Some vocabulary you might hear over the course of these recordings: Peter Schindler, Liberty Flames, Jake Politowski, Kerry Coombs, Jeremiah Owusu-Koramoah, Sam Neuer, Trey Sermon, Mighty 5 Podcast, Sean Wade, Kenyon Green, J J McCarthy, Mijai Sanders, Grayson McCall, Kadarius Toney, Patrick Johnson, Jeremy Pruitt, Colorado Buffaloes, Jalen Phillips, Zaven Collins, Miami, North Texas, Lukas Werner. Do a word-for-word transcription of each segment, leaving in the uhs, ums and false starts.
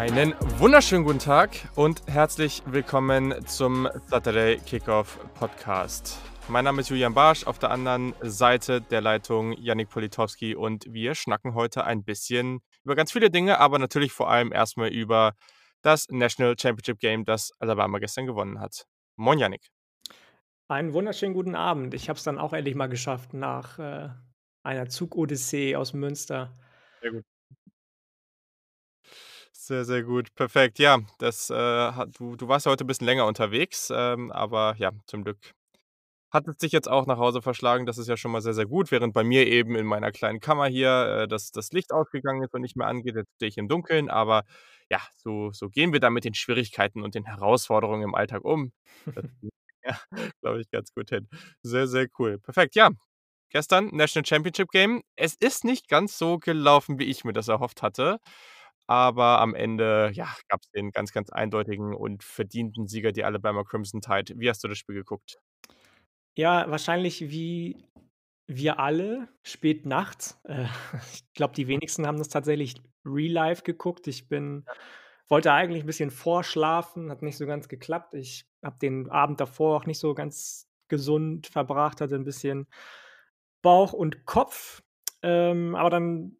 Einen wunderschönen guten Tag und herzlich willkommen zum Saturday Kickoff Podcast. Mein Name ist Julian Barsch, auf der anderen Seite der Leitung Janik Politowski und wir schnacken heute ein bisschen über ganz viele Dinge, aber natürlich vor allem erstmal über das National Championship Game, das Alabama gestern gewonnen hat. Moin Janik. Einen wunderschönen guten Abend. Ich habe es dann auch endlich mal geschafft nach äh, einer Zug-Odyssee aus Münster. Sehr gut. Sehr, sehr gut. Perfekt. Ja, das, äh, du, du warst ja heute ein bisschen länger unterwegs, ähm, aber ja, zum Glück hat es dich jetzt auch nach Hause verschlagen. Das ist ja schon mal sehr, sehr gut, während bei mir eben in meiner kleinen Kammer hier äh, das, das Licht ausgegangen ist und nicht mehr angeht. Jetzt stehe ich im Dunkeln, aber ja, so, so gehen wir da mit den Schwierigkeiten und den Herausforderungen im Alltag um. Das, ja, glaube ich, ganz gut hin. Sehr, sehr cool. Perfekt. Ja, gestern National Championship Game. Es ist nicht ganz so gelaufen, wie ich mir das erhofft hatte. Aber am Ende ja, gab es den ganz, ganz eindeutigen und verdienten Sieger, die Alabama Crimson Tide. Wie hast du das Spiel geguckt? Ja, wahrscheinlich wie wir alle, spät nachts. Äh, ich glaube, die wenigsten haben das tatsächlich real-life geguckt. Ich bin, wollte eigentlich ein bisschen vorschlafen, hat nicht so ganz geklappt. Ich habe den Abend davor auch nicht so ganz gesund verbracht, hatte ein bisschen Bauch und Kopf. Ähm, aber dann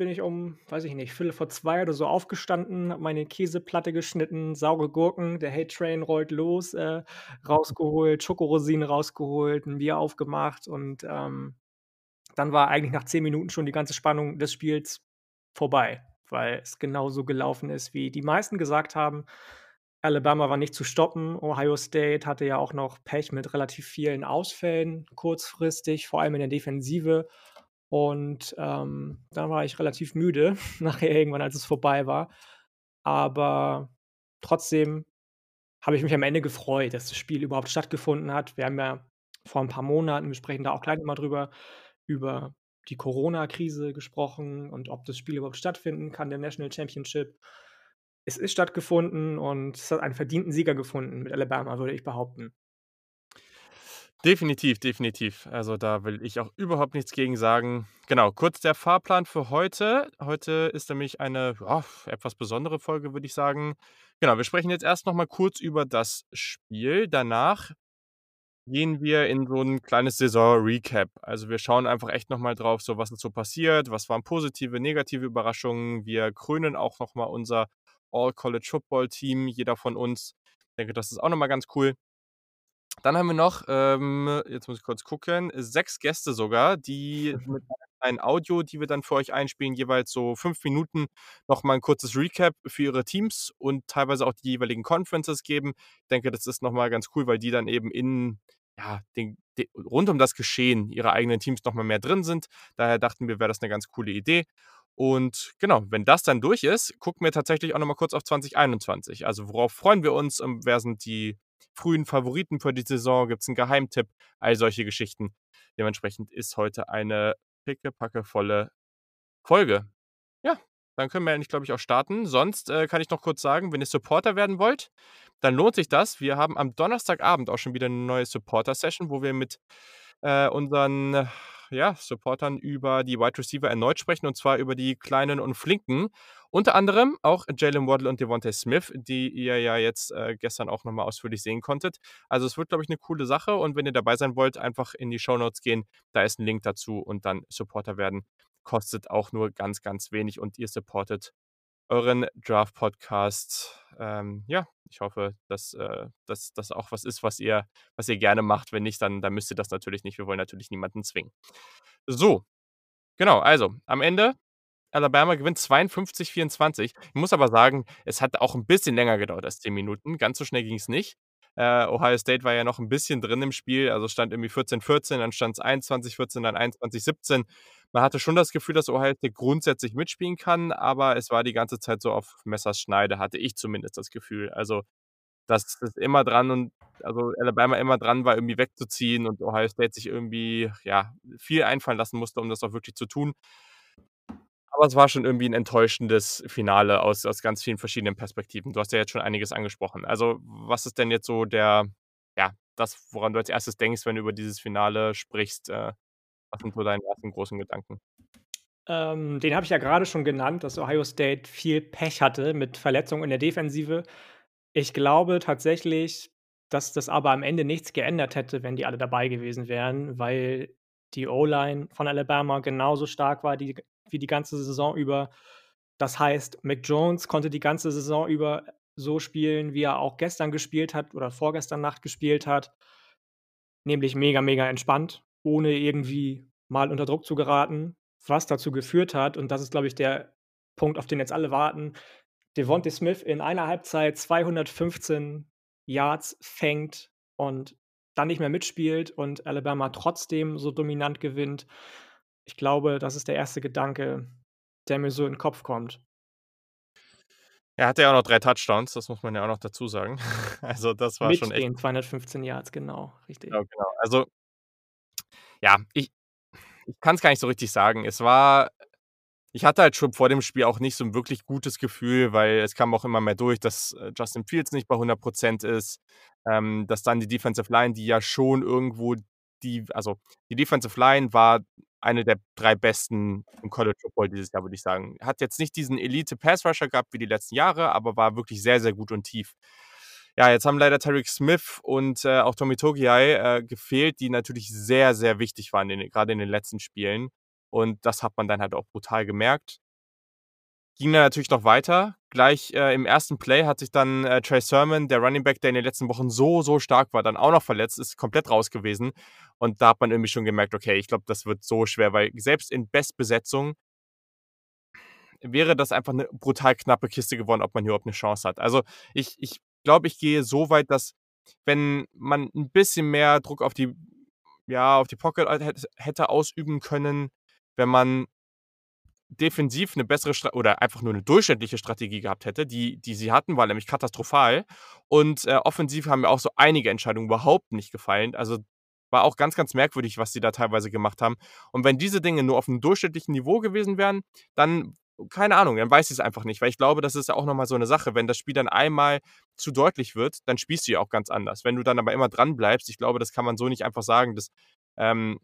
bin ich um, weiß ich nicht, Viertel vor zwei oder so aufgestanden, habe meine Käseplatte geschnitten, saure Gurken, der Hate-Train rollt los, äh, rausgeholt, Schokorosinen rausgeholt, ein Bier aufgemacht und ähm, dann war eigentlich nach zehn Minuten schon die ganze Spannung des Spiels vorbei, weil es genauso gelaufen ist, wie die meisten gesagt haben. Alabama war nicht zu stoppen. Ohio State hatte ja auch noch Pech mit relativ vielen Ausfällen, kurzfristig, vor allem in der Defensive. Und ähm, dann war ich relativ müde, nachher irgendwann, als es vorbei war. Aber trotzdem habe ich mich am Ende gefreut, dass das Spiel überhaupt stattgefunden hat. Wir haben ja vor ein paar Monaten, wir sprechen da auch gleich mal drüber, über die Corona-Krise gesprochen und ob das Spiel überhaupt stattfinden kann, der National Championship. Es ist stattgefunden und es hat einen verdienten Sieger gefunden mit Alabama, würde ich behaupten. Definitiv, definitiv. Also da will ich auch überhaupt nichts gegen sagen. Genau, kurz der Fahrplan für heute. Heute ist nämlich eine oh, etwas besondere Folge, würde ich sagen. Genau, wir sprechen jetzt erst nochmal kurz über das Spiel. Danach gehen wir in so ein kleines Saison-Recap. Also wir schauen einfach echt nochmal drauf, so was ist so passiert, was waren positive, negative Überraschungen. Wir krönen auch nochmal unser All-College-Football-Team, jeder von uns. Ich denke, das ist auch nochmal ganz cool. Dann haben wir noch, ähm, jetzt muss ich kurz gucken, sechs Gäste sogar, die mit einem Audio, die wir dann für euch einspielen, jeweils so fünf Minuten nochmal ein kurzes Recap für ihre Teams und teilweise auch die jeweiligen Conferences geben. Ich denke, das ist nochmal ganz cool, weil die dann eben in, ja, den, den, rund um das Geschehen ihrer eigenen Teams nochmal mehr drin sind. Daher dachten wir, wäre das eine ganz coole Idee. Und genau, wenn das dann durch ist, gucken wir tatsächlich auch nochmal kurz auf zwanzig einundzwanzig. Also worauf freuen wir uns und wer sind die frühen Favoriten für die Saison, gibt es einen Geheimtipp, all solche Geschichten. Dementsprechend ist heute eine pickepackevolle Folge. Ja, dann können wir eigentlich, glaube ich, auch starten. Sonst äh, kann ich noch kurz sagen, wenn ihr Supporter werden wollt, dann lohnt sich das. Wir haben am Donnerstagabend auch schon wieder eine neue Supporter-Session, wo wir mit äh, unseren ja, Supportern über die Wide Receiver erneut sprechen, und zwar über die Kleinen und Flinken. Unter anderem auch Jalen Waddle und Devonta Smith, die ihr ja jetzt äh, gestern auch nochmal ausführlich sehen konntet. Also es wird, glaube ich, eine coole Sache. Und wenn ihr dabei sein wollt, einfach in die Shownotes gehen. Da ist ein Link dazu und dann Supporter werden. Kostet auch nur ganz, ganz wenig und ihr supportet euren Draft-Podcast. Ähm, ja, ich hoffe, dass äh, das auch was ist, was ihr, was ihr gerne macht. Wenn nicht, dann, dann müsst ihr das natürlich nicht. Wir wollen natürlich niemanden zwingen. So, genau, also am Ende Alabama gewinnt zweiundfünfzig vierundzwanzig. Ich muss aber sagen, es hat auch ein bisschen länger gedauert als zehn Minuten. Ganz so schnell ging es nicht. Äh, Ohio State war ja noch ein bisschen drin im Spiel. Also stand irgendwie vierzehn vierzehn, dann stand es einundzwanzig vierzehn, dann einundzwanzig siebzehn. Man hatte schon das Gefühl, dass Ohio State grundsätzlich mitspielen kann, aber es war die ganze Zeit so auf Messers Schneide, hatte ich zumindest das Gefühl. Also das ist immer dran und also Alabama immer dran war, irgendwie wegzuziehen und Ohio State sich irgendwie ja, viel einfallen lassen musste, um das auch wirklich zu tun. Aber es war schon irgendwie ein enttäuschendes Finale aus, aus ganz vielen verschiedenen Perspektiven. Du hast ja jetzt schon einiges angesprochen. Also was ist denn jetzt so der, ja, das, woran du als erstes denkst, wenn du über dieses Finale sprichst? Äh, was sind so deine ersten großen Gedanken? Ähm, den habe ich ja gerade schon genannt, dass Ohio State viel Pech hatte mit Verletzungen in der Defensive. Ich glaube tatsächlich, dass das aber am Ende nichts geändert hätte, wenn die alle dabei gewesen wären, weil die O-Line von Alabama genauso stark war die, wie die ganze Saison über. Das heißt, Mac Jones konnte die ganze Saison über so spielen, wie er auch gestern gespielt hat oder vorgestern Nacht gespielt hat, nämlich mega, mega entspannt, ohne irgendwie mal unter Druck zu geraten, was dazu geführt hat, und das ist, glaube ich, der Punkt, auf den jetzt alle warten, Devonta Smith in einer Halbzeit zweihundertfünfzehn Yards fängt und dann nicht mehr mitspielt und Alabama trotzdem so dominant gewinnt. Ich glaube, das ist der erste Gedanke, der mir so in den Kopf kommt. Er hatte ja auch noch drei Touchdowns, das muss man ja auch noch dazu sagen. Also das war mit schon echt... Mit den zweihundertfünfzehn Yards, genau, richtig. Genau, genau. Also, ja, ich, ich kann es gar nicht so richtig sagen. Es war... Ich hatte halt schon vor dem Spiel auch nicht so ein wirklich gutes Gefühl, weil es kam auch immer mehr durch, dass Justin Fields nicht bei hundert Prozent ist, ähm, dass dann die Defensive Line, die ja schon irgendwo die, also die Defensive Line war eine der drei besten im College Football dieses Jahr, würde ich sagen. Hat jetzt nicht diesen Elite-Pass-Rusher gehabt wie die letzten Jahre, aber war wirklich sehr, sehr gut und tief. Ja, jetzt haben leider Tyreek Smith und äh, auch Tommy Togiai äh, gefehlt, die natürlich sehr, sehr wichtig waren, in, gerade in den letzten Spielen. Und das hat man dann halt auch brutal gemerkt. Ging dann natürlich noch weiter. Gleich äh, im ersten Play hat sich dann äh, Trey Sermon, der Running Back, der in den letzten Wochen so, so stark war, dann auch noch verletzt, ist komplett raus gewesen. Und da hat man irgendwie schon gemerkt, okay, ich glaube, das wird so schwer, weil selbst in Bestbesetzung wäre das einfach eine brutal knappe Kiste geworden, ob man hier überhaupt eine Chance hat. Also ich, ich glaube, ich gehe so weit, dass wenn man ein bisschen mehr Druck auf die, ja, auf die Pocket hätte ausüben können, wenn man defensiv eine bessere Stra- oder einfach nur eine durchschnittliche Strategie gehabt hätte, die, die sie hatten, war nämlich katastrophal. Und äh, offensiv haben mir auch so einige Entscheidungen überhaupt nicht gefallen. Also war auch ganz, ganz merkwürdig, was sie da teilweise gemacht haben. Und wenn diese Dinge nur auf einem durchschnittlichen Niveau gewesen wären, dann, keine Ahnung, dann weiß ich es einfach nicht. Weil ich glaube, das ist ja auch nochmal so eine Sache. Wenn das Spiel dann einmal zu deutlich wird, dann spielst du ja auch ganz anders. Wenn du dann aber immer dran bleibst, ich glaube, das kann man so nicht einfach sagen, dass... Ähm,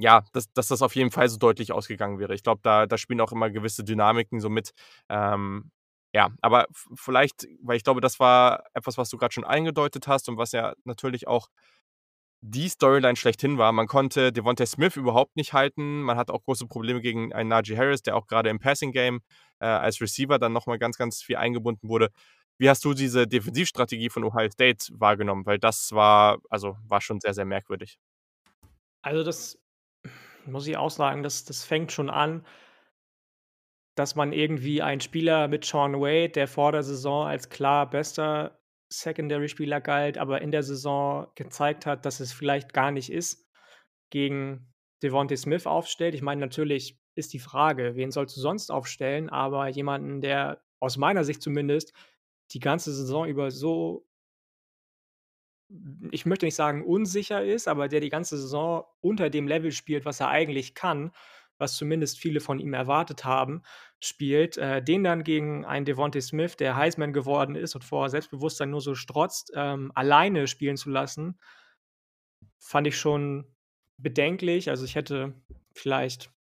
ja, dass, dass das auf jeden Fall so deutlich ausgegangen wäre. Ich glaube, da, da spielen auch immer gewisse Dynamiken so mit. Ähm, ja, aber f- vielleicht, weil ich glaube, das war etwas, was du gerade schon eingedeutet hast und was ja natürlich auch die Storyline schlechthin war. Man konnte Devonta Smith überhaupt nicht halten. Man hat auch große Probleme gegen einen Najee Harris, der auch gerade im Passing-Game äh, als Receiver dann nochmal ganz, ganz viel eingebunden wurde. Wie hast du diese Defensivstrategie von Ohio State wahrgenommen? Weil das war, also war schon sehr, sehr merkwürdig. Also das muss ich auch sagen, das, das fängt schon an, dass man irgendwie einen Spieler mit Sean Wade, der vor der Saison als klar bester Secondary-Spieler galt, aber in der Saison gezeigt hat, dass es vielleicht gar nicht ist, gegen Devonta Smith aufstellt. Ich meine, natürlich ist die Frage, wen sollst du sonst aufstellen, aber jemanden, der aus meiner Sicht zumindest die ganze Saison über so, ich möchte nicht sagen unsicher ist, aber der die ganze Saison unter dem Level spielt, was er eigentlich kann, was zumindest viele von ihm erwartet haben, spielt, äh, den dann gegen einen Devonta Smith, der Heisman geworden ist und vor Selbstbewusstsein nur so strotzt, ähm, alleine spielen zu lassen, fand ich schon bedenklich. Also ich hätte vielleicht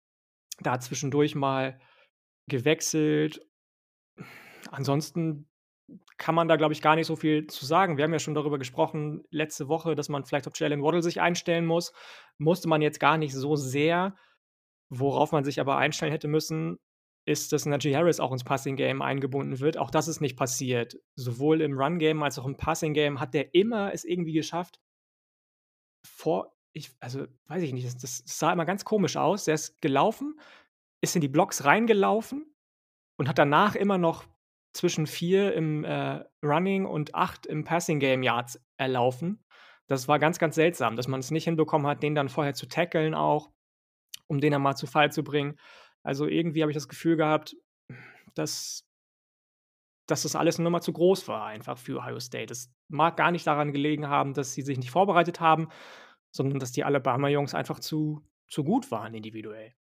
da zwischendurch mal gewechselt. Ansonsten kann man da, glaube ich, gar nicht so viel zu sagen. Wir haben ja schon darüber gesprochen letzte Woche, dass man vielleicht auf Jalen Waddle sich einstellen muss. Musste man jetzt gar nicht so sehr. Worauf man sich aber einstellen hätte müssen, ist, dass Najee Harris auch ins Passing-Game eingebunden wird. Auch das ist nicht passiert. Sowohl im Run-Game als auch im Passing-Game hat der immer es irgendwie geschafft, vor, ich, also weiß ich nicht, das, das sah immer ganz komisch aus. Der ist gelaufen, ist in die Blocks reingelaufen und hat danach immer noch zwischen vier im äh, Running und acht im Passing-Game-Yards erlaufen. Das war ganz, ganz seltsam, dass man es nicht hinbekommen hat, den dann vorher zu tackeln auch, um den dann mal zu Fall zu bringen. Also irgendwie habe ich das Gefühl gehabt, dass, dass das alles nur mal zu groß war einfach für Ohio State. Es mag gar nicht daran gelegen haben, dass sie sich nicht vorbereitet haben, sondern dass die Alabama-Jungs einfach zu, zu gut waren individuell.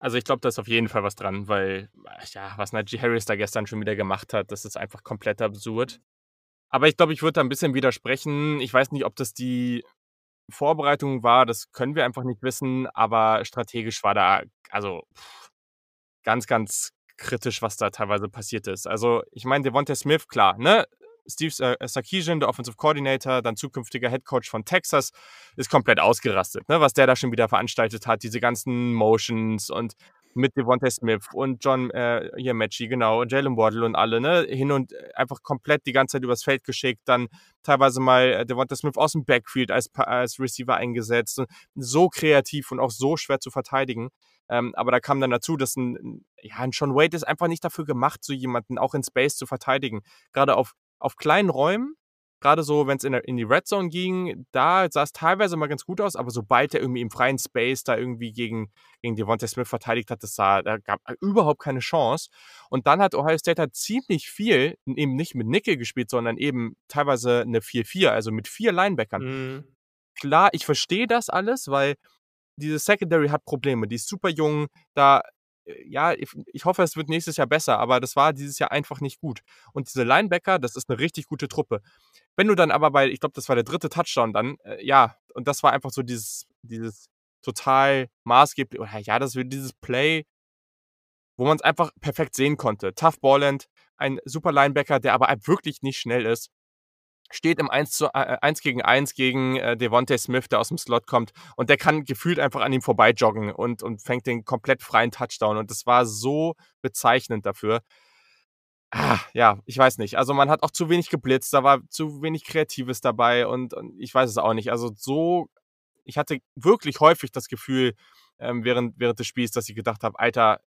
Also ich glaube, da ist auf jeden Fall was dran, weil, ja, was Najee Harris da gestern schon wieder gemacht hat, das ist einfach komplett absurd. Aber ich glaube, ich würde da ein bisschen widersprechen. Ich weiß nicht, ob das die Vorbereitung war, das können wir einfach nicht wissen, aber strategisch war da also pff, ganz, ganz kritisch, was da teilweise passiert ist. Also ich meine, Devonta Smith, klar, ne? Steve äh, Sarkisian, der Offensive Coordinator, dann zukünftiger Head Coach von Texas, ist komplett ausgerastet, ne? Was der da schon wieder veranstaltet hat, diese ganzen Motions und mit Devonta Smith und John äh, Yamachi, genau, Jalen Waddle und alle, ne, hin und einfach komplett die ganze Zeit übers Feld geschickt, dann teilweise mal äh, Devonta Smith aus dem Backfield als, als Receiver eingesetzt und so kreativ und auch so schwer zu verteidigen. Ähm, aber da kam dann dazu, dass ein, ja, ein John Wade ist einfach nicht dafür gemacht, so jemanden auch in Space zu verteidigen. Gerade auf, auf kleinen Räumen, gerade so, wenn es in, in die Red Zone ging, da sah es teilweise mal ganz gut aus, aber sobald er irgendwie im freien Space da irgendwie gegen, gegen Devonta Smith verteidigt hat, das sah, da gab überhaupt keine Chance. Und dann hat Ohio State halt ziemlich viel, eben nicht mit Nickel gespielt, sondern eben teilweise eine vier vier, also mit vier Linebackern. Mhm. Klar, ich verstehe das alles, weil diese Secondary hat Probleme, die ist super jung, da, ja, ich hoffe, es wird nächstes Jahr besser, aber das war dieses Jahr einfach nicht gut. Und diese Linebacker, das ist eine richtig gute Truppe. Wenn du dann aber bei, ich glaube, das war der dritte Touchdown dann, äh, ja, und das war einfach so dieses, dieses total maßgeblich, oder ja, das wird dieses Play, wo man es einfach perfekt sehen konnte. Tough Borland, ein super Linebacker, der aber wirklich nicht schnell ist, steht im eins gegen eins gegen äh, Devonta Smith, der aus dem Slot kommt, und der kann gefühlt einfach an ihm vorbei joggen und, und fängt den komplett freien Touchdown, und das war so bezeichnend dafür. Ah, ja, ich weiß nicht, also man hat auch zu wenig geblitzt, da war zu wenig Kreatives dabei, und, und ich weiß es auch nicht, also so, ich hatte wirklich häufig das Gefühl ähm, während, während des Spiels, dass ich gedacht habe, Alter,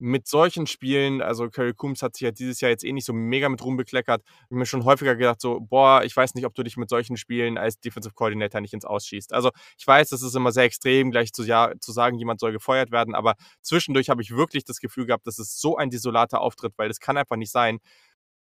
mit solchen Spielen, also Kerry Coombs hat sich ja dieses Jahr jetzt eh nicht so mega mit Ruhm bekleckert. Ich habe mir schon häufiger gedacht, so, boah, ich weiß nicht, ob du dich mit solchen Spielen als Defensive Coordinator nicht ins Ausschießt. Also ich weiß, das ist immer sehr extrem, gleich zu, ja, zu sagen, jemand soll gefeuert werden, aber zwischendurch habe ich wirklich das Gefühl gehabt, das ist so ein desolater Auftritt, weil das kann einfach nicht sein.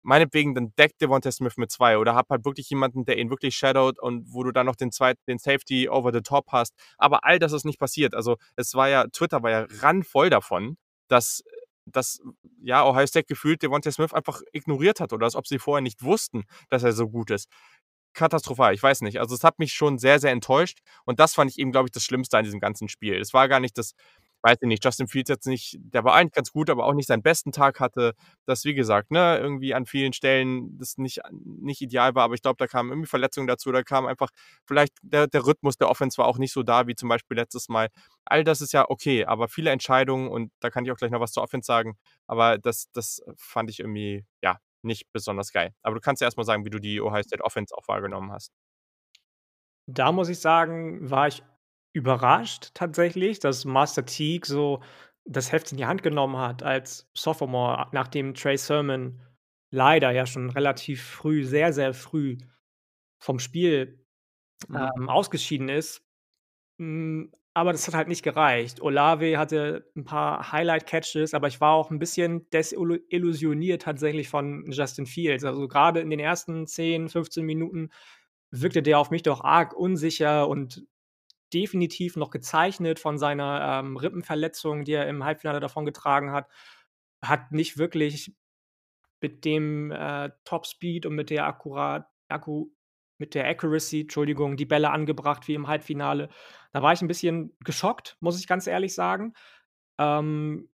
Meinetwegen, dann deckt Devonta Smith mit zwei, oder hab halt wirklich jemanden, der ihn wirklich shadowt und wo du dann noch den zweiten, den Safety over the top hast. Aber all das ist nicht passiert. Also es war ja, Twitter war ja randvoll davon, dass, dass ja, Ohio State gefühlt Devonta Smith einfach ignoriert hat, oder als ob sie vorher nicht wussten, dass er so gut ist. Katastrophal, ich weiß nicht. Also es hat mich schon sehr, sehr enttäuscht, und das fand ich eben, glaube ich, das Schlimmste an diesem ganzen Spiel. Es war gar nicht das, weiß ich nicht, Justin Fields jetzt nicht, der war eigentlich ganz gut, aber auch nicht seinen besten Tag hatte, dass, wie gesagt, ne, irgendwie an vielen Stellen das nicht, nicht ideal war, aber ich glaube, da kamen irgendwie Verletzungen dazu, da kam einfach vielleicht der, der Rhythmus der Offense war auch nicht so da, wie zum Beispiel letztes Mal. All das ist ja okay, aber viele Entscheidungen, und da kann ich auch gleich noch was zur Offense sagen, aber das, das fand ich irgendwie, ja, nicht besonders geil. Aber du kannst ja erstmal sagen, wie du die Ohio State Offense auch wahrgenommen hast. Da muss ich sagen, war ich überrascht tatsächlich, dass Master Teague so das Heft in die Hand genommen hat als Sophomore, nachdem Trey Sermon leider ja schon relativ früh, sehr, sehr früh vom Spiel ähm, mhm. ausgeschieden ist. Aber das hat halt nicht gereicht. Olave hatte ein paar Highlight-Catches, aber ich war auch ein bisschen desillusioniert tatsächlich von Justin Fields. Also gerade in den ersten zehn, fünfzehn Minuten wirkte der auf mich doch arg unsicher und definitiv noch gezeichnet von seiner ähm, Rippenverletzung, die er im Halbfinale davongetragen hat, hat nicht wirklich mit dem äh, Top-Speed und mit der Akkurat, Akku, mit der Accuracy, Entschuldigung, die Bälle angebracht wie im Halbfinale. Da war ich ein bisschen geschockt, muss ich ganz ehrlich sagen. Ähm,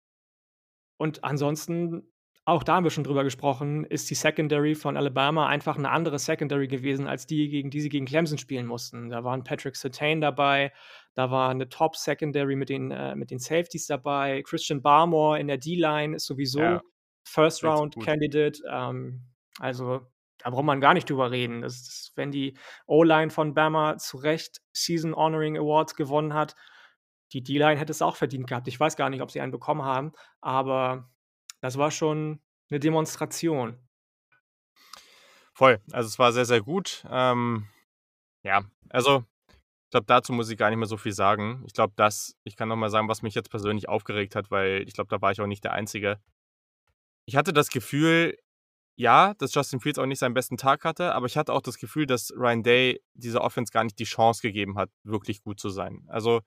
und ansonsten, auch da haben wir schon drüber gesprochen, ist die Secondary von Alabama einfach eine andere Secondary gewesen, als die, gegen die sie gegen Clemson spielen mussten. Da waren Patrick Sertain dabei, da war eine Top-Secondary mit den, äh, mit den Safeties dabei, Christian Barmore in der D-Line ist sowieso ja, First-Round-Candidate, ähm, also da braucht man gar nicht drüber reden. Das ist, wenn die O-Line von Bama zu Recht Season-Honoring Awards gewonnen hat, die D-Line hätte es auch verdient gehabt. Ich weiß gar nicht, ob sie einen bekommen haben, aber das war schon eine Demonstration. Voll. Also es war sehr, sehr gut. Ähm, ja, also ich glaube, dazu muss ich gar nicht mehr so viel sagen. Ich glaube, das, ich kann nochmal sagen, was mich jetzt persönlich aufgeregt hat, weil ich glaube, da war ich auch nicht der Einzige. Ich hatte das Gefühl, ja, dass Justin Fields auch nicht seinen besten Tag hatte, aber ich hatte auch das Gefühl, dass Ryan Day dieser Offense gar nicht die Chance gegeben hat, wirklich gut zu sein. Also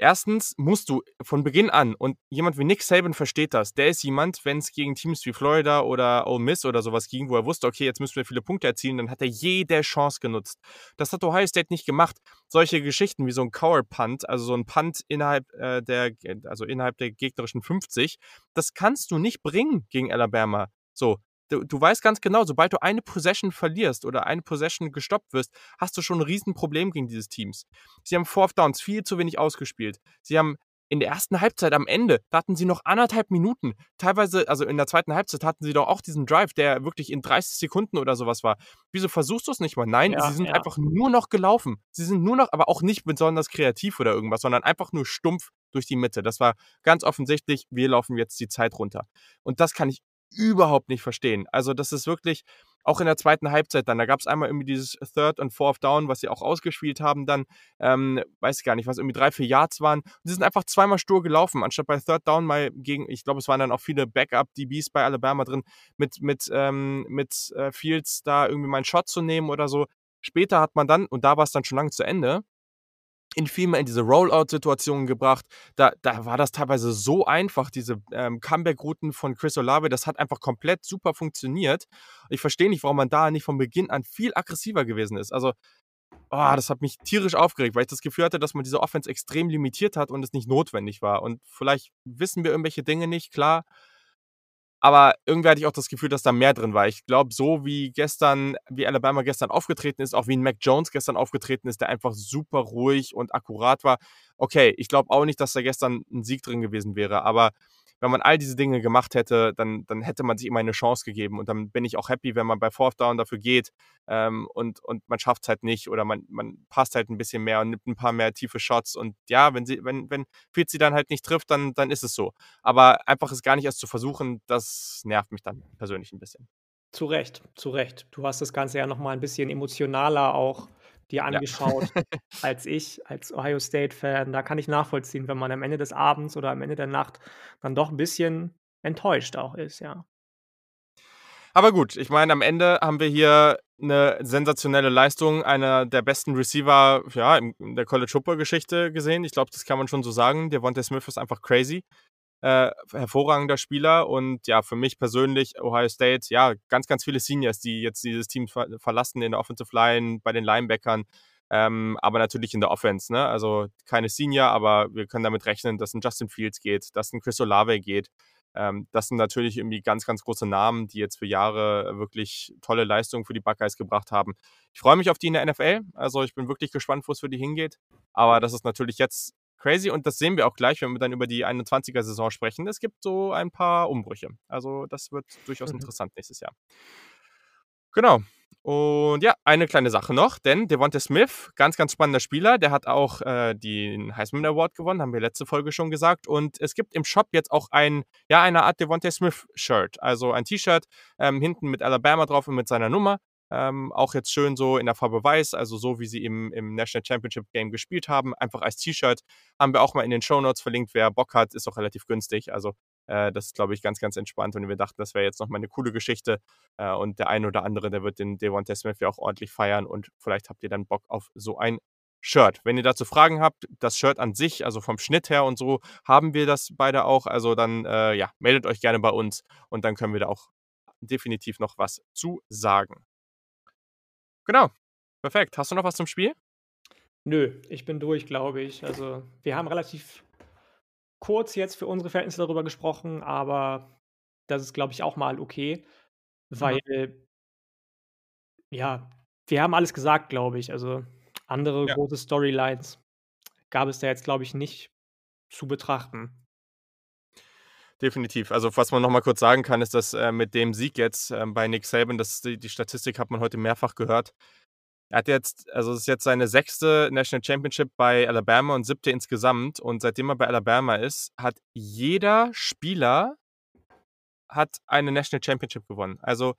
Erstens musst du von Beginn an, und jemand wie Nick Saban versteht das, der ist jemand, wenn es gegen Teams wie Florida oder Ole Miss oder sowas ging, wo er wusste, okay, jetzt müssen wir viele Punkte erzielen, dann hat er jede Chance genutzt. Das hat Ohio State nicht gemacht. Solche Geschichten wie so ein Cover Punt, also so ein Punt innerhalb äh, der, also innerhalb der gegnerischen fünfzig, das kannst du nicht bringen gegen Alabama. So. Du, du weißt ganz genau, sobald du eine Possession verlierst oder eine Possession gestoppt wirst, hast du schon ein Riesenproblem gegen dieses Teams. Sie haben Fourth Downs viel zu wenig ausgespielt. Sie haben in der ersten Halbzeit am Ende, da hatten sie noch anderthalb Minuten. Teilweise, also in der zweiten Halbzeit hatten sie doch auch diesen Drive, der wirklich in dreißig Sekunden oder sowas war. Wieso versuchst du es nicht mal? Nein, ja, sie sind ja. einfach nur noch gelaufen. Sie sind nur noch, aber auch nicht besonders kreativ oder irgendwas, sondern einfach nur stumpf durch die Mitte. Das war ganz offensichtlich, wir laufen jetzt die Zeit runter. Und das kann ich überhaupt nicht verstehen. Also das ist wirklich auch in der zweiten Halbzeit dann, da gab es einmal irgendwie dieses Third und Fourth Down, was sie auch ausgespielt haben dann, ähm, weiß ich gar nicht, was irgendwie drei, vier Yards waren. Und sie sind einfach zweimal stur gelaufen, anstatt bei Third Down mal gegen, ich glaube, es waren dann auch viele Backup-D Bs bei Alabama drin, mit, mit, ähm, mit äh, Fields da irgendwie mal einen Shot zu nehmen oder so. Später hat man dann, und da war es dann schon lange zu Ende, in viel mehr in diese Rollout-Situationen gebracht. Da, da war das teilweise so einfach, diese ähm, Comeback-Routen von Chris Olave, das hat einfach komplett super funktioniert. Ich verstehe nicht, warum man da nicht von Beginn an viel aggressiver gewesen ist. Also, oh, das hat mich tierisch aufgeregt, weil ich das Gefühl hatte, dass man diese Offense extrem limitiert hat und es nicht notwendig war. Und vielleicht wissen wir irgendwelche Dinge nicht, klar. Aber irgendwie hatte ich auch das Gefühl, dass da mehr drin war. Ich glaube, so wie gestern, wie Alabama gestern aufgetreten ist, auch wie ein Mac Jones gestern aufgetreten ist, der einfach super ruhig und akkurat war. Okay, ich glaube auch nicht, dass da gestern ein Sieg drin gewesen wäre. Aber wenn man all diese Dinge gemacht hätte, dann, dann hätte man sich immer eine Chance gegeben. Und dann bin ich auch happy, wenn man bei Fourth Down dafür geht ähm, und, und man schafft es halt nicht. Oder man, man passt halt ein bisschen mehr und nimmt ein paar mehr tiefe Shots. Und ja, wenn sie, wenn, wenn Fields sie dann halt nicht trifft, dann, dann ist es so. Aber einfach es gar nicht erst zu versuchen, das nervt mich dann persönlich ein bisschen. Zu Recht, zu Recht. Du hast das Ganze ja nochmal ein bisschen emotionaler auch dir angeschaut, ja. als ich, als Ohio State-Fan. Da kann ich nachvollziehen, wenn man am Ende des Abends oder am Ende der Nacht dann doch ein bisschen enttäuscht auch ist, ja. Aber gut, ich meine, am Ende haben wir hier eine sensationelle Leistung, einer der besten Receiver ja, in der College-Football-Geschichte gesehen. Ich glaube, das kann man schon so sagen. Devonta Smith ist einfach crazy. Äh, hervorragender Spieler und ja, für mich persönlich Ohio State, ja, ganz, ganz viele Seniors, die jetzt dieses Team ver- verlassen in der Offensive Line, bei den Linebackern, ähm, aber natürlich in der Offense, ne, also keine Senior, aber wir können damit rechnen, dass ein Justin Fields geht, dass ein Chris Olave geht, ähm, das sind natürlich irgendwie ganz, ganz große Namen, die jetzt für Jahre wirklich tolle Leistungen für die Buckeyes gebracht haben. Ich freue mich auf die in der N F L, also ich bin wirklich gespannt, wo es für die hingeht, aber das ist natürlich jetzt crazy, und das sehen wir auch gleich, wenn wir dann über die einundzwanziger-Saison sprechen. Es gibt so ein paar Umbrüche. Also das wird durchaus mhm. interessant nächstes Jahr. Genau. Und ja, eine kleine Sache noch, denn Devonta Smith, ganz, ganz spannender Spieler, der hat auch äh, den Heisman Award gewonnen, haben wir letzte Folge schon gesagt. Und es gibt im Shop jetzt auch ein, ja, eine Art Devonta Smith-Shirt, also ein T-Shirt, ähm, hinten mit Alabama drauf und mit seiner Nummer. Ähm, auch jetzt schön so in der Farbe weiß, also so wie sie im, im National Championship Game gespielt haben, einfach als T-Shirt, haben wir auch mal in den Shownotes verlinkt, wer Bock hat, ist auch relativ günstig, also äh, das ist, glaube ich, ganz, ganz entspannt, und wir dachten, das wäre jetzt nochmal eine coole Geschichte äh, und der eine oder andere, der wird den Devonta Smith ja auch ordentlich feiern, und vielleicht habt ihr dann Bock auf so ein Shirt. Wenn ihr dazu Fragen habt, das Shirt an sich, also vom Schnitt her und so, haben wir das beide auch, also dann, äh, ja, meldet euch gerne bei uns und dann können wir da auch definitiv noch was zu sagen. Genau, perfekt. Hast du noch was zum Spiel? Nö, ich bin durch, glaube ich. Also wir haben relativ kurz jetzt für unsere Verhältnisse darüber gesprochen, aber das ist, glaube ich, auch mal okay, weil, mhm. ja, wir haben alles gesagt, glaube ich. Also andere ja. große Storylines gab es da jetzt, glaube ich, nicht zu betrachten. Definitiv. Also was man nochmal kurz sagen kann, ist, dass äh, mit dem Sieg jetzt äh, bei Nick Saban, das, die, die Statistik hat man heute mehrfach gehört, er hat jetzt, also es ist jetzt seine sechste National Championship bei Alabama und siebte insgesamt, und seitdem er bei Alabama ist, hat jeder Spieler hat eine National Championship gewonnen. Also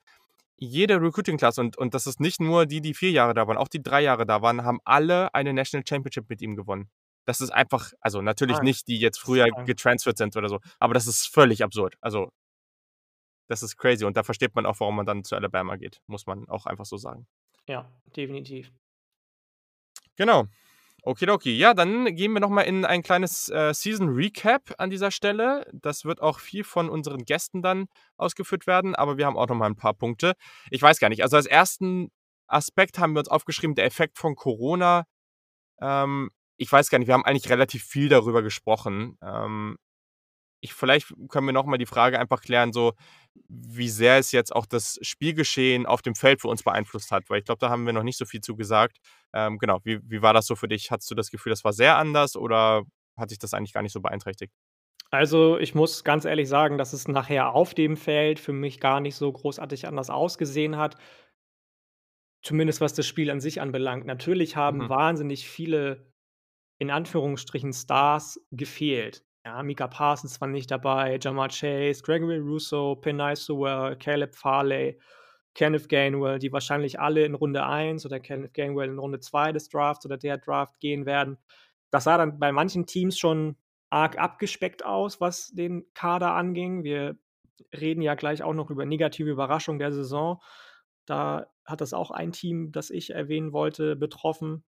jede Recruiting-Class, und, und das ist nicht nur die, die vier Jahre da waren, auch die drei Jahre da waren, haben alle eine National Championship mit ihm gewonnen. Das ist einfach, also natürlich ah, nicht, die jetzt früher getransfert sind oder so, aber das ist völlig absurd. Also, das ist crazy, und da versteht man auch, warum man dann zu Alabama geht, muss man auch einfach so sagen. Ja, definitiv. Genau. Okidoki, ja, dann gehen wir nochmal in ein kleines äh, Season-Recap an dieser Stelle. Das wird auch viel von unseren Gästen dann ausgeführt werden, aber wir haben auch nochmal ein paar Punkte. Ich weiß gar nicht, also als ersten Aspekt haben wir uns aufgeschrieben, der Effekt von Corona. Ähm, ich weiß gar nicht, wir haben eigentlich relativ viel darüber gesprochen. Ähm, ich, vielleicht können wir nochmal die Frage einfach klären, so wie sehr es jetzt auch das Spielgeschehen auf dem Feld für uns beeinflusst hat, weil ich glaube, da haben wir noch nicht so viel zu gesagt. Ähm, genau, wie, wie war das so für dich? Hattest du das Gefühl, das war sehr anders oder hat sich das eigentlich gar nicht so beeinträchtigt? Also ich muss ganz ehrlich sagen, dass es nachher auf dem Feld für mich gar nicht so großartig anders ausgesehen hat. Zumindest was das Spiel an sich anbelangt. Natürlich haben mhm. wahnsinnig viele, in Anführungsstrichen, Stars gefehlt. Ja, Micah Parsons war nicht dabei, Jamar Chase, Gregory Rousseau, Penei Sewell, Caleb Farley, Kenneth Gainwell, die wahrscheinlich alle in Runde eins oder Kenneth Gainwell in Runde zwei des Drafts oder der Draft gehen werden. Das sah dann bei manchen Teams schon arg abgespeckt aus, was den Kader anging. Wir reden ja gleich auch noch über negative Überraschungen der Saison. Da hat das auch ein Team, das ich erwähnen wollte, betroffen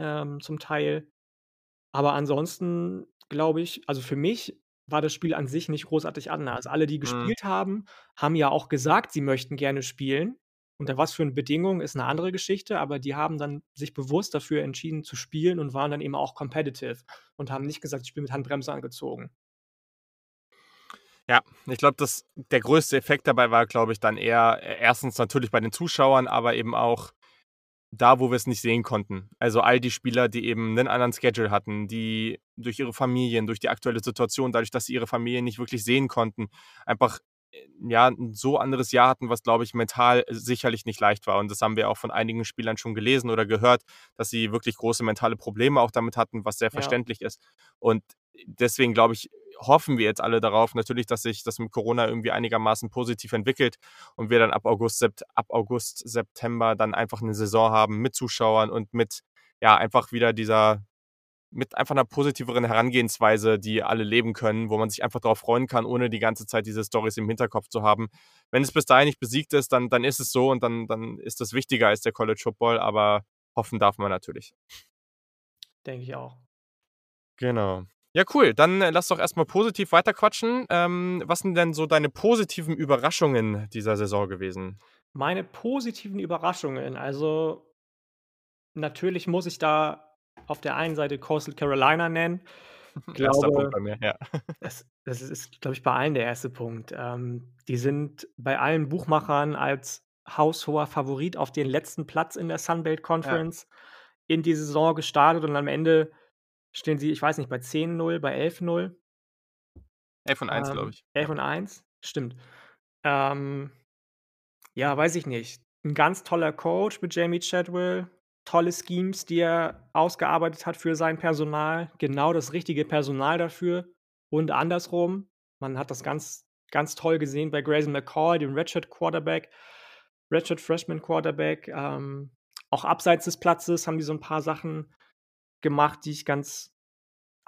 ähm, zum Teil. Aber ansonsten glaube ich, also für mich war das Spiel an sich nicht großartig anders. Alle, die gespielt mhm. haben, haben ja auch gesagt, sie möchten gerne spielen. Unter was für eine Bedingung ist eine andere Geschichte, aber die haben dann sich bewusst dafür entschieden zu spielen und waren dann eben auch competitive und haben nicht gesagt, ich bin mit Handbremse angezogen. Ja, ich glaube, der größte Effekt dabei war, glaube ich, dann eher erstens natürlich bei den Zuschauern, aber eben auch da, wo wir es nicht sehen konnten. Also all die Spieler, die eben einen anderen Schedule hatten, die durch ihre Familien, durch die aktuelle Situation, dadurch, dass sie ihre Familien nicht wirklich sehen konnten, einfach ja, ein so anderes Jahr hatten, was, glaube ich, mental sicherlich nicht leicht war. Und das haben wir auch von einigen Spielern schon gelesen oder gehört, dass sie wirklich große mentale Probleme auch damit hatten, was sehr verständlich ja. ist. Und deswegen, glaube ich, hoffen wir jetzt alle darauf, natürlich, dass sich das mit Corona irgendwie einigermaßen positiv entwickelt und wir dann ab August, Sept, ab August, September dann einfach eine Saison haben mit Zuschauern und mit, ja, einfach wieder dieser, mit einfach einer positiveren Herangehensweise, die alle leben können, wo man sich einfach darauf freuen kann, ohne die ganze Zeit diese Storys im Hinterkopf zu haben. Wenn es bis dahin nicht besiegt ist, dann, dann ist es so und dann, dann ist das wichtiger als der College Football, aber hoffen darf man natürlich. Denke ich auch. Genau. Ja, cool. Dann lass doch erstmal positiv weiterquatschen. Ähm, was sind denn so deine positiven Überraschungen dieser Saison gewesen? Meine positiven Überraschungen, also natürlich muss ich da auf der einen Seite Coastal Carolina nennen. Ich glaube, erster Punkt bei mir, ja. Das, das ist, glaube ich, bei allen der erste Punkt. Ähm, die sind bei allen Buchmachern als haushoher Favorit auf den letzten Platz in der Sunbelt Conference ja. in die Saison gestartet und am Ende stehen sie, ich weiß nicht, bei zehn null, bei elf null. elf und eins, ähm, glaube ich. elf und eins, stimmt. Ähm, ja, weiß ich nicht. Ein ganz toller Coach mit Jamie Chadwell. Tolle Schemes, die er ausgearbeitet hat für sein Personal. Genau das richtige Personal dafür. Und andersrum, man hat das ganz, ganz toll gesehen bei Grayson McCall, dem Redshirt Quarterback, Redshirt Freshman Quarterback. Ähm, auch abseits des Platzes haben die so ein paar Sachen gemacht, die ich ganz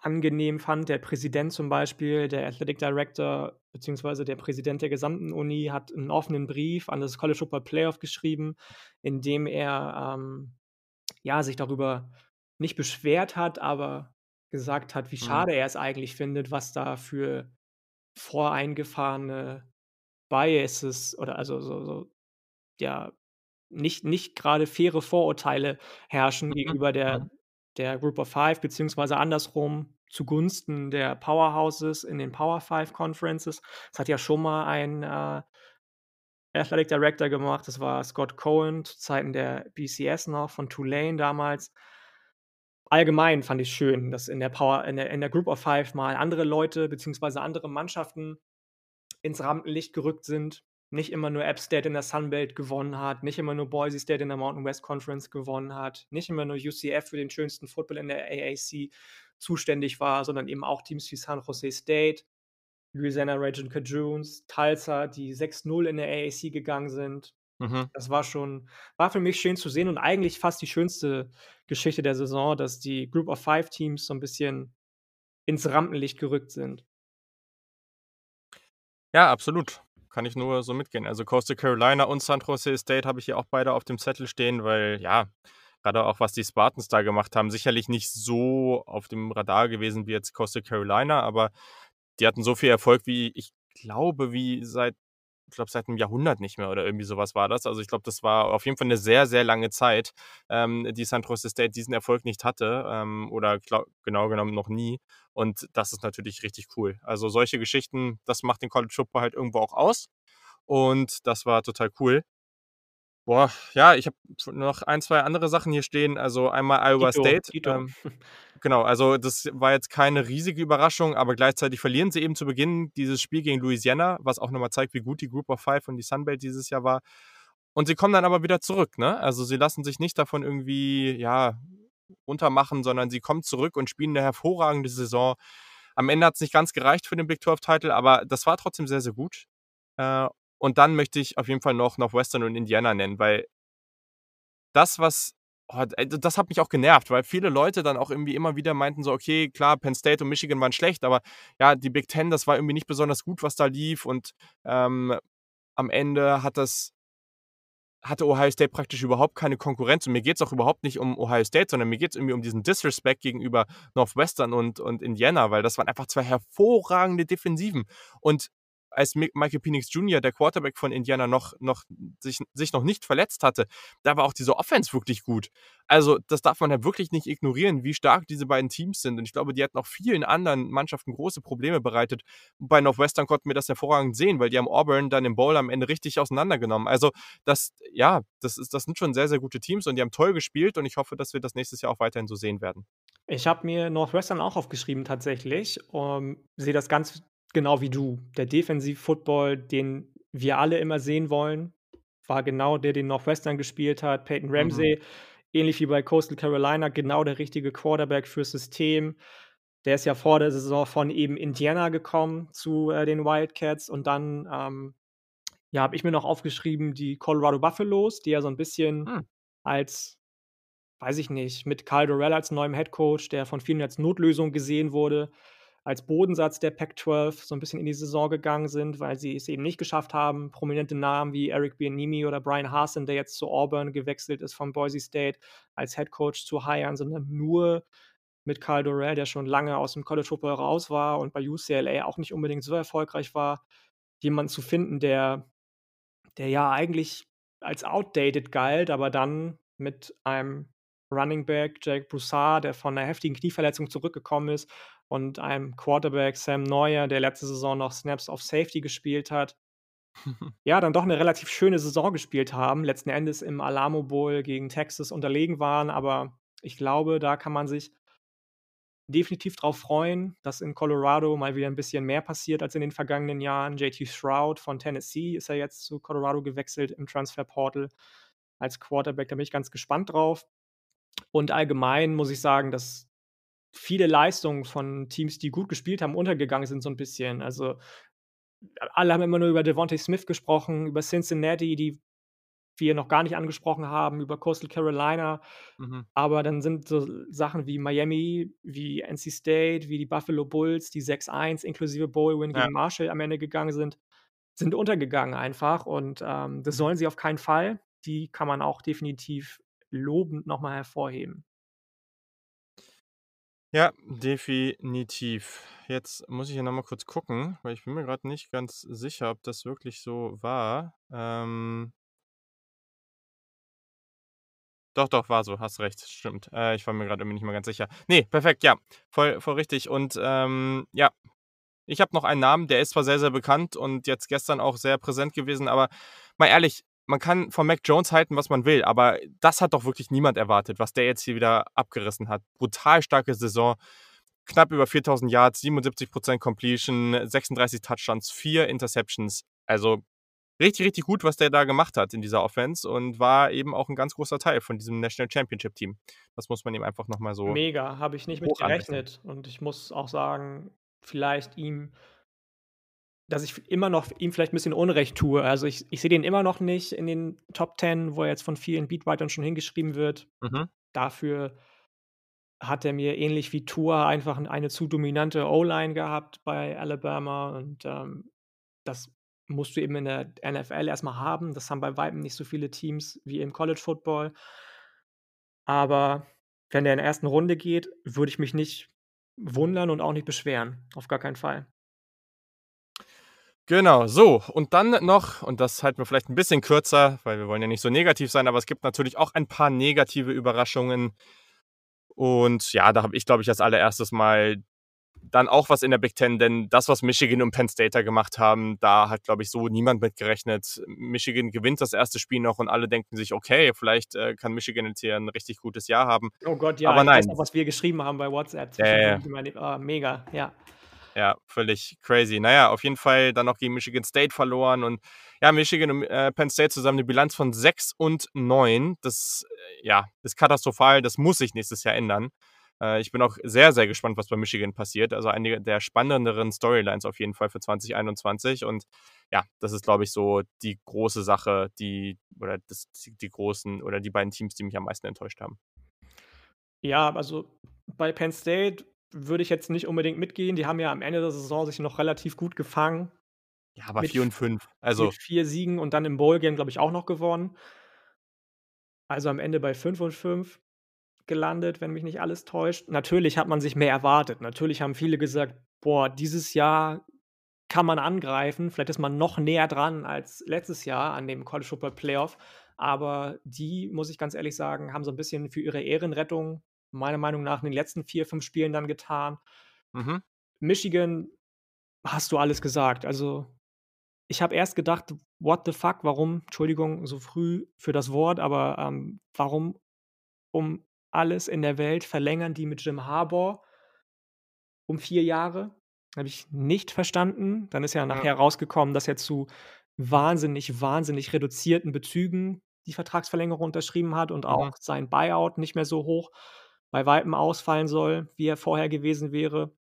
angenehm fand. Der Präsident zum Beispiel, der Athletic Director, beziehungsweise der Präsident der gesamten Uni, hat einen offenen Brief an das College Football Playoff geschrieben, in dem er ähm, ja, sich darüber nicht beschwert hat, aber gesagt hat, wie schade mhm. er es eigentlich findet, was da für voreingefahrene Biases oder also so, so ja, nicht, nicht gerade faire Vorurteile herrschen mhm. gegenüber der der Group of Five, beziehungsweise andersrum zugunsten der Powerhouses in den Power Five Conferences. Das hat ja schon mal ein äh, Athletic Director gemacht, das war Scott Cohen zu Zeiten der B C S noch, von Tulane damals. Allgemein fand ich schön, dass in der Power, in der, in der Group of Five mal andere Leute, beziehungsweise andere Mannschaften ins Rampenlicht gerückt sind, nicht immer nur App State in der Sunbelt gewonnen hat, nicht immer nur Boise State in der Mountain West Conference gewonnen hat, nicht immer nur U C F für den schönsten Football in der A A C zuständig war, sondern eben auch Teams wie San Jose State, Louisiana Ragin' Cajuns, Tulsa, die sechs null in der A A C gegangen sind. Mhm. Das war schon, war für mich schön zu sehen und eigentlich fast die schönste Geschichte der Saison, dass die Group of Five Teams so ein bisschen ins Rampenlicht gerückt sind. Ja, absolut. Kann ich nur so mitgehen. Also Coastal Carolina und San Jose State habe ich hier auch beide auf dem Zettel stehen, weil, ja, gerade auch was die Spartans da gemacht haben, sicherlich nicht so auf dem Radar gewesen wie jetzt Coastal Carolina, aber die hatten so viel Erfolg wie, ich glaube, wie seit, ich glaube, seit einem Jahrhundert nicht mehr oder irgendwie sowas war das. Also ich glaube, das war auf jeden Fall eine sehr, sehr lange Zeit, ähm, die San Jose State diesen Erfolg nicht hatte ähm, oder glaub, genau genommen noch nie. Und das ist natürlich richtig cool. Also solche Geschichten, das macht den College Football halt irgendwo auch aus. Und das war total cool. Boah, ja, ich habe noch ein, zwei andere Sachen hier stehen. Also einmal Iowa Gito, State. Gito. Ähm, genau, also das war jetzt keine riesige Überraschung, aber gleichzeitig verlieren sie eben zu Beginn dieses Spiel gegen Louisiana, was auch nochmal zeigt, wie gut die Group of Five und die Sunbelt dieses Jahr war. Und sie kommen dann aber wieder zurück, ne? Also sie lassen sich nicht davon irgendwie, ja, runtermachen, sondern sie kommen zurück und spielen eine hervorragende Saison. Am Ende hat es nicht ganz gereicht für den Big zwölf-Title, aber das war trotzdem sehr, sehr gut. Äh, Und dann möchte ich auf jeden Fall noch Northwestern und Indiana nennen, weil das, was, oh, das hat mich auch genervt, weil viele Leute dann auch irgendwie immer wieder meinten so, okay, klar, Penn State und Michigan waren schlecht, aber ja, die Big Ten, das war irgendwie nicht besonders gut, was da lief und ähm, am Ende hat das, hatte Ohio State praktisch überhaupt keine Konkurrenz und mir geht es auch überhaupt nicht um Ohio State, sondern mir geht es irgendwie um diesen Disrespect gegenüber Northwestern und, und Indiana, weil das waren einfach zwei hervorragende Defensiven und als Michael Penix Junior, der Quarterback von Indiana, noch, noch, sich, sich noch nicht verletzt hatte, da war auch diese Offense wirklich gut. Also das darf man ja wirklich nicht ignorieren, wie stark diese beiden Teams sind. Und ich glaube, die hatten auch vielen anderen Mannschaften große Probleme bereitet. Bei Northwestern konnten wir das hervorragend sehen, weil die haben Auburn dann im Bowl am Ende richtig auseinandergenommen. Also das, ja, das, ist, das sind schon sehr, sehr gute Teams und die haben toll gespielt und ich hoffe, dass wir das nächstes Jahr auch weiterhin so sehen werden. Ich habe mir Northwestern auch aufgeschrieben tatsächlich. Um, sehe das ganz genau wie du. Der Defensiv-Football, den wir alle immer sehen wollen, war genau der, den Northwestern gespielt hat. Peyton Ramsey, mhm. ähnlich wie bei Coastal Carolina, genau der richtige Quarterback fürs System. Der ist ja vor der Saison von eben Indiana gekommen zu äh, den Wildcats. Und dann ähm, ja, habe ich mir noch aufgeschrieben, die Colorado Buffaloes, die ja so ein bisschen mhm. als, weiß ich nicht, mit Carl Dorrell als neuem Headcoach, der von vielen als Notlösung gesehen wurde, als Bodensatz der Pac zwölf so ein bisschen in die Saison gegangen sind, weil sie es eben nicht geschafft haben, prominente Namen wie Eric Bieniemy oder Brian Harsin, der jetzt zu Auburn gewechselt ist von Boise State, als Headcoach zu hiren, sondern nur mit Carl Dorrell, der schon lange aus dem College Football raus war und bei U C L A auch nicht unbedingt so erfolgreich war, jemanden zu finden, der, der ja eigentlich als outdated galt, aber dann mit einem Running Back, Jake Broussard, der von einer heftigen Knieverletzung zurückgekommen ist, und einem Quarterback, Sam Neuer, der letzte Saison noch Snaps auf Safety gespielt hat, ja, dann doch eine relativ schöne Saison gespielt haben, letzten Endes im Alamo Bowl gegen Texas unterlegen waren, aber ich glaube, da kann man sich definitiv drauf freuen, dass in Colorado mal wieder ein bisschen mehr passiert als in den vergangenen Jahren. J T Stroud von Tennessee ist ja jetzt zu Colorado gewechselt im Transferportal als Quarterback, da bin ich ganz gespannt drauf. Und allgemein muss ich sagen, dass viele Leistungen von Teams, die gut gespielt haben, untergegangen sind so ein bisschen. Also alle haben immer nur über Devonta Smith gesprochen, über Cincinnati, die wir noch gar nicht angesprochen haben, über Coastal Carolina. Mhm. Aber dann sind so Sachen wie Miami, wie N C State, wie die Buffalo Bulls, die sechs eins inklusive Bowl-Win gegen ja. Marshall am Ende gegangen sind, sind untergegangen einfach. Und ähm, das sollen sie auf keinen Fall. Die kann man auch definitiv lobend nochmal hervorheben. Ja, definitiv. Jetzt muss ich ja nochmal kurz gucken, weil ich bin mir gerade nicht ganz sicher, ob das wirklich so war. Ähm doch, doch, war so, hast recht, stimmt. Äh, ich war mir gerade irgendwie nicht mal ganz sicher. Nee, perfekt, ja, voll, voll richtig. Und ähm, ja, ich habe noch einen Namen, der ist zwar sehr, sehr bekannt und jetzt gestern auch sehr präsent gewesen, aber mal ehrlich, man kann von Mac Jones halten, was man will, aber das hat doch wirklich niemand erwartet, was der jetzt hier wieder abgerissen hat. Brutal starke Saison, knapp über viertausend Yards, siebenundsiebzig Prozent Completion, sechsunddreißig Touchdowns, vier Interceptions. Also richtig, richtig gut, was der da gemacht hat in dieser Offense und war eben auch ein ganz großer Teil von diesem National Championship Team. Das muss man ihm einfach nochmal so... Mega, habe ich nicht mit gerechnet und ich muss auch sagen, vielleicht ihm... dass ich immer noch ihm vielleicht ein bisschen Unrecht tue. Also ich, ich sehe den immer noch nicht in den Top Ten, wo er jetzt von vielen Beatwritern schon hingeschrieben wird. Mhm. Dafür hat er mir ähnlich wie Tua einfach eine zu dominante O-Line gehabt bei Alabama und ähm, das musst du eben in der N F L erstmal haben. Das haben bei weitem nicht so viele Teams wie im College Football. Aber wenn der in der ersten Runde geht, würde ich mich nicht wundern und auch nicht beschweren. Auf gar keinen Fall. Genau, so. Und dann noch, und das halten wir vielleicht ein bisschen kürzer, weil wir wollen ja nicht so negativ sein, aber es gibt natürlich auch ein paar negative Überraschungen. Und ja, da habe ich, glaube ich, als allererstes mal dann auch was in der Big Ten, denn das, was Michigan und Penn State da gemacht haben, da hat, glaube ich, so niemand mit gerechnet. Michigan gewinnt das erste Spiel noch und alle denken sich, okay, vielleicht äh, kann Michigan jetzt hier ein richtig gutes Jahr haben. Oh Gott, ja, aber nein. Das ist auch, was wir geschrieben haben bei WhatsApp. Äh, oh, mega, ja. Ja, völlig crazy. Naja, auf jeden Fall dann noch gegen Michigan State verloren und ja, Michigan und äh, Penn State zusammen eine Bilanz von sechs und neun. Das äh, ja, ist katastrophal, das muss sich nächstes Jahr ändern. Äh, ich bin auch sehr, sehr gespannt, was bei Michigan passiert. Also eine der spannenderen Storylines auf jeden Fall für zwanzig einundzwanzig und ja, das ist, glaube ich, so die große Sache, die oder das, die großen oder die beiden Teams, die mich am meisten enttäuscht haben. Ja, also bei Penn State würde ich jetzt nicht unbedingt mitgehen. Die haben ja am Ende der Saison sich noch relativ gut gefangen. Ja, aber vier und fünf. Also mit vier Siegen und dann im Bowl-Game, glaube ich, auch noch gewonnen. Also am Ende bei fünf und fünf gelandet, wenn mich nicht alles täuscht. Natürlich hat man sich mehr erwartet. Natürlich haben viele gesagt, boah, dieses Jahr kann man angreifen. Vielleicht ist man noch näher dran als letztes Jahr an dem College Football Playoff. Aber die, muss ich ganz ehrlich sagen, haben so ein bisschen für ihre Ehrenrettung meiner Meinung nach in den letzten vier, fünf Spielen dann getan. Mhm. Michigan, hast du alles gesagt. Also ich habe erst gedacht, what the fuck, warum, Entschuldigung, so früh für das Wort, aber ähm, warum um alles in der Welt verlängern die mit Jim Harbaugh um vier Jahre? Habe ich nicht verstanden. Dann ist ja nachher rausgekommen, dass er zu wahnsinnig, wahnsinnig reduzierten Bezügen die Vertragsverlängerung unterschrieben hat und auch mhm. sein Buyout nicht mehr so hoch bei Weitem ausfallen soll, wie er vorher gewesen wäre.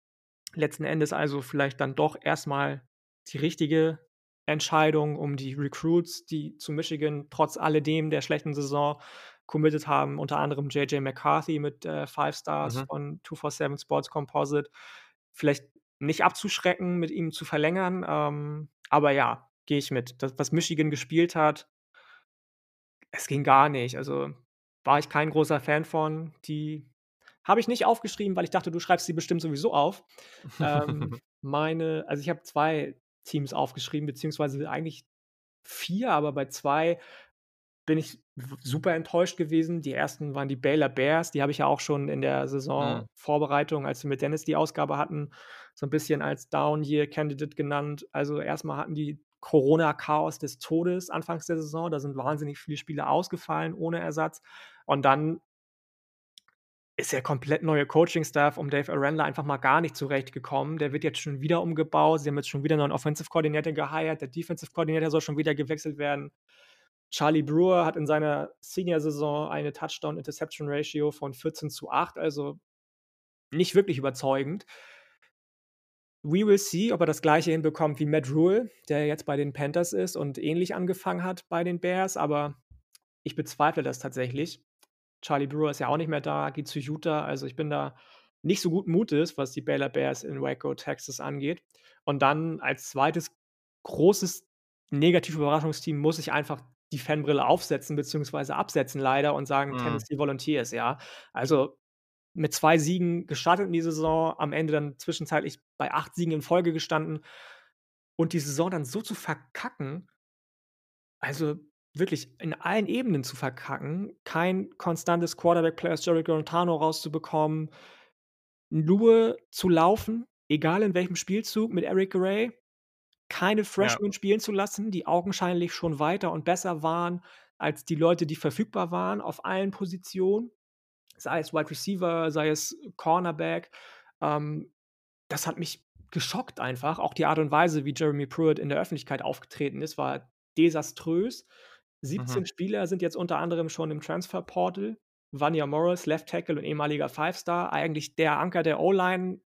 Letzten Endes also vielleicht dann doch erstmal die richtige Entscheidung, um die Recruits, die zu Michigan trotz alledem der schlechten Saison committed haben, unter anderem J J McCarthy mit äh, Five Stars mhm. von two forty-seven Sports Composite, vielleicht nicht abzuschrecken, mit ihm zu verlängern. Ähm, aber ja, gehe ich mit. Das, was Michigan gespielt hat, es ging gar nicht. Also war ich kein großer Fan von. Die habe ich nicht aufgeschrieben, weil ich dachte, du schreibst sie bestimmt sowieso auf. ähm, meine, also ich habe zwei Teams aufgeschrieben, beziehungsweise eigentlich vier, aber bei zwei bin ich super enttäuscht gewesen. Die ersten waren die Baylor Bears, die habe ich ja auch schon in der Saisonvorbereitung, als wir mit Dennis die Ausgabe hatten, so ein bisschen als Down-Year-Candidate genannt. Also erstmal hatten die Corona-Chaos des Todes anfangs der Saison. Da sind wahnsinnig viele Spieler ausgefallen ohne Ersatz. Und dann ist der komplett neue Coaching-Staff um Dave Aranda einfach mal gar nicht zurechtgekommen. Der wird jetzt schon wieder umgebaut. Sie haben jetzt schon wieder einen neuen Offensive-Koordinator geheiert. Der Defensive-Koordinator soll schon wieder gewechselt werden. Charlie Brewer hat in seiner Senior-Saison eine Touchdown-Interception-Ratio von vierzehn zu acht. Also nicht wirklich überzeugend. We will see, ob er das Gleiche hinbekommt wie Matt Rhule, der jetzt bei den Panthers ist und ähnlich angefangen hat bei den Bears, aber ich bezweifle das tatsächlich. Charlie Brewer ist ja auch nicht mehr da, geht zu Utah, also ich bin da nicht so guten Mutes, was die Baylor Bears in Waco, Texas angeht. Und dann als zweites großes negative Überraschungsteam muss ich einfach die Fanbrille aufsetzen, beziehungsweise absetzen leider und sagen, mhm. Tennessee Volunteers, ja. Also mit zwei Siegen gestartet in die Saison, am Ende dann zwischenzeitlich bei acht Siegen in Folge gestanden und die Saison dann so zu verkacken, also wirklich in allen Ebenen zu verkacken, kein konstantes Quarterback-Play aus Jerry Garantano rauszubekommen, nur zu laufen, egal in welchem Spielzug, mit Eric Gray, keine Freshmen ja. spielen zu lassen, die augenscheinlich schon weiter und besser waren als die Leute, die verfügbar waren auf allen Positionen, sei es Wide Receiver, sei es Cornerback. Ähm, das hat mich geschockt einfach. Auch die Art und Weise, wie Jeremy Pruitt in der Öffentlichkeit aufgetreten ist, war desaströs. siebzehn mhm. Spieler sind jetzt unter anderem schon im Transferportal. Vanya Morris, Left Tackle und ehemaliger Five-Star, eigentlich der Anker der O-Line,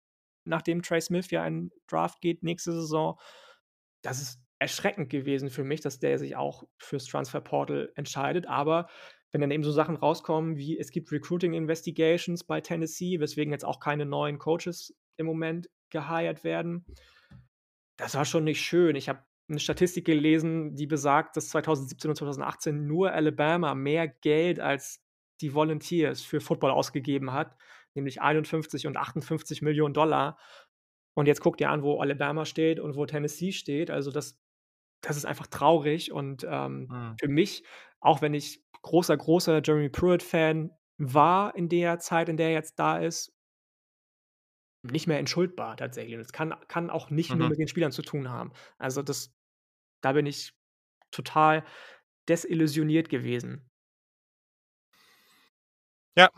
nachdem Trey Smith ja in den Draft geht nächste Saison. Das ist erschreckend gewesen für mich, dass der sich auch fürs Transferportal entscheidet, aber wenn dann eben so Sachen rauskommen, wie es gibt Recruiting Investigations bei Tennessee, weswegen jetzt auch keine neuen Coaches im Moment geheiert werden. Das war schon nicht schön. Ich habe eine Statistik gelesen, die besagt, dass zwanzig siebzehn und zwanzig achtzehn nur Alabama mehr Geld als die Volunteers für Football ausgegeben hat, nämlich einundfünfzig und achtundfünfzig Millionen Dollar. Und jetzt guckt ihr an, wo Alabama steht und wo Tennessee steht. Also das, das ist einfach traurig. Und ähm, mhm. für mich, auch wenn ich großer, großer Jeremy Pruitt-Fan war in der Zeit, in der er jetzt da ist, nicht mehr entschuldbar tatsächlich. Und es kann, kann auch nicht mhm. nur mit den Spielern zu tun haben. Also das, da bin ich total desillusioniert gewesen. Ja,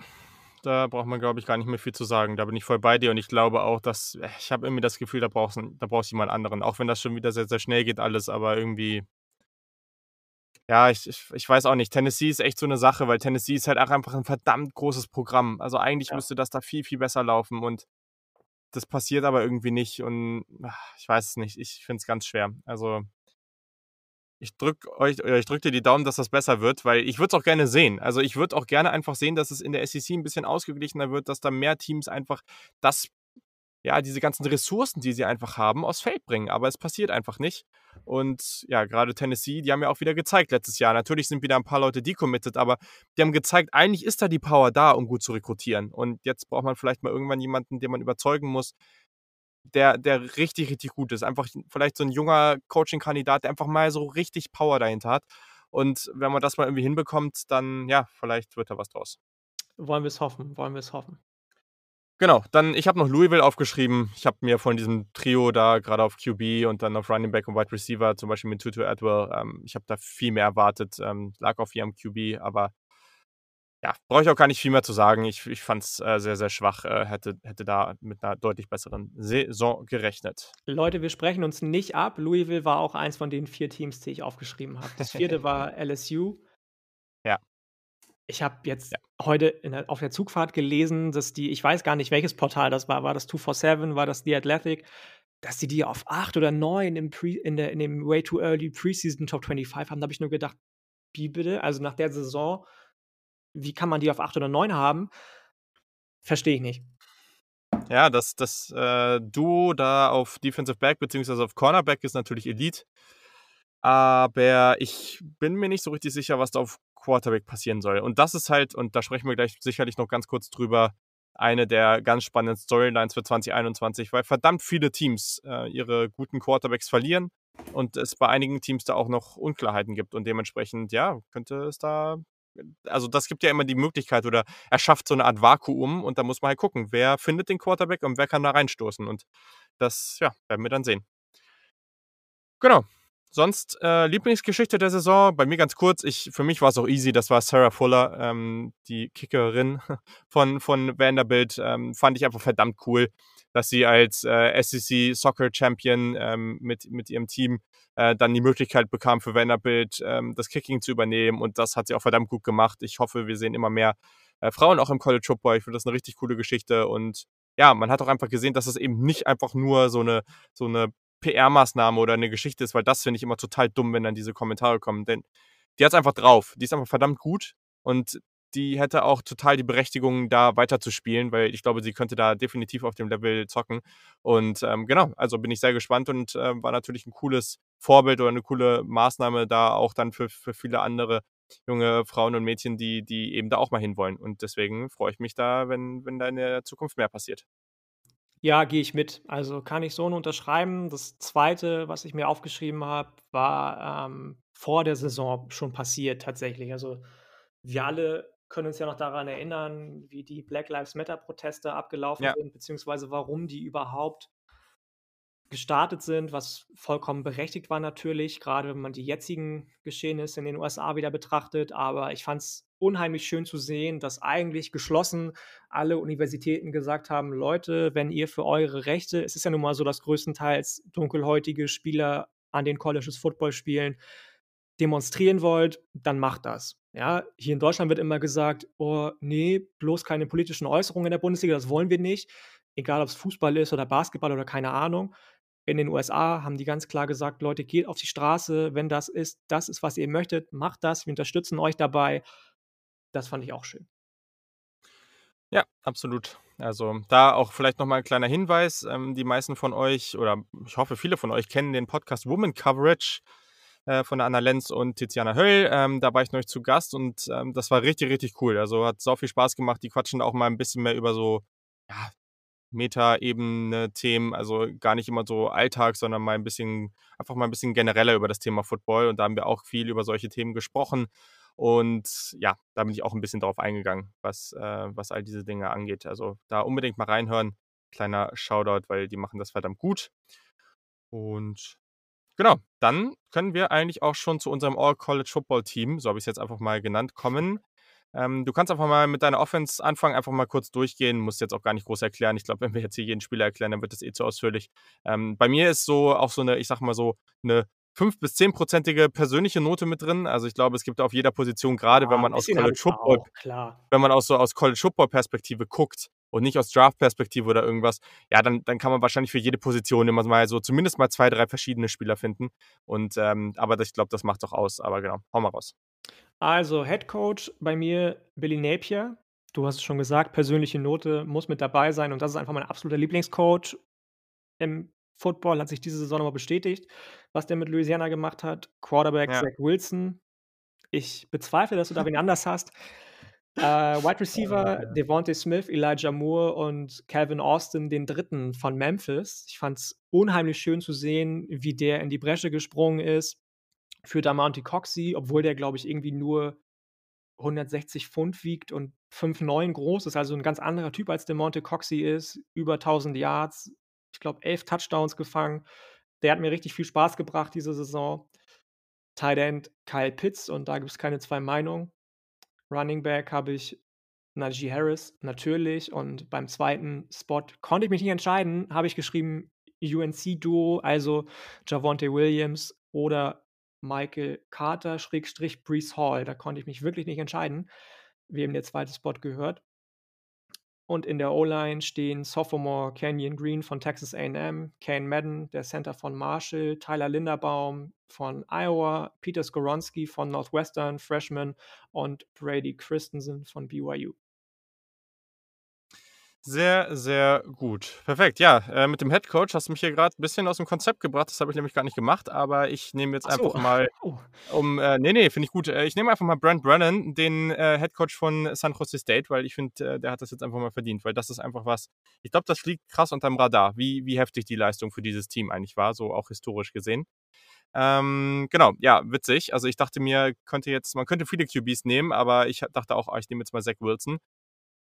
da braucht man, glaube ich, gar nicht mehr viel zu sagen. Da bin ich voll bei dir und ich glaube auch, dass, ich habe irgendwie das Gefühl, da brauchst du da brauchst jemand anderen. Auch wenn das schon wieder sehr, sehr schnell geht alles, aber irgendwie, ja, ich, ich, ich weiß auch nicht. Tennessee ist echt so eine Sache, weil Tennessee ist halt auch einfach ein verdammt großes Programm. Also eigentlich ja. müsste das da viel, viel besser laufen und das passiert aber irgendwie nicht und ach, ich weiß es nicht. Ich finde es ganz schwer. Also ich drücke euch, ich drück dir die Daumen, dass das besser wird, weil ich würde es auch gerne sehen. Also ich würde auch gerne einfach sehen, dass es in der S E C ein bisschen ausgeglichener wird, dass da mehr Teams einfach das, ja, diese ganzen Ressourcen, die sie einfach haben, aufs Feld bringen. Aber es passiert einfach nicht. Und ja, gerade Tennessee, die haben ja auch wieder gezeigt letztes Jahr. Natürlich sind wieder ein paar Leute decommitted, aber die haben gezeigt, eigentlich ist da die Power da, um gut zu rekrutieren. Und jetzt braucht man vielleicht mal irgendwann jemanden, den man überzeugen muss, der, der richtig, richtig gut ist. Einfach vielleicht so ein junger Coaching-Kandidat, der einfach mal so richtig Power dahinter hat. Und wenn man das mal irgendwie hinbekommt, dann ja, vielleicht wird da was draus. Wollen wir es hoffen, wollen wir es hoffen. Genau, dann, ich habe noch Louisville aufgeschrieben. Ich habe mir von diesem Trio da, gerade auf Q B und dann auf Running Back und Wide Receiver, zum Beispiel mit Tutu Atwell, ähm, ich habe da viel mehr erwartet, ähm, lag auf ihrem Q B, aber ja, brauche ich auch gar nicht viel mehr zu sagen. Ich, ich fand es äh, sehr, sehr schwach, äh, hätte, hätte da mit einer deutlich besseren Saison gerechnet. Leute, wir sprechen uns nicht ab. Louisville war auch eins von den vier Teams, die ich aufgeschrieben habe. Das vierte war L S U. Ja. Ich habe jetzt ja. heute in der, auf der Zugfahrt gelesen, dass die, ich weiß gar nicht, welches Portal das war, war das two forty-seven, war das The Athletic, dass die die auf acht oder neun im Pre, in, der, in dem Way Too Early Preseason Top fünfundzwanzig haben. Da habe ich nur gedacht, wie bitte? Also nach der Saison, wie kann man die auf acht oder neun haben? Verstehe ich nicht. Ja, das, das äh, Duo da auf Defensive Back bzw. auf Cornerback ist natürlich Elite. Aber ich bin mir nicht so richtig sicher, was da auf Quarterback passieren soll. Und das ist halt, und da sprechen wir gleich sicherlich noch ganz kurz drüber, eine der ganz spannenden Storylines für zwanzig einundzwanzig, weil verdammt viele Teams äh, ihre guten Quarterbacks verlieren und es bei einigen Teams da auch noch Unklarheiten gibt. Und dementsprechend, ja, könnte es da, also das gibt ja immer die Möglichkeit oder erschafft so eine Art Vakuum und da muss man halt gucken, wer findet den Quarterback und wer kann da reinstoßen. Und das, ja, werden wir dann sehen. Genau. Sonst äh, Lieblingsgeschichte der Saison, bei mir ganz kurz, ich, für mich war es auch easy, das war Sarah Fuller, ähm, die Kickerin von, von Vanderbilt, ähm, fand ich einfach verdammt cool, dass sie als äh, S E C Soccer Champion ähm, mit, mit ihrem Team äh, dann die Möglichkeit bekam für Vanderbilt, ähm, das Kicking zu übernehmen und das hat sie auch verdammt gut gemacht. Ich hoffe, wir sehen immer mehr äh, Frauen auch im College Football, ich finde das eine richtig coole Geschichte und ja, man hat auch einfach gesehen, dass es das eben nicht einfach nur so eine, so eine P R-Maßnahme oder eine Geschichte ist, weil das finde ich immer total dumm, wenn dann diese Kommentare kommen, denn die hat es einfach drauf, die ist einfach verdammt gut und die hätte auch total die Berechtigung, da weiterzuspielen, weil ich glaube, sie könnte da definitiv auf dem Level zocken und ähm, genau, also bin ich sehr gespannt und äh, war natürlich ein cooles Vorbild oder eine coole Maßnahme da auch dann für, für viele andere junge Frauen und Mädchen, die, die eben da auch mal hinwollen und deswegen freue ich mich da, wenn, wenn da in der Zukunft mehr passiert. Ja, gehe ich mit. Also kann ich so nur unterschreiben. Das Zweite, was ich mir aufgeschrieben habe, war ähm, vor der Saison schon passiert tatsächlich. Also wir alle können uns ja noch daran erinnern, wie die Black Lives Matter-Proteste abgelaufen ja. sind, beziehungsweise warum die überhaupt gestartet sind, was vollkommen berechtigt war natürlich, gerade wenn man die jetzigen Geschehnisse in den U S A wieder betrachtet. Aber ich fand es unheimlich schön zu sehen, dass eigentlich geschlossen alle Universitäten gesagt haben, Leute, wenn ihr für eure Rechte, es ist ja nun mal so, dass größtenteils dunkelhäutige Spieler an den Colleges Football spielen, demonstrieren wollt, dann macht das. Ja, hier in Deutschland wird immer gesagt, oh nee, bloß keine politischen Äußerungen in der Bundesliga, das wollen wir nicht, egal ob es Fußball ist oder Basketball oder keine Ahnung. In den U S A haben die ganz klar gesagt, Leute, geht auf die Straße, wenn das ist, das ist, was ihr möchtet, macht das, wir unterstützen euch dabei. Das fand ich auch schön. Ja, absolut. Also da auch vielleicht nochmal ein kleiner Hinweis. Ähm, die meisten von euch, oder ich hoffe, viele von euch kennen den Podcast Woman Coverage. äh, von Anna Lenz und Tiziana Höll. Ähm, da war ich neulich zu Gast und ähm, das war richtig, richtig cool. Also hat so viel Spaß gemacht. Die quatschen auch mal ein bisschen mehr über so, ja, Meta-Ebene-Themen, also gar nicht immer so Alltag, sondern mal ein bisschen, einfach mal ein bisschen genereller über das Thema Football. Und da haben wir auch viel über solche Themen gesprochen. Und ja, da bin ich auch ein bisschen drauf eingegangen, was, äh, was all diese Dinge angeht. Also da unbedingt mal reinhören. Kleiner Shoutout, weil die machen das verdammt gut. Und genau, dann können wir eigentlich auch schon zu unserem All-College-Football-Team, so habe ich es jetzt einfach mal genannt, kommen. Ähm, du kannst einfach mal mit deiner Offense anfangen, einfach mal kurz durchgehen, musst jetzt auch gar nicht groß erklären. Ich glaube, wenn wir jetzt hier jeden Spieler erklären, dann wird das eh zu ausführlich. Ähm, bei mir ist so auch so eine, ich sag mal so, eine fünf bis zehn prozentige persönliche Note mit drin. Also ich glaube, es gibt auf jeder Position, gerade ja, wenn man aus College Football, wenn man aus so aus College Football Perspektive guckt und nicht aus Draft Perspektive oder irgendwas, ja, dann, dann kann man wahrscheinlich für jede Position immer mal so zumindest mal zwei, drei verschiedene Spieler finden. Und ähm, aber das, ich glaube, das macht doch aus. Aber genau, hau mal raus. Also Head Coach bei mir Billy Napier. Du hast es schon gesagt, persönliche Note muss mit dabei sein und das ist einfach mein absoluter Lieblingscoach im Football, hat sich diese Saison nochmal bestätigt, was der mit Louisiana gemacht hat. Quarterback ja. Zach Wilson. Ich bezweifle, dass du da wen anders hast. Äh, Wide Receiver Devonta Smith, Elijah Moore und Calvin Austin, den dritten von Memphis. Ich fand es unheimlich schön zu sehen, wie der in die Bresche gesprungen ist für Damonte Coxey, obwohl der, glaube ich, irgendwie nur hundertsechzig Pfund wiegt und fünf Komma neun groß ist. Also ein ganz anderer Typ, als Damonte Coxey ist. Über tausend Yards. Ich glaube, elf Touchdowns gefangen. Der hat mir richtig viel Spaß gebracht diese Saison. Tight End Kyle Pitts, und da gibt es keine zwei Meinungen. Running Back habe ich Najee Harris, natürlich. Und beim zweiten Spot konnte ich mich nicht entscheiden, habe ich geschrieben U N C-Duo, also Javonte Williams oder Michael Carter, Schrägstrich Breece Hall. Da konnte ich mich wirklich nicht entscheiden, wem der zweite Spot gehört. Und in der O-Line stehen Sophomore Kenyon Green von Texas A and M, Kane Madden, der Center von Marshall, Tyler Linderbaum von Iowa, Peter Skoronski von Northwestern, Freshman, und Brady Christensen von B Y U. Sehr, sehr gut. Perfekt. Ja, äh, mit dem Head Coach hast du mich hier gerade ein bisschen aus dem Konzept gebracht. Das habe ich nämlich gar nicht gemacht, aber ich nehme jetzt einfach so. mal um, äh, nee, nee, finde ich gut. Ich nehme einfach mal Brent Brennan, den äh, Head Coach von San Jose State, weil ich finde, äh, der hat das jetzt einfach mal verdient, weil das ist einfach was, ich glaube, das liegt krass unterm Radar, wie, wie heftig die Leistung für dieses Team eigentlich war, so auch historisch gesehen. Ähm, genau, ja, witzig. Also ich dachte mir, könnte jetzt, man könnte viele Q Bs nehmen, aber ich dachte auch, ich nehme jetzt mal Zach Wilson.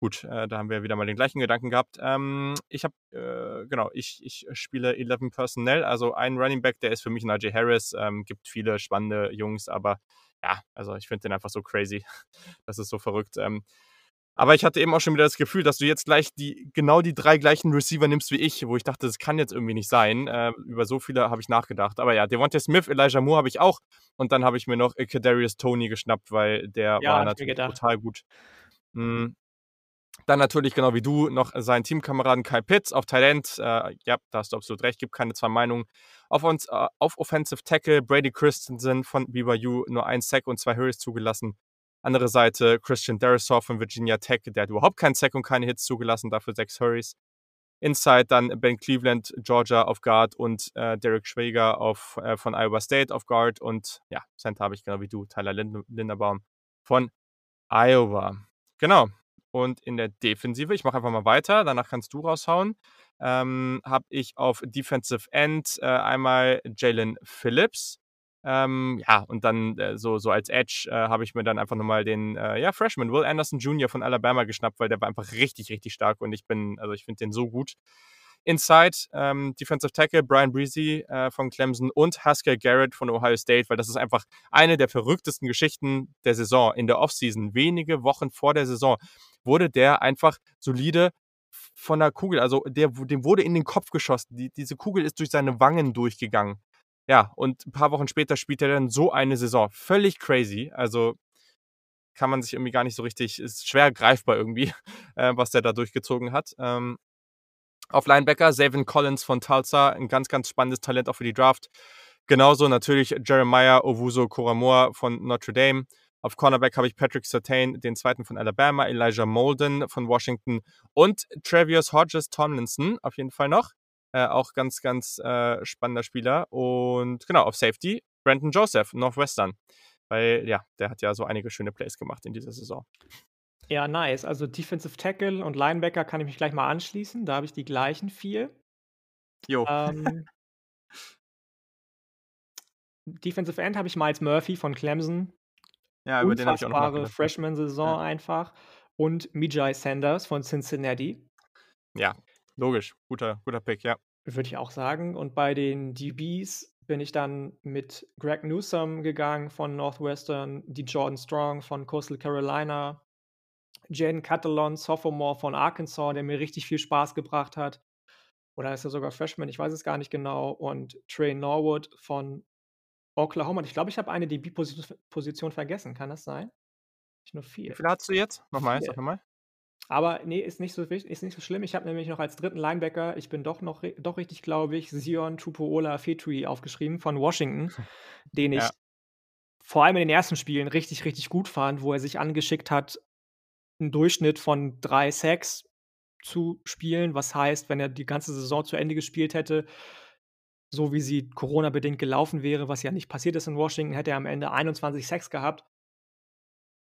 Gut, äh, da haben wir wieder mal den gleichen Gedanken gehabt. Ähm, ich habe, äh, genau, ich, ich spiele elf Personnel, also ein Running Back, der ist für mich Najee Harris, ähm, gibt viele spannende Jungs, aber ja, also ich finde den einfach so crazy, das ist so verrückt. Ähm, aber ich hatte eben auch schon wieder das Gefühl, dass du jetzt gleich die genau die drei gleichen Receiver nimmst wie ich, wo ich dachte, das kann jetzt irgendwie nicht sein, äh, über so viele habe ich nachgedacht, aber ja, Devonta Smith, Elijah Moore habe ich auch und dann habe ich mir noch Kadarius Toney geschnappt, weil der ja, war natürlich total gut. Mhm. Dann natürlich, genau wie du, noch seinen Teamkameraden Kyle Pitts auf Tight End. Äh, ja, da hast du absolut recht, gibt keine zwei Meinungen. Auf, uns, äh, auf Offensive Tackle Brady Christensen von B Y U, nur ein Sack und zwei Hurries zugelassen. Andere Seite Christian Darrisaw von Virginia Tech, der hat überhaupt keinen Sack und keine Hits zugelassen, dafür sechs Hurries. Inside dann Ben Cleveland, Georgia auf Guard und äh, Derek Schwager auf, äh, von Iowa State auf Guard. Und ja, Center habe ich genau wie du, Tyler Lind- Linderbaum von Iowa. Genau. Und in der Defensive, ich mache einfach mal weiter, danach kannst du raushauen, ähm, habe ich auf Defensive End äh, einmal Jalen Phillips. Ähm, ja, und dann äh, so, so als Edge äh, habe ich mir dann einfach nochmal den äh, ja, Freshman Will Anderson Junior von Alabama geschnappt, weil der war einfach richtig, richtig stark und ich bin, also ich finde den so gut. Inside, ähm, Defensive Tackle Brian Breezy äh, von Clemson und Haskell Garrett von Ohio State, weil das ist einfach eine der verrücktesten Geschichten der Saison. In der Offseason, wenige Wochen vor der Saison, wurde der einfach solide von der Kugel, also der, dem wurde in den Kopf geschossen. Die, diese Kugel ist durch seine Wangen durchgegangen. Ja, und ein paar Wochen später spielt er dann so eine Saison. Völlig crazy, also kann man sich irgendwie gar nicht so richtig, ist schwer greifbar irgendwie, äh, was der da durchgezogen hat. Ähm, Auf Linebacker, Zaven Collins von Tulsa, ein ganz, ganz spannendes Talent auch für die Draft. Genauso natürlich Jeremiah Owusu-Koramoah von Notre Dame. Auf Cornerback habe ich Patrick Sertain, den zweiten von Alabama, Elijah Molden von Washington und Trevious Hodges-Tomlinson auf jeden Fall noch. Äh, auch ganz, ganz äh, spannender Spieler. Und genau, auf Safety, Brandon Joseph, Northwestern. Weil, ja, der hat ja so einige schöne Plays gemacht in dieser Saison. Ja, nice. Also Defensive Tackle und Linebacker kann ich mich gleich mal anschließen. Da habe ich die gleichen vier. Jo. Ähm, Defensive End habe ich Miles Murphy von Clemson. Ja, über den habe ich auch noch unfassbare Freshman-Saison ja. einfach. Und Mijai Sanders von Cincinnati. Ja, logisch. Guter, guter Pick, ja. Würde ich auch sagen. Und bei den D Bs bin ich dann mit Greg Newsome gegangen von Northwestern, die Jordan Strong von Coastal Carolina, Jaden Catalon, Sophomore von Arkansas, der mir richtig viel Spaß gebracht hat. Oder ist er sogar Freshman? Ich weiß es gar nicht genau. Und Trey Norwood von Oklahoma. Und ich glaube, ich habe eine D B-Position vergessen. Kann das sein? Ich nur vier. Wie viel hast du jetzt? Nochmal, sag nochmal. Aber nee, ist nicht so, ist nicht so schlimm. Ich habe nämlich noch als dritten Linebacker, ich bin doch noch doch richtig, glaube ich, Zion Tupuola-Fetui aufgeschrieben von Washington, den ich ja. vor allem in den ersten Spielen richtig, richtig gut fand, wo er sich angeschickt hat, einen Durchschnitt von drei Sacks zu spielen, was heißt, wenn er die ganze Saison zu Ende gespielt hätte, so wie sie Corona-bedingt gelaufen wäre, was ja nicht passiert ist in Washington, hätte er am Ende einundzwanzig Sacks gehabt.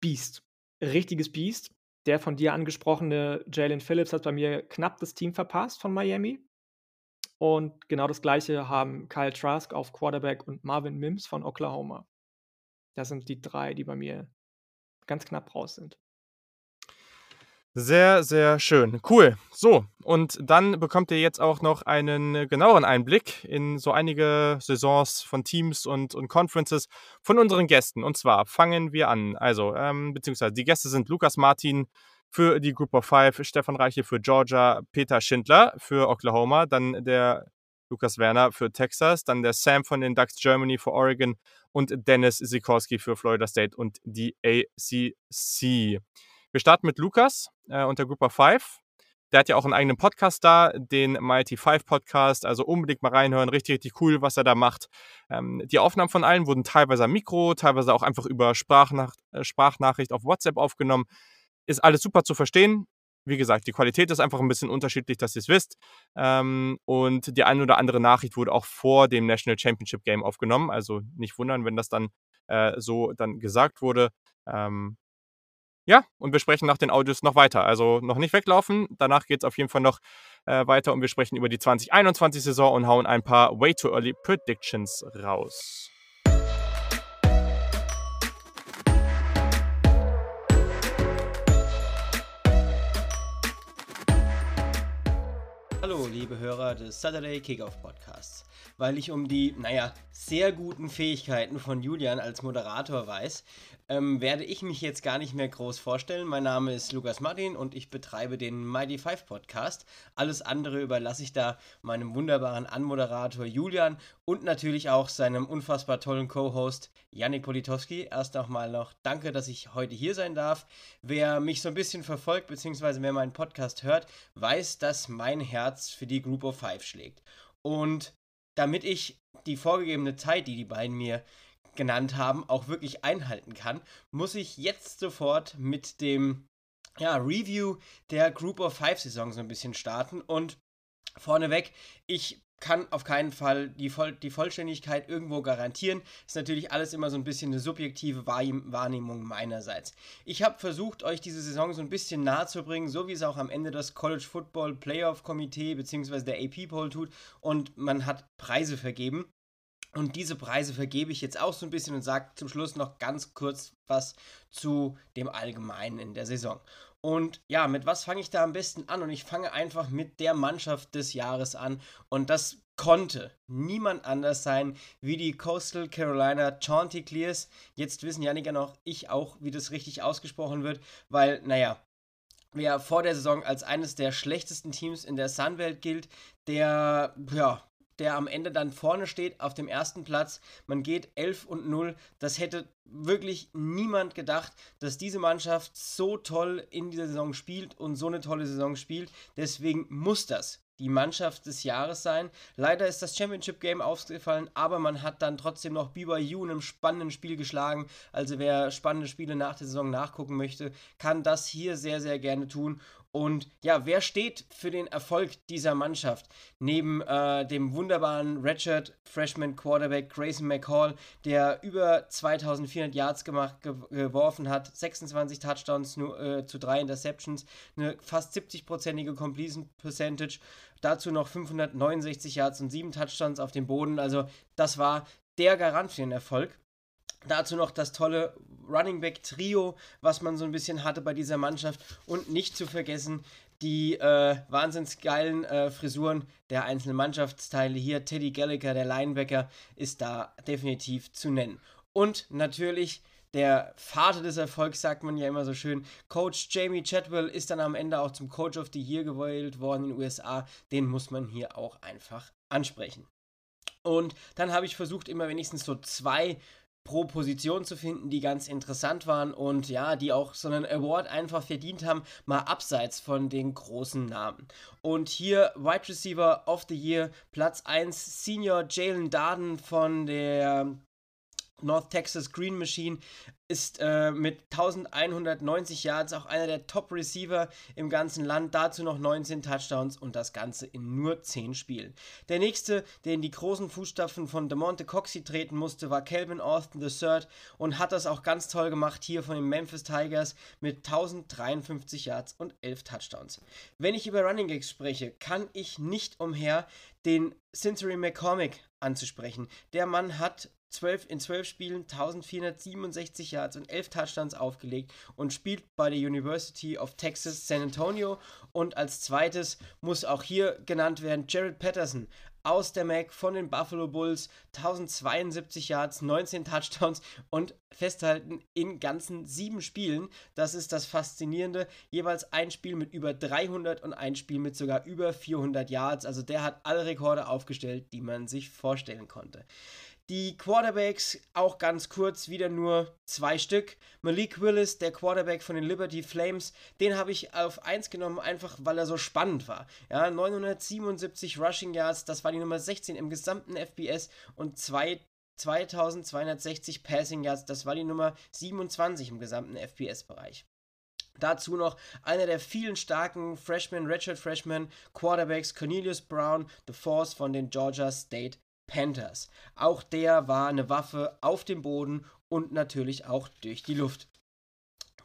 Biest. Richtiges Biest. Der von dir angesprochene Jalen Phillips hat bei mir knapp das Team verpasst von Miami. Und genau das Gleiche haben Kyle Trask auf Quarterback und Marvin Mims von Oklahoma. Das sind die drei, die bei mir ganz knapp raus sind. Sehr, sehr schön. Cool. So, und dann bekommt ihr jetzt auch noch einen genaueren Einblick in so einige Saisons von Teams und, und Conferences von unseren Gästen. Und zwar fangen wir an. Also, ähm, beziehungsweise die Gäste sind Lukas Martin für die Group of Five, Stefan Reiche für Georgia, Peter Schindler für Oklahoma, dann der Lukas Werner für Texas, dann der Sam von den Ducks Germany für Oregon und Dennis Sikorski für Florida State und die A C C. Wir starten mit Lukas äh, und der Group of Five. Der hat ja auch einen eigenen Podcast da, den Mighty five Podcast. Also unbedingt mal reinhören. Richtig, richtig cool, was er da macht. Ähm, die Aufnahmen von allen wurden teilweise am Mikro, teilweise auch einfach über Sprachnach- Sprachnachricht auf WhatsApp aufgenommen. Ist alles super zu verstehen. Wie gesagt, die Qualität ist einfach ein bisschen unterschiedlich, dass ihr es wisst. Ähm, und die eine oder andere Nachricht wurde auch vor dem National Championship Game aufgenommen. Also nicht wundern, wenn das dann äh, so dann gesagt wurde. Ähm, Ja, und wir sprechen nach den Audios noch weiter. Also noch nicht weglaufen, danach geht es auf jeden Fall noch äh, weiter und wir sprechen über die zwanzig einundzwanzig-Saison und hauen ein paar Way-Too-Early-Predictions raus. Hallo, liebe Hörer des Saturday Kickoff Podcasts. Weil ich um die, naja, sehr guten Fähigkeiten von Julian als Moderator weiß, ähm, werde ich mich jetzt gar nicht mehr groß vorstellen. Mein Name ist Lukas Martin und ich betreibe den Mighty five Podcast. Alles andere überlasse ich da meinem wunderbaren Anmoderator Julian und natürlich auch seinem unfassbar tollen Co-Host Janik Politowski. Erst nochmal noch danke, dass ich heute hier sein darf. Wer mich so ein bisschen verfolgt, beziehungsweise wer meinen Podcast hört, weiß, dass mein Herz für die Group of Five schlägt. Und damit ich die vorgegebene Zeit, die die beiden mir genannt haben, auch wirklich einhalten kann, muss ich jetzt sofort mit dem ja, Review der Group of Five Saison so ein bisschen starten. Und vorneweg, ich kann auf keinen Fall die, Voll- die Vollständigkeit irgendwo garantieren. Ist natürlich alles immer so ein bisschen eine subjektive Wahrnehmung meinerseits. Ich habe versucht, euch diese Saison so ein bisschen nahe zu bringen, so wie es auch am Ende das College Football Playoff Komitee bzw. der A P-Poll tut und man hat Preise vergeben. Und diese Preise vergebe ich jetzt auch so ein bisschen und sage zum Schluss noch ganz kurz was zu dem Allgemeinen in der Saison. Und ja, mit was fange ich da am besten an? Und ich fange einfach mit der Mannschaft des Jahres an. Und das konnte niemand anders sein wie die Coastal Carolina Chanticleers. Jetzt wissen Janik ja noch, ich auch, wie das richtig ausgesprochen wird, weil, naja, wer vor der Saison als eines der schlechtesten Teams in der Sunbelt gilt, der, ja, der am Ende dann vorne steht, auf dem ersten Platz. Man geht elf und null. Das hätte wirklich niemand gedacht, dass diese Mannschaft so toll in dieser Saison spielt und so eine tolle Saison spielt. Deswegen muss das die Mannschaft des Jahres sein. Leider ist das Championship-Game ausgefallen, aber man hat dann trotzdem noch B Y U in einem spannenden Spiel geschlagen. Also wer spannende Spiele nach der Saison nachgucken möchte, kann das hier sehr, sehr gerne tun. Und ja, wer steht für den Erfolg dieser Mannschaft? Neben äh, dem wunderbaren Redshirt Freshman Quarterback Grayson McCall, der über zweitausendvierhundert Yards gemacht, ge- geworfen hat, sechsundzwanzig Touchdowns nur, äh, zu drei Interceptions, eine fast siebzig-prozentige Completion Percentage, dazu noch fünfhundertneunundsechzig Yards und sieben Touchdowns auf dem Boden. Also das war der Garant für den Erfolg. Dazu noch das tolle Running Back Trio, was man so ein bisschen hatte bei dieser Mannschaft, und nicht zu vergessen die äh, wahnsinnsgeilen äh, Frisuren der einzelnen Mannschaftsteile hier. Teddy Gallagher, der Linebacker, ist da definitiv zu nennen. Und natürlich der Vater des Erfolgs, sagt man ja immer so schön. Coach Jamie Chadwell ist dann am Ende auch zum Coach of the Year gewählt worden in den U S A. Den muss man hier auch einfach ansprechen. Und dann habe ich versucht, immer wenigstens so zwei pro Position zu finden, die ganz interessant waren und ja, die auch so einen Award einfach verdient haben, mal abseits von den großen Namen. Und hier Wide Receiver of the Year, Platz eins, Senior Jalen Darden von der North Texas Green Machine, ist äh, mit eintausendeinhundertneunzig Yards auch einer der Top-Receiver im ganzen Land, dazu noch neunzehn Touchdowns und das Ganze in nur zehn Spielen. Der nächste, der in die großen Fußstapfen von DeMonte Coxey treten musste, war Calvin Austin der Dritte und hat das auch ganz toll gemacht hier von den Memphis Tigers mit tausenddreiundfünfzig Yards und elf Touchdowns. Wenn ich über Running Gags spreche, kann ich nicht umher, den Cincinnati McCormick anzusprechen. Der Mann hat in zwölf Spielen eintausendvierhundertsiebenundsechzig Yards und elf Touchdowns aufgelegt und spielt bei der University of Texas San Antonio. Und als zweites muss auch hier genannt werden Jared Patterson aus der M A C von den Buffalo Bulls, tausendzweiundsiebzig Yards, neunzehn Touchdowns und festhalten in ganzen sieben Spielen. Das ist das Faszinierende. Jeweils ein Spiel mit über dreihundert und ein Spiel mit sogar über vierhundert Yards. Also der hat alle Rekorde aufgestellt, die man sich vorstellen konnte. Die Quarterbacks, auch ganz kurz, wieder nur zwei Stück. Malik Willis, der Quarterback von den Liberty Flames, den habe ich auf eins genommen, einfach weil er so spannend war. Ja, neunhundertsiebenundsiebzig Rushing Yards, das war die Nummer sechzehn im gesamten F B S, und zwei zweitausendzweihundertsechzig Passing Yards, das war die Nummer siebenundzwanzig im gesamten F B S-Bereich. Dazu noch einer der vielen starken Freshmen, Redshirt Freshmen, Quarterbacks, Cornelius Brown, The Force von den Georgia State Panthers. Auch der war eine Waffe auf dem Boden und natürlich auch durch die Luft.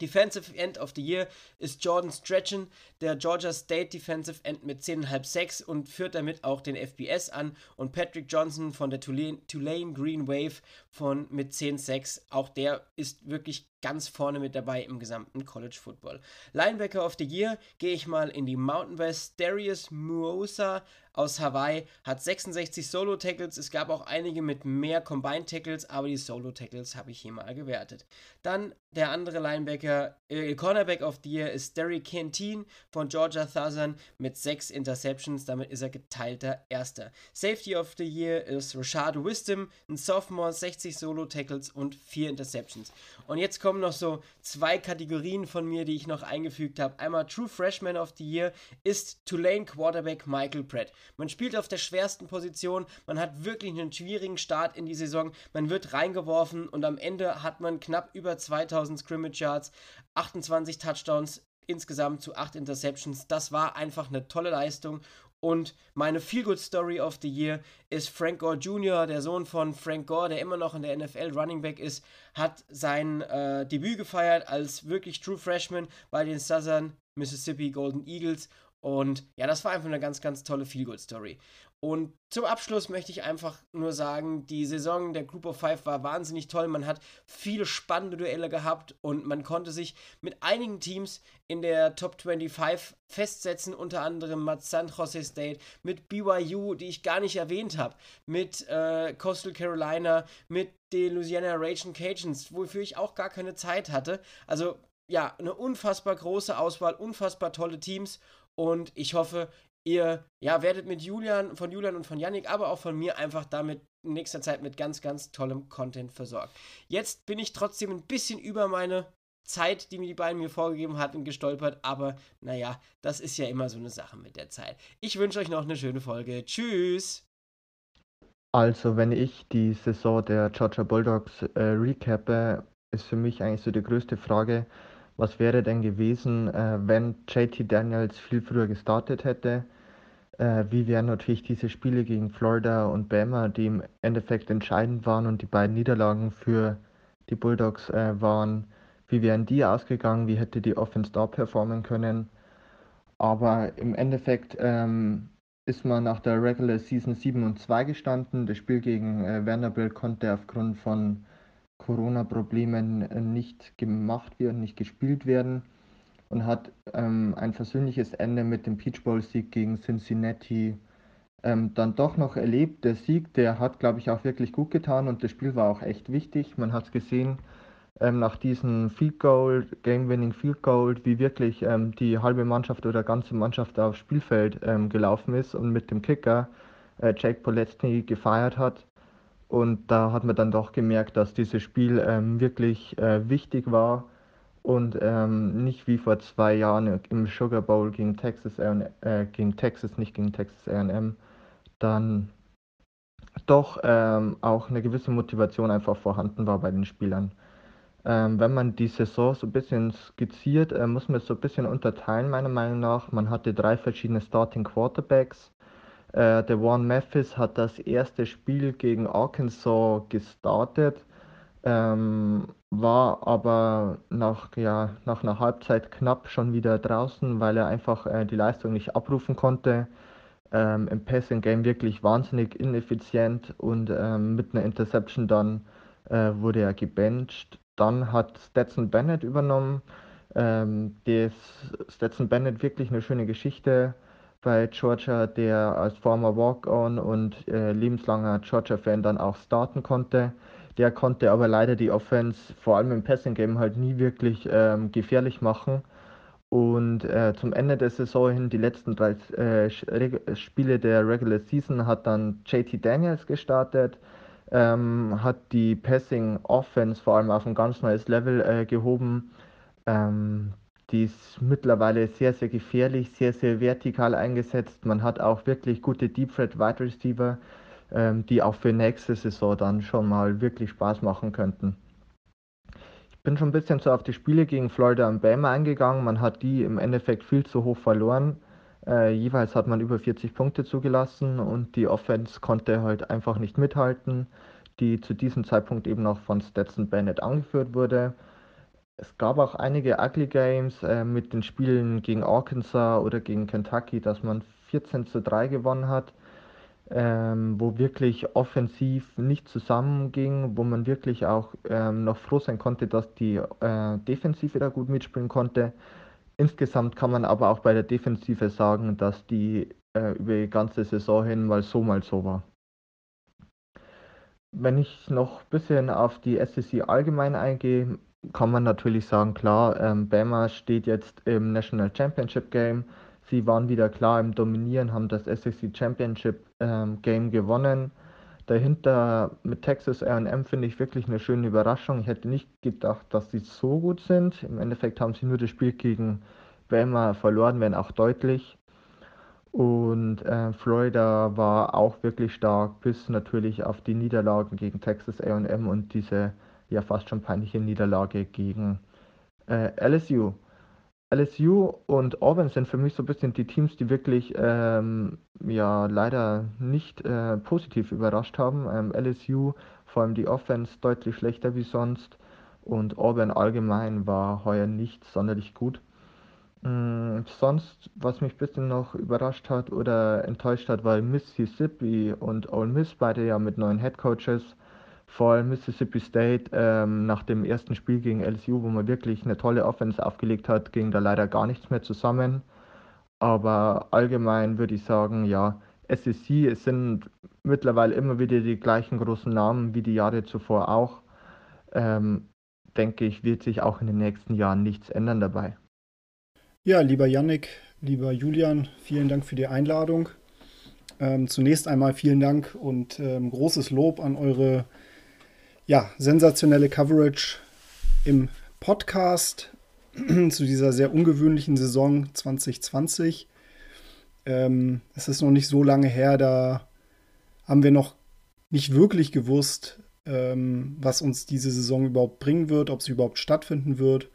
Defensive End of the Year ist Jordan Strachan, der Georgia State Defensive End, mit zehn Komma fünf Sacks und führt damit auch den F B S an, und Patrick Johnson von der Tulane, Tulane Green Wave von, mit zehn Sacks, auch der ist wirklich ganz vorne mit dabei im gesamten College Football. Linebacker of the Year gehe ich mal in die Mountain West. Darius Muosa aus Hawaii hat sechsundsechzig Solo-Tackles. Es gab auch einige mit mehr Combined-Tackles, aber die Solo-Tackles habe ich hier mal gewertet. Dann der andere Linebacker, äh, Cornerback of the Year ist Derrick Canteen von Georgia Southern mit sechs Interceptions. Damit ist er geteilter Erster. Safety of the Year ist Rashad Wisdom, ein Sophomore, sechzig Solo-Tackles und vier Interceptions. Und jetzt kommen noch so zwei Kategorien von mir, die ich noch eingefügt habe. Einmal True Freshman of the Year ist Tulane Quarterback Michael Pratt. Man spielt auf der schwersten Position, man hat wirklich einen schwierigen Start in die Saison, man wird reingeworfen und am Ende hat man knapp über zweitausend Scrimmage Yards, achtundzwanzig Touchdowns insgesamt zu acht Interceptions. Das war einfach eine tolle Leistung. Und meine Feel-Good-Story of the Year ist Frank Gore Junior, der Sohn von Frank Gore, der immer noch in der N F L Running Back ist, hat sein äh, Debüt gefeiert als wirklich True Freshman bei den Southern Mississippi Golden Eagles. Und ja, das war einfach eine ganz, ganz tolle Feel-Good-Story. Und zum Abschluss möchte ich einfach nur sagen, die Saison der Group of Five war wahnsinnig toll. Man hat viele spannende Duelle gehabt und man konnte sich mit einigen Teams in der Top fünfundzwanzig festsetzen, unter anderem mit San Jose State, mit B Y U, die ich gar nicht erwähnt habe, mit äh, Coastal Carolina, mit den Louisiana Ragin' Cajuns, wofür ich auch gar keine Zeit hatte. Also ja, eine unfassbar große Auswahl, unfassbar tolle Teams. Und ich hoffe, ihr ja, werdet mit Julian, von Julian und von Janik, aber auch von mir einfach damit in nächster Zeit mit ganz, ganz tollem Content versorgt. Jetzt bin ich trotzdem ein bisschen über meine Zeit, die mir die beiden mir vorgegeben hatten, gestolpert. Aber naja, das ist ja immer so eine Sache mit der Zeit. Ich wünsche euch noch eine schöne Folge. Tschüss! Also, wenn ich die Saison der Georgia Bulldogs äh, recappe, ist für mich eigentlich so die größte Frage, Was wäre denn gewesen, äh, wenn J T Daniels viel früher gestartet hätte? Äh, wie wären natürlich diese Spiele gegen Florida und Bama, die im Endeffekt entscheidend waren und die beiden Niederlagen für die Bulldogs äh, waren, wie wären die ausgegangen, wie hätte die Offense da performen können? Aber im Endeffekt ähm, ist man nach der Regular Season sieben und zwei gestanden. Das Spiel gegen äh, Vanderbilt konnte aufgrund von Corona-Problemen nicht gemacht werden, nicht gespielt werden und hat ähm, ein versöhnliches Ende mit dem Peach Bowl-Sieg gegen Cincinnati ähm, dann doch noch erlebt. Der Sieg, der hat, glaube ich, auch wirklich gut getan und das Spiel war auch echt wichtig. Man hat es gesehen, ähm, nach diesem Field Goal, Game-Winning Field Goal, wie wirklich ähm, die halbe Mannschaft oder ganze Mannschaft aufs Spielfeld ähm, gelaufen ist und mit dem Kicker äh, Jake Politowski gefeiert hat. Und da hat man dann doch gemerkt, dass dieses Spiel ähm, wirklich äh, wichtig war und ähm, nicht wie vor zwei Jahren im Sugar Bowl gegen Texas, äh, gegen Texas nicht gegen Texas A und M, dann doch ähm, auch eine gewisse Motivation einfach vorhanden war bei den Spielern. Ähm, wenn man die Saison so ein bisschen skizziert, äh, muss man es so ein bisschen unterteilen, meiner Meinung nach. Man hatte drei verschiedene Starting Quarterbacks. Äh, De'Von Mathis hat das erste Spiel gegen Arkansas gestartet, ähm, war aber nach, ja, nach einer Halbzeit knapp schon wieder draußen, weil er einfach äh, die Leistung nicht abrufen konnte. Ähm, im Passing Game wirklich wahnsinnig ineffizient und ähm, mit einer Interception dann äh, wurde er gebencht. Dann hat Stetson Bennett übernommen. Ähm, des Stetson Bennett wirklich eine schöne Geschichte bei Georgia, der als former Walk-On und äh, lebenslanger Georgia-Fan dann auch starten konnte. Der konnte aber leider die Offense, vor allem im Passing-Game, halt nie wirklich ähm, gefährlich machen. Und äh, zum Ende der Saison hin, die letzten drei äh, Spiele der Regular Season, hat dann J T Daniels gestartet, ähm, hat die Passing-Offense vor allem auf ein ganz neues Level äh, gehoben. Ähm, Die ist mittlerweile sehr, sehr gefährlich, sehr, sehr vertikal eingesetzt. Man hat auch wirklich gute Deep Threat Wide Receiver, ähm, die auch für nächste Saison dann schon mal wirklich Spaß machen könnten. Ich bin schon ein bisschen so auf die Spiele gegen Florida und Bama eingegangen. Man hat die im Endeffekt viel zu hoch verloren. Äh, jeweils hat man über vierzig Punkte zugelassen und die Offense konnte halt einfach nicht mithalten, die zu diesem Zeitpunkt eben noch von Stetson Bennett angeführt wurde. Es gab auch einige Ugly Games äh, mit den Spielen gegen Arkansas oder gegen Kentucky, dass man vierzehn zu drei gewonnen hat, ähm, wo wirklich offensiv nicht zusammenging, wo man wirklich auch ähm, noch froh sein konnte, dass die äh, Defensive da gut mitspielen konnte. Insgesamt kann man aber auch bei der Defensive sagen, dass die äh, über die ganze Saison hin mal so, mal so war. Wenn ich noch ein bisschen auf die S E C allgemein eingehe, kann man natürlich sagen, klar, ähm, Bama steht jetzt im National Championship Game. Sie waren wieder klar im Dominieren, haben das S E C Championship ähm, Game gewonnen. Dahinter mit Texas A und M finde ich wirklich eine schöne Überraschung. Ich hätte nicht gedacht, dass sie so gut sind. Im Endeffekt haben sie nur das Spiel gegen Bama verloren, wenn auch deutlich. Und äh, Florida war auch wirklich stark, bis natürlich auf die Niederlagen gegen Texas A und M und diese ja fast schon peinliche Niederlage gegen äh, L S U. L S U und Auburn sind für mich so ein bisschen die Teams, die wirklich ähm, ja leider nicht äh, positiv überrascht haben. Ähm, L S U, vor allem die Offense, deutlich schlechter wie sonst und Auburn allgemein war heuer nicht sonderlich gut. Ähm, sonst, was mich ein bisschen noch überrascht hat oder enttäuscht hat, war Mississippi und Ole Miss, beide ja mit neuen Headcoaches. Vor allem Mississippi State ähm, nach dem ersten Spiel gegen L S U, wo man wirklich eine tolle Offense aufgelegt hat, ging da leider gar nichts mehr zusammen. Aber allgemein würde ich sagen, ja, S E C, es sind mittlerweile immer wieder die gleichen großen Namen wie die Jahre zuvor auch. Ähm, denke ich, wird sich auch in den nächsten Jahren nichts ändern dabei. Ja, lieber Janik, lieber Julian, vielen Dank für die Einladung. Ähm, zunächst einmal vielen Dank und ähm, großes Lob an eure ja, sensationelle Coverage im Podcast zu dieser sehr ungewöhnlichen Saison zwanzig zwanzig. Ähm, es ist noch nicht so lange her, da haben wir noch nicht wirklich gewusst, ähm, was uns diese Saison überhaupt bringen wird, ob sie überhaupt stattfinden wird.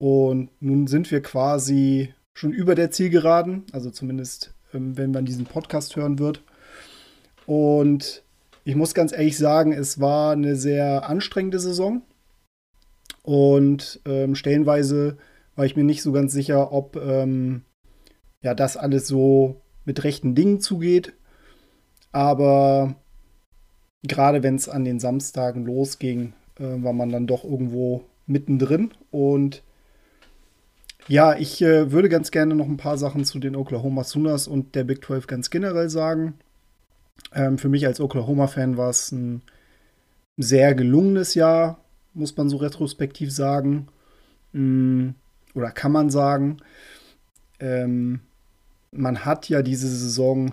Und nun sind wir quasi schon über der Zielgeraden, also zumindest, ähm, wenn man diesen Podcast hören wird. Und ich muss ganz ehrlich sagen, es war eine sehr anstrengende Saison. Und ähm, stellenweise war ich mir nicht so ganz sicher, ob ähm, ja, das alles so mit rechten Dingen zugeht. Aber gerade wenn es an den Samstagen losging, äh, war man dann doch irgendwo mittendrin. Und ja, ich äh, würde ganz gerne noch ein paar Sachen zu den Oklahoma Sooners und der Big zwölf ganz generell sagen. Ähm, für mich als Oklahoma-Fan war es ein sehr gelungenes Jahr, muss man so retrospektiv sagen. Mm, oder kann man sagen. Ähm, man hat ja diese Saison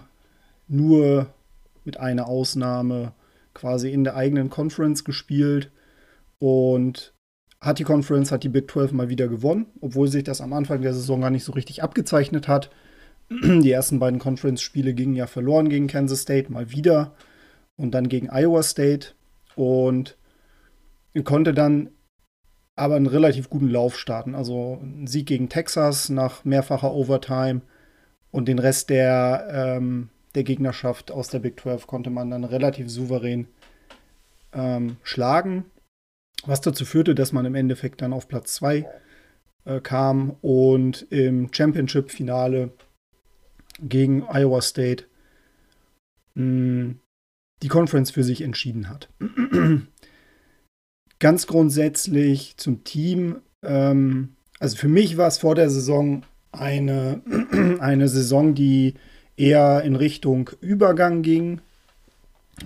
nur mit einer Ausnahme quasi in der eigenen Conference gespielt und hat die Conference, hat die Big zwölf mal wieder gewonnen, obwohl sich das am Anfang der Saison gar nicht so richtig abgezeichnet hat. Die ersten beiden Conference-Spiele gingen ja verloren gegen Kansas State, mal wieder, und dann gegen Iowa State, und konnte dann aber einen relativ guten Lauf starten. Also ein Sieg gegen Texas nach mehrfacher Overtime, und den Rest der, ähm, der Gegnerschaft aus der Big zwölf konnte man dann relativ souverän ähm, schlagen, was dazu führte, dass man im Endeffekt dann auf Platz zwei äh, kam und im Championship-Finale gegen Iowa State mh, die Conference für sich entschieden hat. Ganz grundsätzlich zum Team, ähm, also für mich war es vor der Saison eine, eine Saison, die eher in Richtung Übergang ging.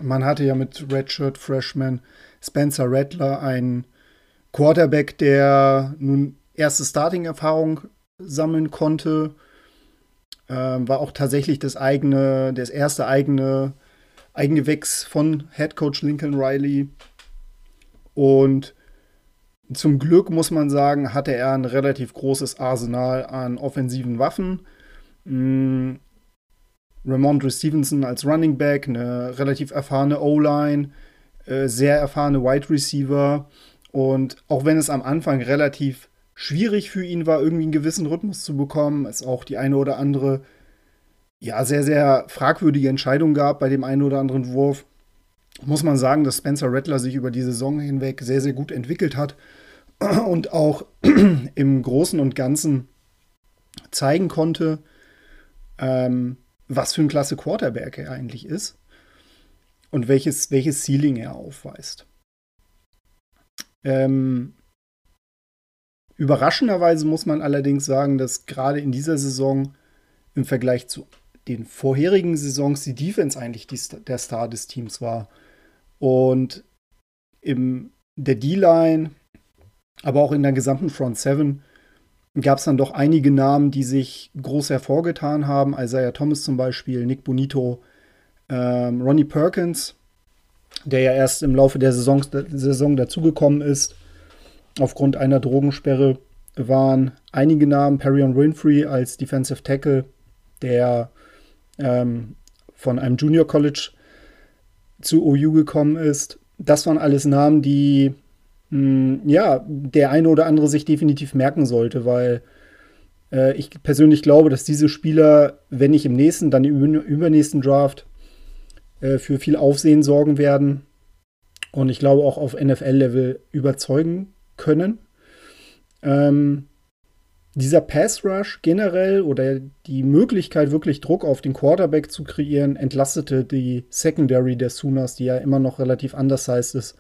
Man hatte ja mit Redshirt Freshman Spencer Rattler einen Quarterback, der nun erste Starting-Erfahrung sammeln konnte. Ähm, war auch tatsächlich das eigene, das erste eigene Eigengewächs von Headcoach Lincoln Riley. Und zum Glück, muss man sagen, hatte er ein relativ großes Arsenal an offensiven Waffen. Mm, Ramondre Stevenson als Running Back, eine relativ erfahrene O-Line, äh, sehr erfahrene Wide Receiver. Und auch wenn es am Anfang relativ schwierig für ihn war, irgendwie einen gewissen Rhythmus zu bekommen, es auch die eine oder andere, ja, sehr, sehr fragwürdige Entscheidung gab bei dem einen oder anderen Wurf, muss man sagen, dass Spencer Rattler sich über die Saison hinweg sehr, sehr gut entwickelt hat und auch im Großen und Ganzen zeigen konnte, ähm, was für ein klasse Quarterback er eigentlich ist und welches, welches Ceiling er aufweist. Ähm, überraschenderweise muss man allerdings sagen, dass gerade in dieser Saison im Vergleich zu den vorherigen Saisons die Defense eigentlich die, der Star des Teams war. Und in der D-Line, aber auch in der gesamten Front Seven gab es dann doch einige Namen, die sich groß hervorgetan haben. Isaiah Thomas zum Beispiel, Nick Bonito, ähm, Ronnie Perkins, der ja erst im Laufe der Saison, der Saison dazugekommen ist. Aufgrund einer Drogensperre waren einige Namen. Perion Winfrey als Defensive Tackle, der ähm, von einem Junior College zu O U gekommen ist. Das waren alles Namen, die mh, ja, der eine oder andere sich definitiv merken sollte, weil äh, ich persönlich glaube, dass diese Spieler, wenn nicht im nächsten, dann im übernächsten Draft äh, für viel Aufsehen sorgen werden und ich glaube auch auf N F L-Level überzeugen können. Ähm, dieser Pass-Rush generell oder die Möglichkeit, wirklich Druck auf den Quarterback zu kreieren, entlastete die Secondary der Sooners, die ja immer noch relativ undersized ist,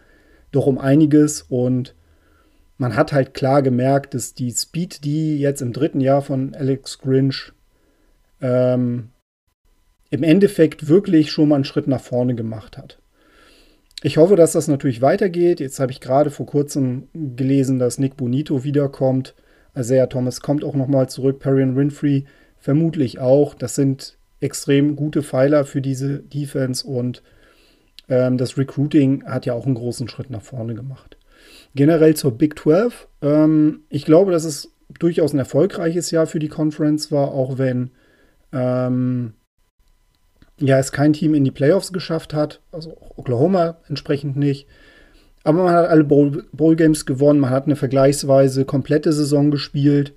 doch um einiges. Und man hat halt klar gemerkt, dass die Speed, die jetzt im dritten Jahr von Alex Grinch ähm, im Endeffekt wirklich schon mal einen Schritt nach vorne gemacht hat. Ich hoffe, dass das natürlich weitergeht. Jetzt habe ich gerade vor kurzem gelesen, dass Nick Bonito wiederkommt. Isaiah Thomas kommt auch nochmal zurück, Perion Winfrey vermutlich auch. Das sind extrem gute Pfeiler für diese Defense und ähm, das Recruiting hat ja auch einen großen Schritt nach vorne gemacht. Generell zur Big zwölf. Ähm, ich glaube, dass es durchaus ein erfolgreiches Jahr für die Conference war, auch wenn ähm, ja, es kein Team in die Playoffs geschafft hat, also Oklahoma entsprechend nicht. Aber man hat alle Bowl- Bowl-Games gewonnen, man hat eine vergleichsweise komplette Saison gespielt.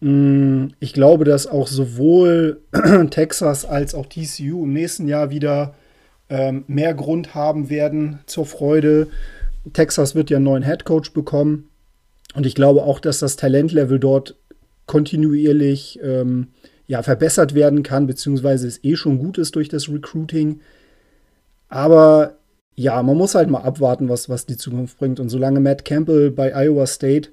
Ich glaube, dass auch sowohl Texas als auch T C U im nächsten Jahr wieder ähm, mehr Grund haben werden zur Freude. Texas wird ja einen neuen Headcoach bekommen. Und ich glaube auch, dass das Talentlevel dort kontinuierlich ähm, ja, verbessert werden kann, beziehungsweise es eh schon gut ist durch das Recruiting. Aber ja, man muss halt mal abwarten, was, was die Zukunft bringt. Und solange Matt Campbell bei Iowa State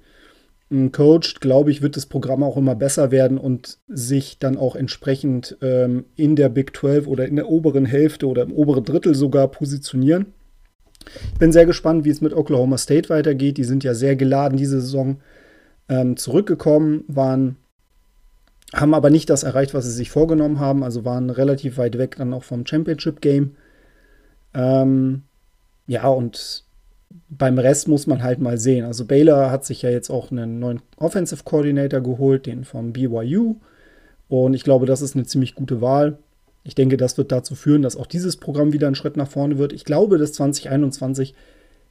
coacht, glaube ich, wird das Programm auch immer besser werden und sich dann auch entsprechend ähm, in der Big zwölf oder in der oberen Hälfte oder im oberen Drittel sogar positionieren. Ich bin sehr gespannt, wie es mit Oklahoma State weitergeht. Die sind ja sehr geladen diese Saison ähm, zurückgekommen, waren, haben aber nicht das erreicht, was sie sich vorgenommen haben, also waren relativ weit weg dann auch vom Championship-Game. Ähm, ja, und beim Rest muss man halt mal sehen. Also Baylor hat sich ja jetzt auch einen neuen Offensive Coordinator geholt, den vom B Y U. Und ich glaube, das ist eine ziemlich gute Wahl. Ich denke, das wird dazu führen, dass auch dieses Programm wieder einen Schritt nach vorne wird. Ich glaube, dass zwanzig einundzwanzig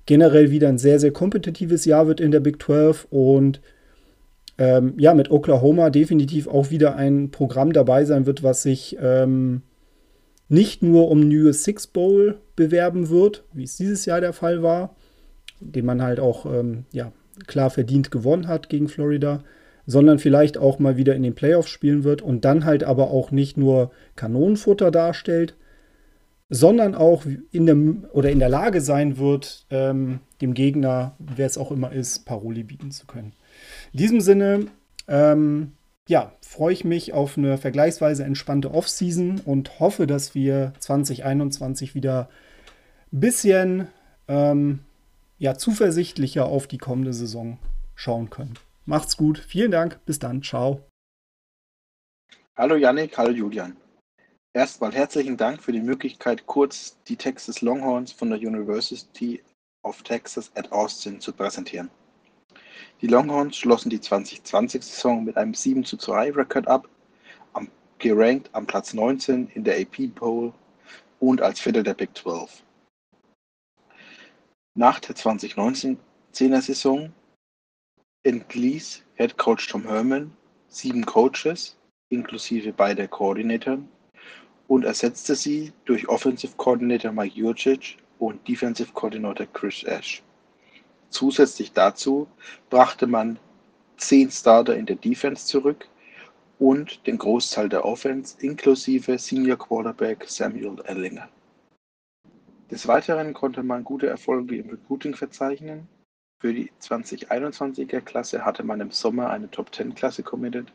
generell wieder ein sehr, sehr kompetitives Jahr wird in der Big zwölf. Und ähm, ja, mit Oklahoma definitiv auch wieder ein Programm dabei sein wird, was sich ähm, nicht nur um New Six Bowl bewerben wird, wie es dieses Jahr der Fall war, den man halt auch ähm, ja, klar verdient gewonnen hat gegen Florida, sondern vielleicht auch mal wieder in den Playoffs spielen wird und dann halt aber auch nicht nur Kanonenfutter darstellt, sondern auch in der, oder in der Lage sein wird, ähm, dem Gegner, wer es auch immer ist, Paroli bieten zu können. In diesem Sinne ähm, ja, freue ich mich auf eine vergleichsweise entspannte Offseason und hoffe, dass wir zwanzig einundzwanzig wieder ein bisschen ähm, ja, zuversichtlicher auf die kommende Saison schauen können. Macht's gut. Vielen Dank. Bis dann. Ciao. Hallo Janik, hallo Julian. Erstmal herzlichen Dank für die Möglichkeit, kurz die Texas Longhorns von der University of Texas at Austin zu präsentieren. Die Longhorns schlossen die zwanzig zwanzig-Saison mit einem sieben zu zwei Rekord ab, am, gerankt am Platz neunzehn in der A P Poll und als Viertel der Big zwölf. Nach der zwanzig neunzehn-Saison entließ Head Coach Tom Herman sieben Coaches, inklusive beider Koordinatoren, und ersetzte sie durch Offensive Coordinator Mike Jurcic und Defensive Coordinator Chris Ash. Zusätzlich dazu brachte man zehn Starter in der Defense zurück und den Großteil der Offense, inklusive Senior Quarterback Samuel Ellinger. Des Weiteren konnte man gute Erfolge im Recruiting verzeichnen. Für die zwanzig einundzwanziger-Klasse hatte man im Sommer eine Top-zehn-Klasse committed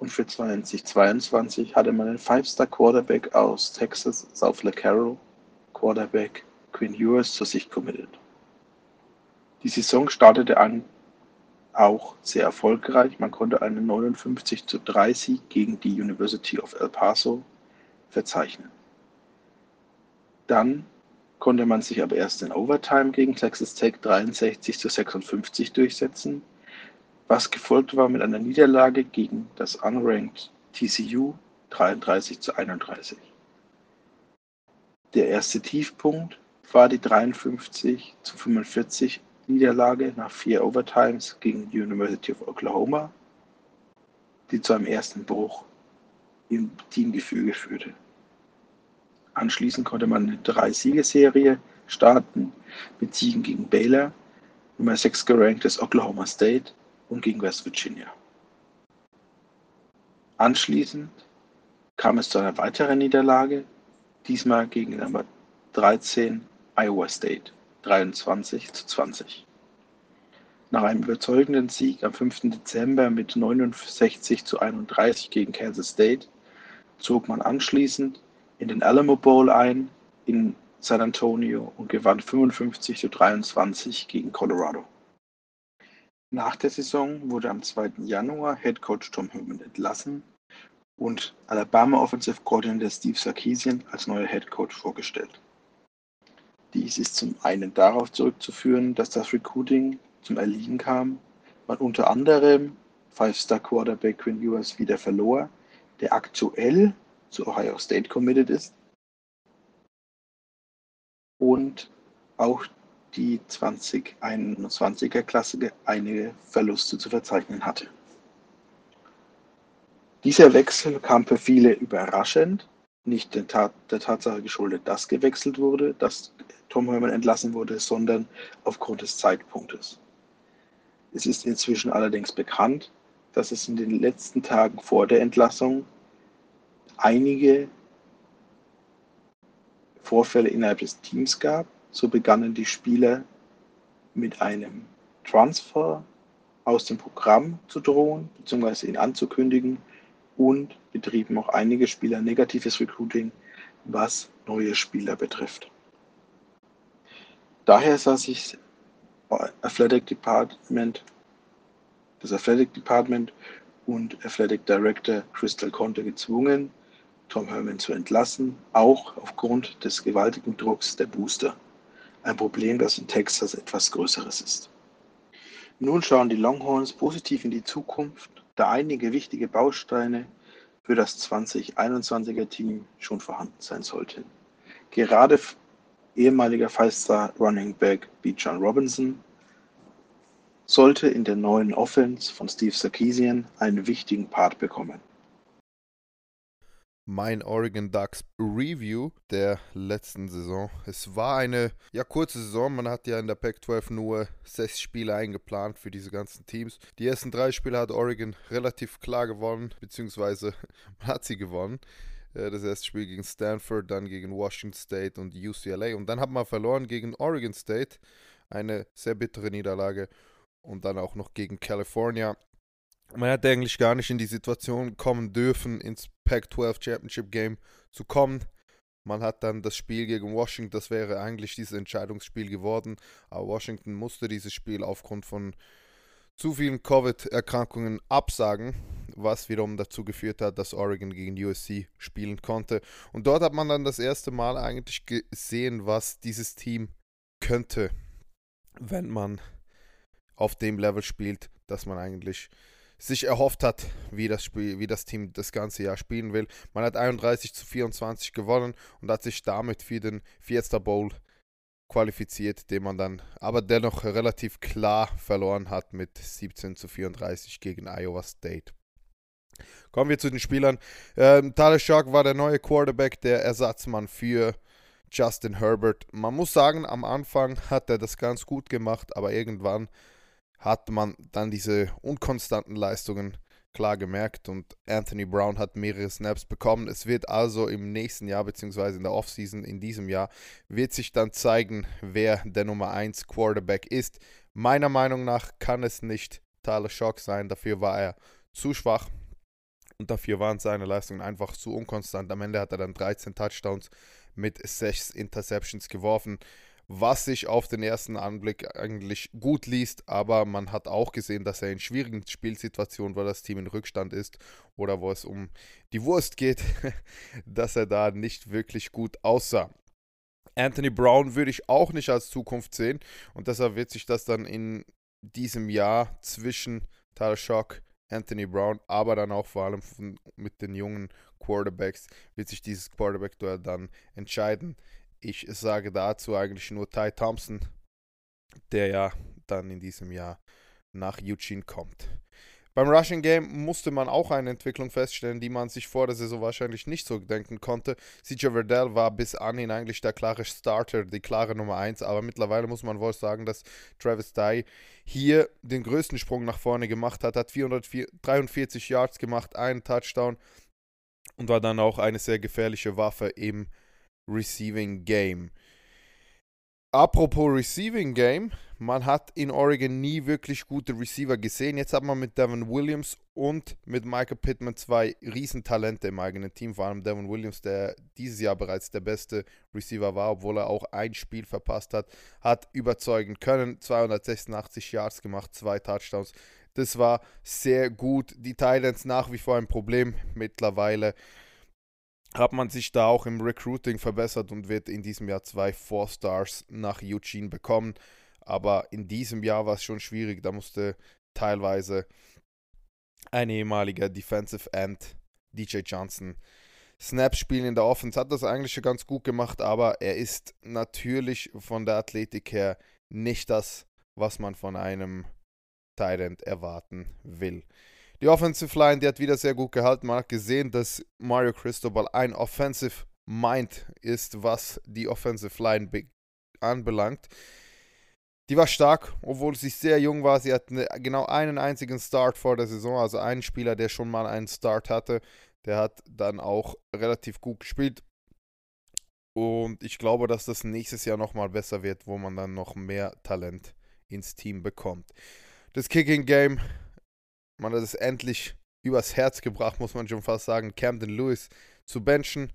und für zwanzig zweiundzwanzig hatte man einen Five-Star-Quarterback aus Texas, South Carolina, Quarterback Quinn Ewers, zu sich committed. Die Saison startete an auch sehr erfolgreich. Man konnte einen neunundfünfzig zu drei Sieg gegen die University of El Paso verzeichnen. Dann konnte man sich aber erst in Overtime gegen Texas Tech dreiundsechzig zu sechsundfünfzig durchsetzen, was gefolgt war mit einer Niederlage gegen das unranked T C U dreiunddreißig zu einunddreißig. Der erste Tiefpunkt war die dreiundfünfzig zu fünfundvierzig Niederlage nach vier Overtimes gegen die University of Oklahoma, die zu einem ersten Bruch im Teamgefüge führte. Anschließend konnte man eine Drei-Siegeserie starten mit Siegen gegen Baylor, Nummer sechs geranktes Oklahoma State und gegen West Virginia. Anschließend kam es zu einer weiteren Niederlage, diesmal gegen Nummer dreizehn Iowa State, dreiundzwanzig zu zwanzig. Nach einem überzeugenden Sieg am fünften Dezember mit neunundsechzig zu einunddreißig gegen Kansas State zog man anschließend in den Alamo Bowl ein in San Antonio und gewann fünfundfünfzig zu dreiundzwanzig gegen Colorado. Nach der Saison wurde am zweiten Januar Head Coach Tom Herman entlassen und Alabama Offensive Coordinator Steve Sarkisian als neuer Head Coach vorgestellt. Dies ist zum einen darauf zurückzuführen, dass das Recruiting zum Erliegen kam, man unter anderem Five-Star Quarterback Quinn Ewers wieder verlor, der aktuell zu Ohio State committed ist, und auch die zwanzig einundzwanziger Klasse einige Verluste zu verzeichnen hatte. Dieser Wechsel kam für viele überraschend, nicht der, Tat, der Tatsache geschuldet, dass gewechselt wurde, dass Tom Herman entlassen wurde, sondern aufgrund des Zeitpunktes. Es ist inzwischen allerdings bekannt, dass es in den letzten Tagen vor der Entlassung einige Vorfälle innerhalb des Teams gab. So begannen die Spieler mit einem Transfer aus dem Programm zu drohen bzw. ihn anzukündigen und betrieben auch einige Spieler negatives Recruiting, was neue Spieler betrifft. Daher sah sich Athletic Department, das Athletic Department und Athletic Director Crystal Conte gezwungen, Tom Herman zu entlassen, auch aufgrund des gewaltigen Drucks der Booster. Ein Problem, das in Texas etwas Größeres ist. Nun schauen die Longhorns positiv in die Zukunft, da einige wichtige Bausteine für das zwanzig einundzwanziger Team schon vorhanden sein sollten. Gerade ehemaliger Five-Star Running Back Bijan Robinson sollte in der neuen Offense von Steve Sarkisian einen wichtigen Part bekommen. Mein Oregon Ducks Review der letzten Saison. Es war eine ja, kurze Saison. Man hat ja in der Pac zwölf nur sechs Spiele eingeplant für diese ganzen Teams. Die ersten drei Spiele hat Oregon relativ klar gewonnen, beziehungsweise man hat sie gewonnen. Das erste Spiel gegen Stanford, dann gegen Washington State und U C L A. Und dann hat man verloren gegen Oregon State. Eine sehr bittere Niederlage. Und dann auch noch gegen California. Man hätte eigentlich gar nicht in die Situation kommen dürfen, ins Pac zwölf Championship Game zu kommen. Man hat dann das Spiel gegen Washington, das wäre eigentlich dieses Entscheidungsspiel geworden. Aber Washington musste dieses Spiel aufgrund von zu vielen Covid-Erkrankungen absagen, was wiederum dazu geführt hat, dass Oregon gegen U S C spielen konnte. Und dort hat man dann das erste Mal eigentlich gesehen, was dieses Team könnte, wenn man auf dem Level spielt, dass man eigentlich sich erhofft hat, wie das Spiel, wie das Team das ganze Jahr spielen will. Man hat einunddreißig zu vierundzwanzig gewonnen und hat sich damit für den Fiesta Bowl qualifiziert, den man dann aber dennoch relativ klar verloren hat mit siebzehn zu vierunddreißig gegen Iowa State. Kommen wir zu den Spielern. Ähm, Tyler Shark war der neue Quarterback, der Ersatzmann für Justin Herbert. Man muss sagen, am Anfang hat er das ganz gut gemacht, aber irgendwann hat man dann diese unkonstanten Leistungen klar gemerkt und Anthony Brown hat mehrere Snaps bekommen. Es wird also im nächsten Jahr, beziehungsweise in der Offseason in diesem Jahr, wird sich dann zeigen, wer der Nummer eins Quarterback ist. Meiner Meinung nach kann es nicht Tyler Shock sein, dafür war er zu schwach und dafür waren seine Leistungen einfach zu unkonstant. Am Ende hat er dann dreizehn Touchdowns mit sechs Interceptions geworfen, was sich auf den ersten Anblick eigentlich gut liest, aber man hat auch gesehen, dass er in schwierigen Spielsituationen, wo das Team in Rückstand ist oder wo es um die Wurst geht, dass er da nicht wirklich gut aussah. Anthony Brown würde ich auch nicht als Zukunft sehen und deshalb wird sich das dann in diesem Jahr zwischen Tyler Shock, Anthony Brown, aber dann auch vor allem mit den jungen Quarterbacks wird sich dieses Quarterback-Duell dann entscheiden. Ich sage dazu eigentlich nur Ty Thompson, der ja dann in diesem Jahr nach Eugene kommt. Beim Rushing Game musste man auch eine Entwicklung feststellen, die man sich vor der Saison wahrscheinlich nicht so denken konnte. C J Verdell war bis anhin eigentlich der klare Starter, die klare Nummer eins, aber mittlerweile muss man wohl sagen, dass Travis Dye hier den größten Sprung nach vorne gemacht hat, hat vierhundertdreiundvierzig Yards gemacht, einen Touchdown und war dann auch eine sehr gefährliche Waffe im Receiving Game. Apropos Receiving Game, man hat in Oregon nie wirklich gute Receiver gesehen. Jetzt hat man mit Devin Williams und mit Michael Pittman zwei Riesentalente im eigenen Team. Vor allem Devin Williams, der dieses Jahr bereits der beste Receiver war, obwohl er auch ein Spiel verpasst hat, hat überzeugen können. zweihundertsechsundachtzig Yards gemacht, zwei Touchdowns. Das war sehr gut. Die Titans nach wie vor ein Problem mittlerweile. Hat man sich da auch im Recruiting verbessert und wird in diesem Jahr zwei Four-Stars nach Eugene bekommen. Aber in diesem Jahr war es schon schwierig. Da musste teilweise ein ehemaliger Defensive End, D J Johnson, Snaps spielen in der Offense. Hat das eigentlich schon ganz gut gemacht, aber er ist natürlich von der Athletik her nicht das, was man von einem Tight End erwarten will. Die Offensive Line, die hat wieder sehr gut gehalten. Man hat gesehen, dass Mario Cristobal ein Offensive Mind ist, was die Offensive Line be- anbelangt. Die war stark, obwohl sie sehr jung war. Sie hat ne, genau einen einzigen Start vor der Saison, also einen Spieler, der schon mal einen Start hatte. Der hat dann auch relativ gut gespielt. Und ich glaube, dass das nächstes Jahr nochmal besser wird, wo man dann noch mehr Talent ins Team bekommt. Das Kicking Game, man hat es endlich übers Herz gebracht, muss man schon fast sagen, Camden Lewis zu benchen.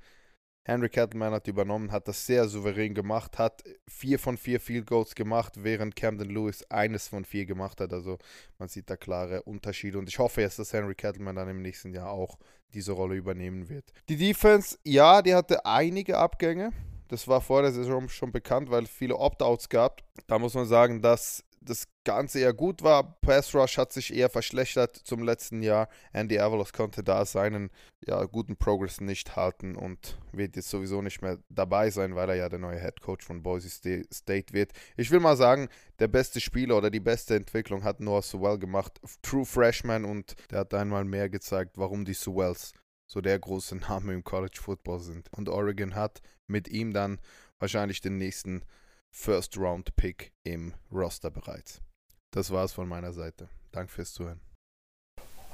Henry Cattleman hat übernommen, hat das sehr souverän gemacht, hat vier von vier Field Goals gemacht, während Camden Lewis eines von vier gemacht hat. Also man sieht da klare Unterschiede und ich hoffe jetzt, dass Henry Cattleman dann im nächsten Jahr auch diese Rolle übernehmen wird. Die Defense, ja, die hatte einige Abgänge. Das war vor der Saison schon bekannt, weil es viele Opt-outs gab. Da muss man sagen, dass das Ganze eher gut war. Pass Rush hat sich eher verschlechtert zum letzten Jahr. Andy Avalos konnte da seinen ja, guten Progress nicht halten und wird jetzt sowieso nicht mehr dabei sein, weil er ja der neue Head Coach von Boise State wird. Ich will mal sagen, der beste Spieler oder die beste Entwicklung hat Noah Sewell gemacht. True Freshman, und der hat einmal mehr gezeigt, warum die Sewells so der große Name im College Football sind. Und Oregon hat mit ihm dann wahrscheinlich den nächsten First-Round-Pick im Roster bereits. Das war's von meiner Seite. Danke fürs Zuhören.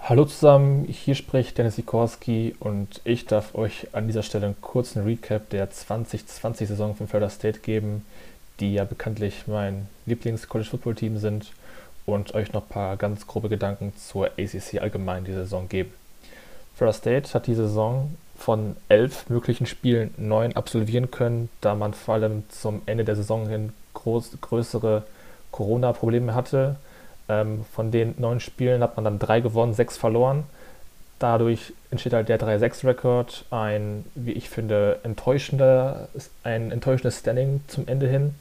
Hallo zusammen, hier spricht Dennis Sikorski und ich darf euch an dieser Stelle einen kurzen Recap der zwanzig zwanzig Saison von Florida State geben, die ja bekanntlich mein Lieblings-College-Football-Team sind, und euch noch ein paar ganz grobe Gedanken zur A C C allgemein die Saison geben. Florida State hat die Saison von elf möglichen Spielen neun absolvieren können, da man vor allem zum Ende der Saison hin groß, größere Corona-Probleme hatte. Ähm, von den neun Spielen hat man dann drei gewonnen, sechs verloren. Dadurch entsteht halt der drei sechs Rekord, ein, wie ich finde, enttäuschender, ein enttäuschendes Standing zum Ende hin,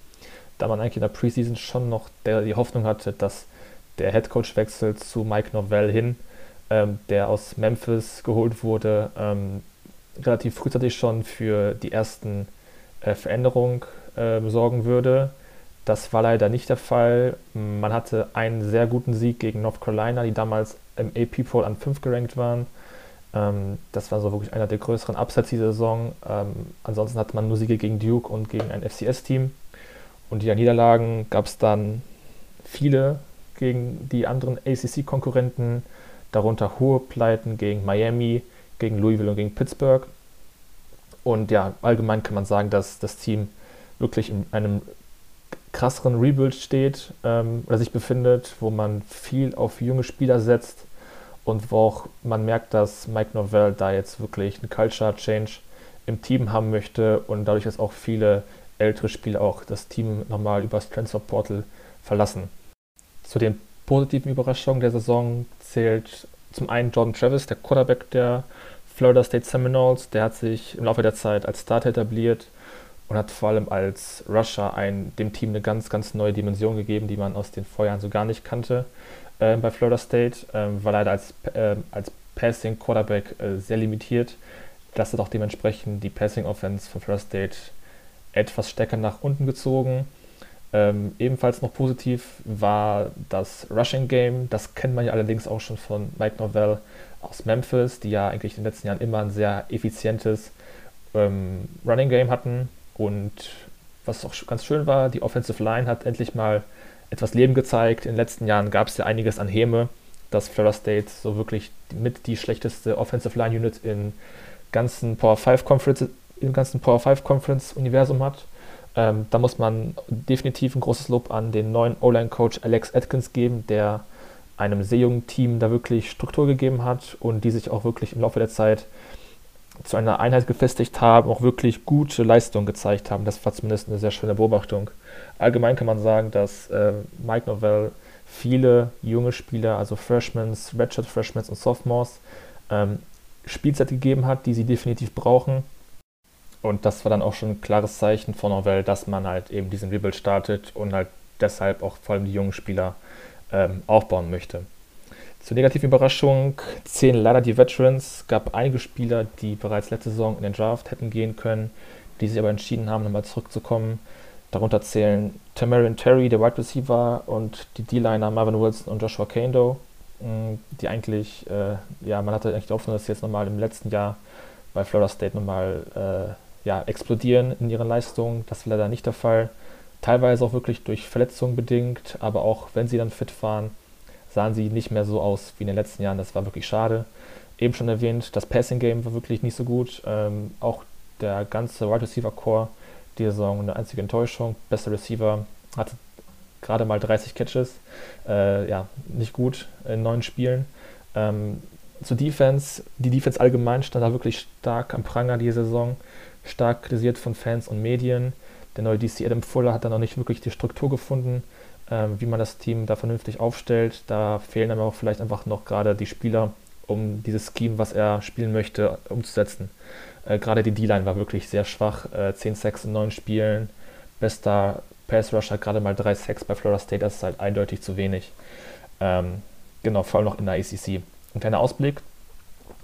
da man eigentlich in der Preseason schon noch der, die Hoffnung hatte, dass der Headcoach-Wechsel zu Mike Norvell hin, ähm, der aus Memphis geholt wurde, ähm, relativ frühzeitig schon für die ersten äh, Veränderungen äh, sorgen würde. Das war leider nicht der Fall. Man hatte einen sehr guten Sieg gegen North Carolina, die damals im A P-Poll an fünf gerankt waren. Ähm, das war so wirklich einer der größeren Upsets dieser Saison. Ähm, ansonsten hatte man nur Siege gegen Duke und gegen ein F C S-Team. Und die Niederlagen gab es dann viele gegen die anderen A C C-Konkurrenten, darunter hohe Pleiten gegen Miami, gegen Louisville und gegen Pittsburgh. Und ja, allgemein kann man sagen, dass das Team wirklich in einem krasseren Rebuild steht ähm, oder sich befindet, wo man viel auf junge Spieler setzt und wo auch man merkt, dass Mike Norvell da jetzt wirklich einen Culture Change im Team haben möchte und dadurch, dass auch viele ältere Spieler auch das Team nochmal über das Transfer Portal verlassen. Zu den positiven Überraschungen der Saison zählt zum einen Jordan Travis, der Quarterback der Florida State Seminoles. Der hat sich im Laufe der Zeit als Starter etabliert und hat vor allem als Rusher ein, dem Team eine ganz, ganz neue Dimension gegeben, die man aus den Vorjahren so gar nicht kannte äh, bei Florida State. Ähm, war leider als, äh, als Passing Quarterback äh, sehr limitiert. Das hat auch dementsprechend die Passing Offense von Florida State etwas stärker nach unten gezogen. Ähm, ebenfalls noch positiv war das Rushing Game. Das kennt man ja allerdings auch schon von Mike Norvell aus Memphis, die ja eigentlich in den letzten Jahren immer ein sehr effizientes ähm, Running Game hatten. Und was auch ganz schön war, die Offensive Line hat endlich mal etwas Leben gezeigt. In den letzten Jahren gab es ja einiges an Häme, dass Florida State so wirklich mit die schlechteste Offensive Line Unit im ganzen Power fünf Conference, im ganzen Power fünf Conference Universum hat. Ähm, da muss man definitiv ein großes Lob an den neuen O-Line-Coach Alex Atkins geben, der einem sehr jungen Team da wirklich Struktur gegeben hat und die sich auch wirklich im Laufe der Zeit zu einer Einheit gefestigt haben, auch wirklich gute Leistungen gezeigt haben. Das war zumindest eine sehr schöne Beobachtung. Allgemein kann man sagen, dass äh, Mike Norvell viele junge Spieler, also Freshmen, Redshirt Freshmen und Sophomores, ähm, Spielzeit gegeben hat, die sie definitiv brauchen. Und das war dann auch schon ein klares Zeichen von Norvell, dass man halt eben diesen Rebuild startet und halt deshalb auch vor allem die jungen Spieler ähm, aufbauen möchte. Zur negativen Überraschung zählen leider die Veterans. Es gab einige Spieler, die bereits letzte Saison in den Draft hätten gehen können, die sich aber entschieden haben, nochmal zurückzukommen. Darunter zählen Tamarian Terry, der Wide Receiver, und die D-Liner Marvin Wilson und Joshua Kando, die eigentlich, äh, ja, man hatte eigentlich die Hoffnung, dass sie jetzt nochmal im letzten Jahr bei Florida State nochmal äh, ja, explodieren in ihren Leistungen. Das war leider nicht der Fall. Teilweise auch wirklich durch Verletzungen bedingt, aber auch wenn sie dann fit waren, sahen sie nicht mehr so aus wie in den letzten Jahren. Das war wirklich schade. Eben schon erwähnt, das Passing-Game war wirklich nicht so gut. Ähm, auch der ganze Wide Receiver-Core, die Saison eine einzige Enttäuschung. Bester Receiver hatte gerade mal dreißig Catches. Äh, ja, nicht gut in neun Spielen. Ähm, zur Defense. Die Defense allgemein stand da wirklich stark am Pranger die Saison. Stark kritisiert von Fans und Medien. Der neue D C Adam Fuller hat da noch nicht wirklich die Struktur gefunden, ähm, wie man das Team da vernünftig aufstellt. Da fehlen aber auch vielleicht einfach noch gerade die Spieler, um dieses Scheme, was er spielen möchte, umzusetzen. Äh, gerade die D-Line war wirklich sehr schwach. Äh, zehn Sacks in neun Spielen. Bester Pass-Rusher, gerade mal drei Sacks bei Florida State. Das ist halt eindeutig zu wenig. Ähm, genau, vor allem noch in der A C C. Ein kleiner Ausblick.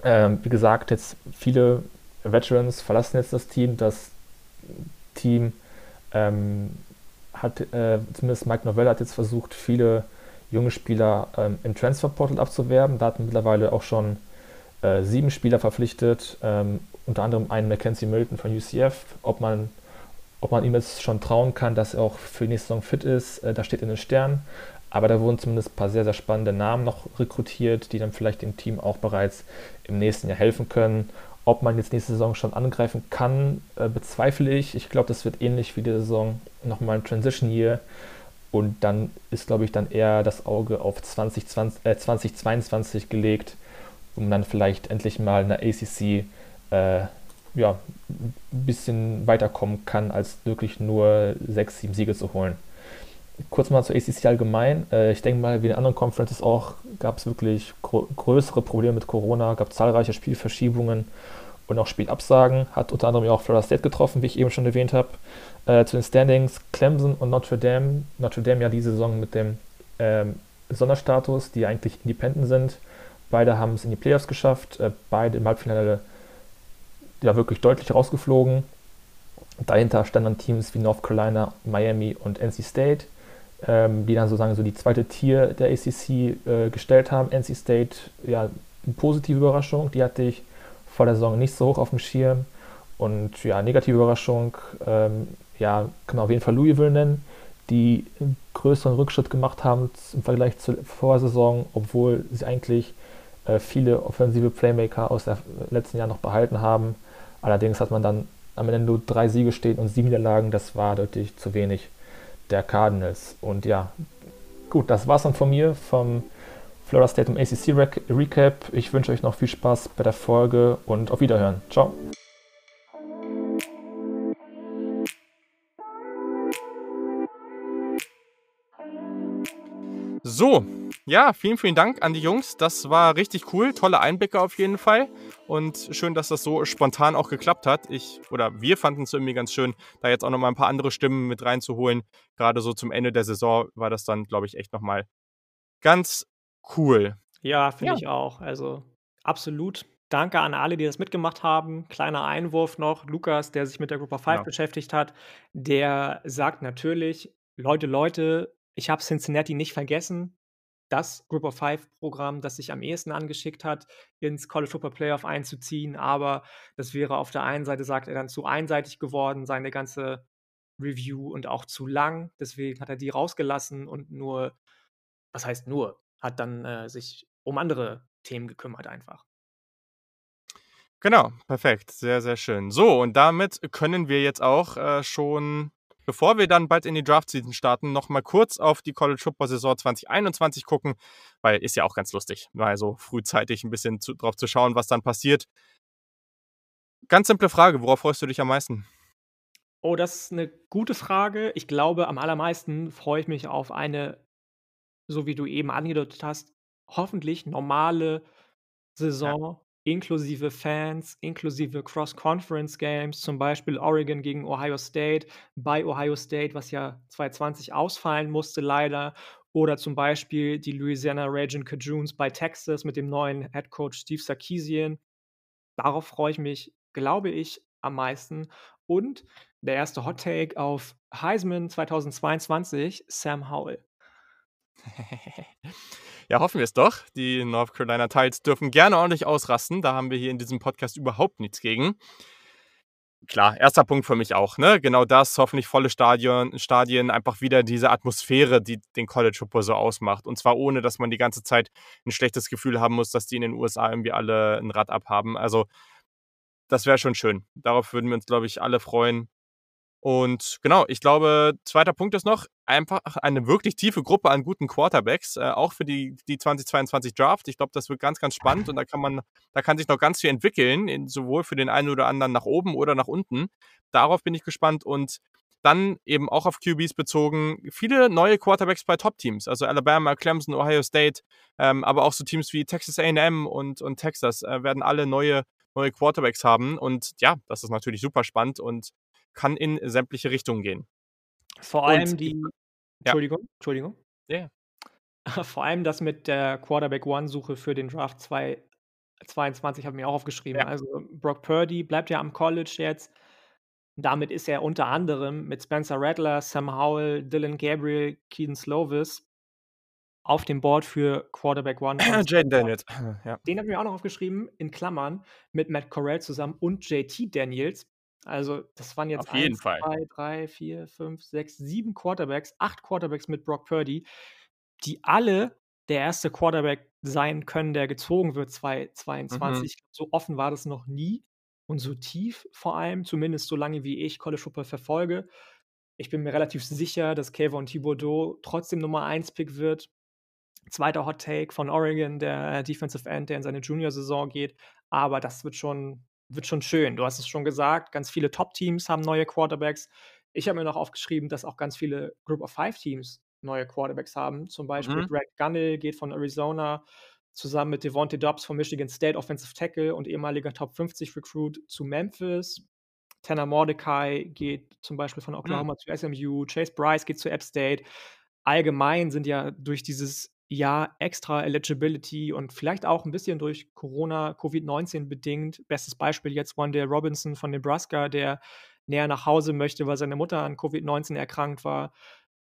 Ähm, wie gesagt, jetzt viele Veterans verlassen jetzt das Team. Das Team ähm, hat, äh, zumindest Mike Novell hat jetzt versucht, viele junge Spieler ähm, im Transferportal abzuwerben. Da hatten mittlerweile auch schon äh, sieben Spieler verpflichtet, ähm, unter anderem einen Mackenzie Milton von U C F. Ob man, ob man ihm jetzt schon trauen kann, dass er auch für die nächste Saison fit ist, äh, das steht in den Sternen. Aber da wurden zumindest ein paar sehr, sehr spannende Namen noch rekrutiert, die dann vielleicht dem Team auch bereits im nächsten Jahr helfen können. Ob man jetzt nächste Saison schon angreifen kann, äh, bezweifle ich. Ich glaube, das wird ähnlich wie die Saison nochmal ein Transition-Year. Und dann ist, glaube ich, dann eher das Auge auf zwanzig zweiundzwanzig gelegt, um dann vielleicht endlich mal in der A C C äh, ja, ein bisschen weiterkommen kann, als wirklich nur sechs, sieben Siege zu holen. Kurz mal zur A C C allgemein. Äh, ich denke mal, wie in anderen Conferences auch, gab es wirklich gro- größere Probleme mit Corona, gab zahlreiche Spielverschiebungen und auch Spielabsagen. Hat unter anderem auch Florida State getroffen, wie ich eben schon erwähnt habe. Äh, zu den Standings Clemson und Notre Dame. Notre Dame ja diese Saison mit dem ähm, Sonderstatus, die eigentlich independent sind. Beide haben es in die Playoffs geschafft, äh, beide im Halbfinale ja wirklich deutlich rausgeflogen. Dahinter standen dann Teams wie North Carolina, Miami und N C State, ähm, die dann sozusagen so die zweite Tier der A C C äh, gestellt haben. N C State, ja, eine positive Überraschung, die hatte ich vor der Saison nicht so hoch auf dem Schirm. Und ja, negative Überraschung, ähm, ja, kann man auf jeden Fall Louisville nennen, die einen größeren Rückschritt gemacht haben im Vergleich zur Vorsaison, obwohl sie eigentlich äh, viele offensive Playmaker aus den letzten Jahren noch behalten haben. Allerdings hat man dann am Ende nur drei Siege stehen und sieben Niederlagen, das war deutlich zu wenig der Cardinals. Und ja, gut, das war's dann von mir, vom Florida State im A C C-Recap. Ich wünsche euch noch viel Spaß bei der Folge und auf Wiederhören. Ciao! So, ja, vielen, vielen Dank an die Jungs. Das war richtig cool, tolle Einblicke auf jeden Fall und schön, dass das so spontan auch geklappt hat. Ich oder wir fanden es irgendwie ganz schön, da jetzt auch nochmal ein paar andere Stimmen mit reinzuholen. Gerade so zum Ende der Saison war das dann, glaube ich, echt nochmal ganz cool. Ja, finde ja. ich auch. Also absolut. Danke an alle, die das mitgemacht haben. Kleiner Einwurf noch. Lukas, der sich mit der Group of Five genau. beschäftigt hat, der sagt natürlich, Leute, Leute, ich habe Cincinnati nicht vergessen, das Group of Five-Programm, das sich am ehesten angeschickt hat, ins College Football Playoff einzuziehen, aber das wäre auf der einen Seite, sagt er, dann zu einseitig geworden, seine ganze Review und auch zu lang, deswegen hat er die rausgelassen und nur, was heißt nur, hat dann äh, sich um andere Themen gekümmert einfach. Genau, perfekt, sehr, sehr schön. So, und damit können wir jetzt auch äh, schon... Bevor wir dann bald in die Draft-Season starten, nochmal kurz auf die College-Football-Saison zwanzig einundzwanzig gucken, weil ist ja auch ganz lustig, mal so frühzeitig ein bisschen zu, drauf zu schauen, was dann passiert. Ganz simple Frage, worauf freust du dich am meisten? Oh, das ist eine gute Frage. Ich glaube, am allermeisten freue ich mich auf eine, so wie du eben angedeutet hast, hoffentlich normale Saison, ja. inklusive Fans, inklusive Cross-Conference-Games, zum Beispiel Oregon gegen Ohio State, bei Ohio State, was ja zwanzig zwanzig ausfallen musste leider, oder zum Beispiel die Louisiana Ragin' Cajuns bei Texas mit dem neuen Headcoach Steve Sarkisian. Darauf freue ich mich, glaube ich, am meisten. Und der erste Hot Take auf Heisman zweitausendzweiundzwanzig, Sam Howell. Ja, hoffen wir es doch. Die North Carolina Tides dürfen gerne ordentlich ausrasten. Da haben wir hier in diesem Podcast überhaupt nichts gegen. Klar, erster Punkt für mich auch, ne? Genau das, hoffentlich volle Stadion, Stadien, einfach wieder diese Atmosphäre, die den College Football so ausmacht. Und zwar ohne, dass man die ganze Zeit ein schlechtes Gefühl haben muss, dass die in den U S A irgendwie alle ein Rad abhaben. Also, das wäre schon schön. Darauf würden wir uns, glaube ich, alle freuen. Und genau, ich glaube, zweiter Punkt ist noch, einfach eine wirklich tiefe Gruppe an guten Quarterbacks, äh, auch für die, die zweitausendzweiundzwanzig Draft. Ich glaube, das wird ganz, ganz spannend und da kann man, da kann sich noch ganz viel entwickeln, in, sowohl für den einen oder anderen nach oben oder nach unten. Darauf bin ich gespannt und dann eben auch auf Q Bs bezogen, viele neue Quarterbacks bei Top-Teams, also Alabama, Clemson, Ohio State, ähm, aber auch so Teams wie Texas A und M und, und Texas äh, werden alle neue, neue Quarterbacks haben und ja, das ist natürlich super spannend und kann in sämtliche Richtungen gehen. Vor allem und, die, Entschuldigung, ja. Entschuldigung. Yeah. Vor allem das mit der Quarterback-One-Suche für den Draft zweitausendzweiundzwanzig habe ich mir auch aufgeschrieben. Ja. Also Brock Purdy bleibt ja am College jetzt. Damit ist er unter anderem mit Spencer Rattler, Sam Howell, Dylan Gabriel, Keaton Slovis auf dem Board für Quarterback-One. Jaden Daniels. Ja. Den habe ich mir auch noch aufgeschrieben, in Klammern, mit Matt Corral zusammen und J T Daniels. Also, das waren jetzt eins, zwei, drei, vier, fünf, sechs, sieben Quarterbacks, acht Quarterbacks mit Brock Purdy, die alle der erste Quarterback sein können, der gezogen wird zweitausendzweiundzwanzig. Mhm. So offen war das noch nie und so tief vor allem, zumindest so lange wie ich College Football verfolge. Ich bin mir relativ sicher, dass Kayvon Thibodeau trotzdem Nummer eins Pick wird. Zweiter Hot Take von Oregon, der Defensive End, der in seine Junior-Saison geht. Aber das wird schon... wird schon schön. Du hast es schon gesagt, ganz viele Top-Teams haben neue Quarterbacks. Ich habe mir noch aufgeschrieben, dass auch ganz viele Group-of-Five-Teams neue Quarterbacks haben. Zum Beispiel mhm. Brad Gunnell geht von Arizona zusammen mit Devontae Dobbs von Michigan State Offensive Tackle und ehemaliger Top fünfzig Recruit zu Memphis. Tanner Mordecai geht zum Beispiel von Oklahoma mhm. zu S M U. Chase Bryce geht zu App State. Allgemein sind ja durch dieses ja, extra Eligibility und vielleicht auch ein bisschen durch Corona, Covid neunzehn bedingt. Bestes Beispiel jetzt Wan'Dale Robinson von Nebraska, der näher nach Hause möchte, weil seine Mutter an Covid neunzehn erkrankt war,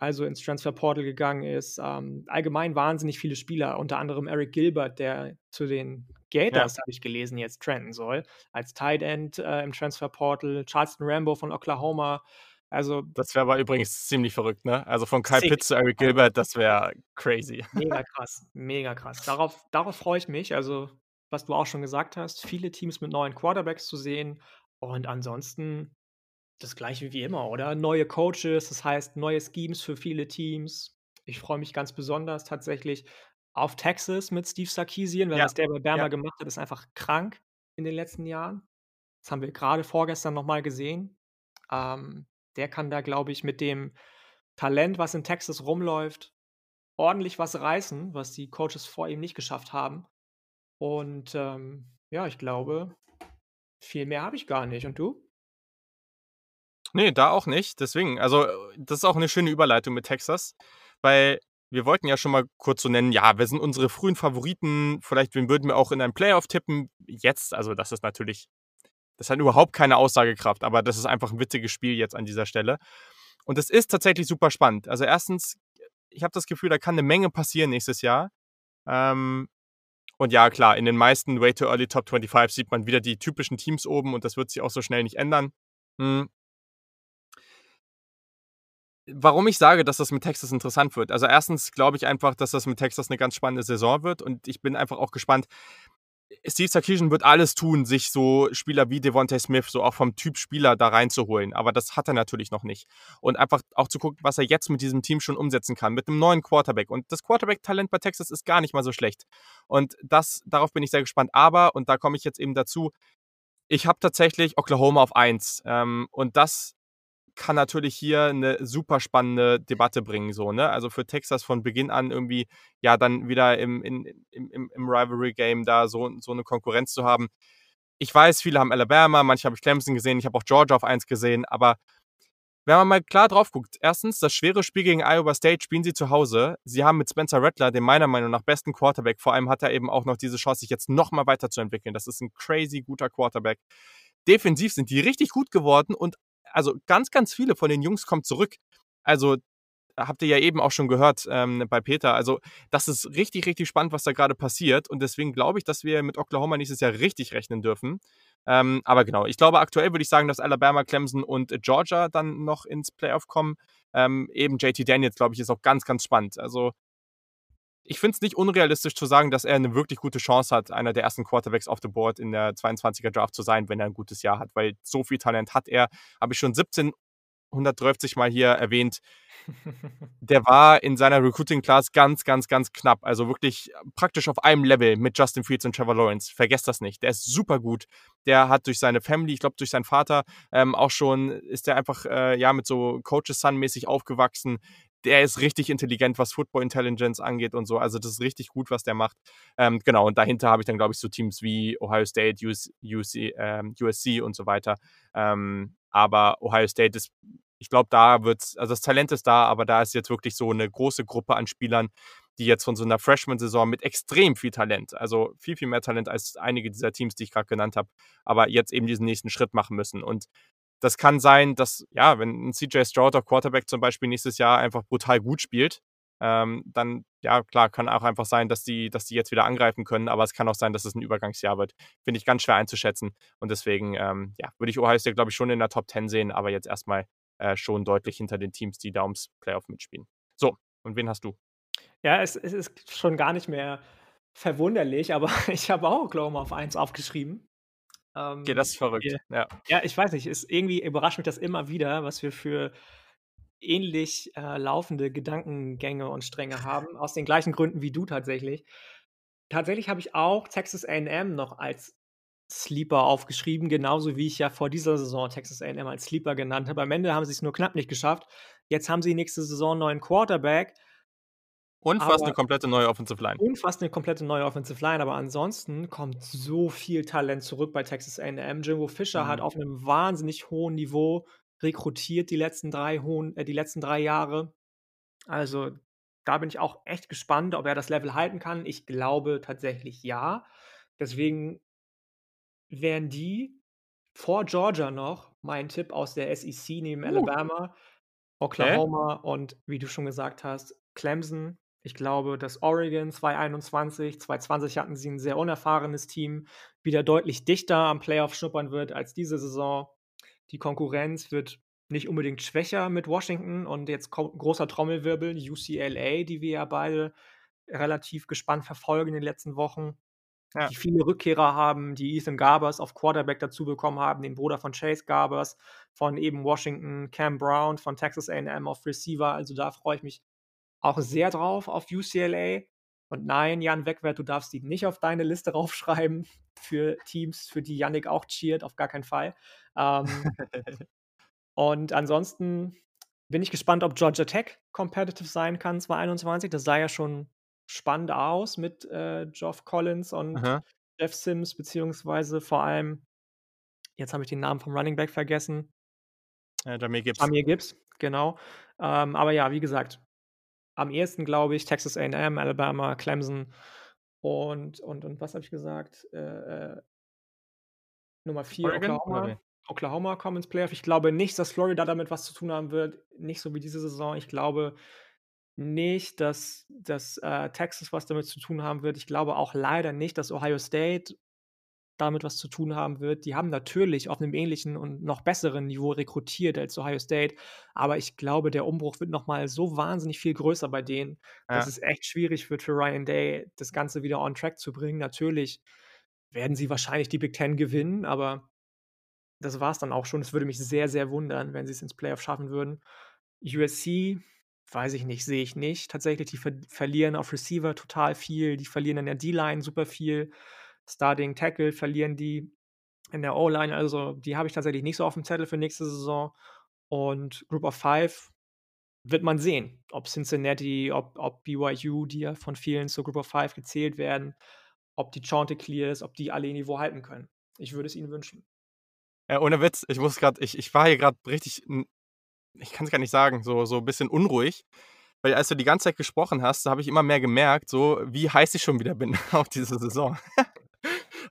also ins Transferportal gegangen ist. Ähm, allgemein wahnsinnig viele Spieler, unter anderem Eric Gilbert, der zu den Gators, ja. habe ich gelesen, jetzt trenden soll, als Tight End äh, im Transferportal. Charleston Rambo von Oklahoma. Also, das wäre aber übrigens ziemlich verrückt, ne? Also von Kyle Pitts zu Eric Gilbert, das wäre crazy. Mega krass, mega krass. Darauf, darauf freue ich mich. Also, was du auch schon gesagt hast, viele Teams mit neuen Quarterbacks zu sehen und ansonsten das Gleiche wie immer, oder? Neue Coaches, das heißt neue Schemes für viele Teams. Ich freue mich ganz besonders tatsächlich auf Texas mit Steve Sarkisian, weil ja. was der bei Bama ja. gemacht hat, ist einfach krank in den letzten Jahren. Das haben wir gerade vorgestern nochmal gesehen. Ähm, Der kann da, glaube ich, mit dem Talent, was in Texas rumläuft, ordentlich was reißen, was die Coaches vor ihm nicht geschafft haben. Und ähm, ja, ich glaube, viel mehr habe ich gar nicht. Und du? Nee, da auch nicht. Deswegen, also das ist auch eine schöne Überleitung mit Texas, weil wir wollten ja schon mal kurz so nennen, ja, wer sind unsere frühen Favoriten? Vielleicht wen würden wir auch in einem Playoff tippen. Jetzt, also das ist natürlich... Das hat überhaupt keine Aussagekraft, aber das ist einfach ein witziges Spiel jetzt an dieser Stelle. Und das ist tatsächlich super spannend. Also erstens, ich habe das Gefühl, da kann eine Menge passieren nächstes Jahr. Ähm, und ja, klar, in den meisten Way Too Early Top fünfundzwanzig sieht man wieder die typischen Teams oben und das wird sich auch so schnell nicht ändern. Hm. Warum ich sage, dass das mit Texas interessant wird? Also erstens glaube ich einfach, dass das mit Texas eine ganz spannende Saison wird und ich bin einfach auch gespannt, Steve Sarkisian wird alles tun, sich so Spieler wie Devonta Smith, so auch vom Typ Spieler da reinzuholen, aber das hat er natürlich noch nicht. Und einfach auch zu gucken, was er jetzt mit diesem Team schon umsetzen kann, mit einem neuen Quarterback. Und das Quarterback-Talent bei Texas ist gar nicht mal so schlecht. Und das, darauf bin ich sehr gespannt. Aber, und da komme ich jetzt eben dazu, ich habe tatsächlich Oklahoma auf eins. Ähm, und das kann natürlich hier eine super spannende Debatte bringen, so, ne? Also für Texas von Beginn an irgendwie, ja, dann wieder im, in, im, im Rivalry-Game da so, so eine Konkurrenz zu haben. Ich weiß, viele haben Alabama, manche habe ich Clemson gesehen, ich habe auch Georgia auf eins gesehen, aber wenn man mal klar drauf guckt, erstens, das schwere Spiel gegen Iowa State spielen sie zu Hause. Sie haben mit Spencer Rattler, dem meiner Meinung nach besten Quarterback, vor allem hat er eben auch noch diese Chance, sich jetzt nochmal weiterzuentwickeln. Das ist ein crazy guter Quarterback. defensiv sind die richtig gut geworden und also ganz, ganz viele von den Jungs kommen zurück. Also habt ihr ja eben auch schon gehört ähm, bei Peter. Also das ist richtig, richtig spannend, was da gerade passiert und deswegen glaube ich, dass wir mit Oklahoma nächstes Jahr richtig rechnen dürfen. Ähm, aber genau, ich glaube aktuell würde ich sagen, dass Alabama, Clemson und Georgia dann noch ins Playoff kommen. Ähm, eben J T Daniels, glaube ich, ist auch ganz, ganz spannend. Also ich finde es nicht unrealistisch zu sagen, dass er eine wirklich gute Chance hat, einer der ersten Quarterbacks auf the board in der zweiundzwanziger Draft zu sein, wenn er ein gutes Jahr hat, weil so viel Talent hat er. Habe ich schon siebzehnhundertdreißig Mal hier erwähnt. Der war in seiner Recruiting-Class ganz, ganz, ganz knapp. Also wirklich praktisch auf einem Level mit Justin Fields und Trevor Lawrence. Vergesst das nicht. Der ist super gut. Der hat durch seine Family, ich glaube durch seinen Vater, ähm, auch schon, ist der einfach äh, ja mit so Coaches-Son-mäßig aufgewachsen. Der ist richtig intelligent, was Football-Intelligence angeht und so. Also das ist richtig gut, was der macht. Ähm, genau, und dahinter habe ich dann, glaube ich, so Teams wie Ohio State, U S C und so weiter. Ähm, aber Ohio State ist, ich glaube, da wird's, also das Talent ist da, aber da ist jetzt wirklich so eine große Gruppe an Spielern, die jetzt von so einer Freshman-Saison mit extrem viel Talent, also viel, viel mehr Talent als einige dieser Teams, die ich gerade genannt habe, aber jetzt eben diesen nächsten Schritt machen müssen. Und das kann sein, dass, ja, wenn ein C J Stroud auf Quarterback zum Beispiel nächstes Jahr einfach brutal gut spielt, ähm, dann, ja, klar, kann auch einfach sein, dass die, dass die jetzt wieder angreifen können, aber es kann auch sein, dass es ein Übergangsjahr wird. Finde ich ganz schwer einzuschätzen und deswegen, ähm, ja, würde ich Ohio State, glaube ich, schon in der Top zehn sehen, aber jetzt erstmal äh, schon deutlich hinter den Teams, die da ums Playoff mitspielen. So, und wen hast du? Ja, es, es ist schon gar nicht mehr verwunderlich, aber ich habe auch Oklahoma auf eins aufgeschrieben. Ähm, okay, das ist verrückt. Ja, ja. ja, ich weiß nicht, ist irgendwie überrascht mich das immer wieder, was wir für ähnlich äh, laufende Gedankengänge und Stränge haben, aus den gleichen Gründen wie du tatsächlich. Tatsächlich habe ich auch Texas A und M noch als Sleeper aufgeschrieben, genauso wie ich ja vor dieser Saison Texas A und M als Sleeper genannt habe. Am Ende haben sie es nur knapp nicht geschafft. Jetzt haben sie nächste Saison einen neuen Quarterback. Und fast eine komplette neue Offensive Line. Und fast eine komplette neue Offensive Line, aber ansonsten kommt so viel Talent zurück bei Texas A und M. Jimbo Fisher mhm. hat auf einem wahnsinnig hohen Niveau rekrutiert die letzten drei, hohen, äh, die letzten drei Jahre. Also da bin ich auch echt gespannt, ob er das Level halten kann. Ich glaube tatsächlich ja. Deswegen wären die vor Georgia noch mein Tipp aus der S E C neben uh. Alabama, Oklahoma okay. und wie du schon gesagt hast, Clemson. Ich glaube, dass Oregon zwanzig einundzwanzig hatten sie ein sehr unerfahrenes Team, wieder deutlich dichter am Playoff schnuppern wird als diese Saison. Die Konkurrenz wird nicht unbedingt schwächer mit Washington und jetzt großer Trommelwirbel, U C L A, die wir ja beide relativ gespannt verfolgen in den letzten Wochen, ja. die viele Rückkehrer haben, die Ethan Garbers auf Quarterback dazu bekommen haben, den Bruder von Chase Garbers, von eben Washington, Cam Brown, von Texas A und M auf Receiver, also da freue ich mich auch sehr drauf auf U C L A. Und nein, Jan Wegwert, du darfst die nicht auf deine Liste raufschreiben für Teams, für die Yannick auch cheert, auf gar keinen Fall. Ähm, und ansonsten bin ich gespannt, ob Georgia Tech competitive sein kann, zwanzig einundzwanzig. Das sah ja schon spannend aus mit äh, Geoff Collins und Aha. Jeff Sims, beziehungsweise vor allem, jetzt habe ich den Namen vom Running Back vergessen. Ja, Jahmyr Gibbs. Jahmyr Gibbs, genau. Ähm, aber ja, wie gesagt, am ehesten, glaube ich, Texas A und M, Alabama, Clemson und, und, und was habe ich gesagt? Äh, Nummer vier, Oregon, Oklahoma. Oklahoma kommen ins Playoff. Ich glaube nicht, dass Florida damit was zu tun haben wird. Nicht so wie diese Saison. Ich glaube nicht, dass, dass äh, Texas was damit zu tun haben wird. Ich glaube auch leider nicht, dass Ohio State damit was zu tun haben wird. Die haben natürlich auf einem ähnlichen und noch besseren Niveau rekrutiert als Ohio State, aber ich glaube, der Umbruch wird nochmal so wahnsinnig viel größer bei denen, ja. dass es echt schwierig wird für Ryan Day, das Ganze wieder on track zu bringen. Natürlich werden sie wahrscheinlich die Big Ten gewinnen, aber das war es dann auch schon. Es würde mich sehr, sehr wundern, wenn sie es ins Playoff schaffen würden. U S C, weiß ich nicht, sehe ich nicht. Tatsächlich, die ver- verlieren auf Receiver total viel, die verlieren in der D-Line super viel. Starting Tackle verlieren die in der O-Line, also die habe ich tatsächlich nicht so auf dem Zettel für nächste Saison. Und Group of Five wird man sehen, ob Cincinnati, ob, ob B Y U, die ja von vielen zur Group of Five gezählt werden, ob die Chanticleers, ob die alle ihr Niveau halten können. Ich würde es ihnen wünschen. Ja, ohne Witz, ich muss gerade, ich, ich war hier gerade richtig, ich kann es gar nicht sagen, so, so ein bisschen unruhig. Weil als du die ganze Zeit gesprochen hast, habe ich immer mehr gemerkt, so wie heiß ich schon wieder bin auf diese Saison.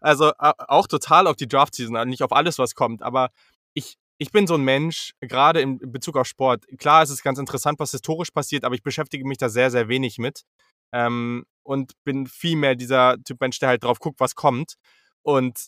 Also auch total auf die Draft-Season, also nicht auf alles, was kommt, aber ich, ich bin so ein Mensch, gerade in Bezug auf Sport. Klar, es ist ganz interessant, was historisch passiert, aber ich beschäftige mich da sehr, sehr wenig mit ähm, und bin viel mehr dieser Typ Mensch, der halt drauf guckt, was kommt. Und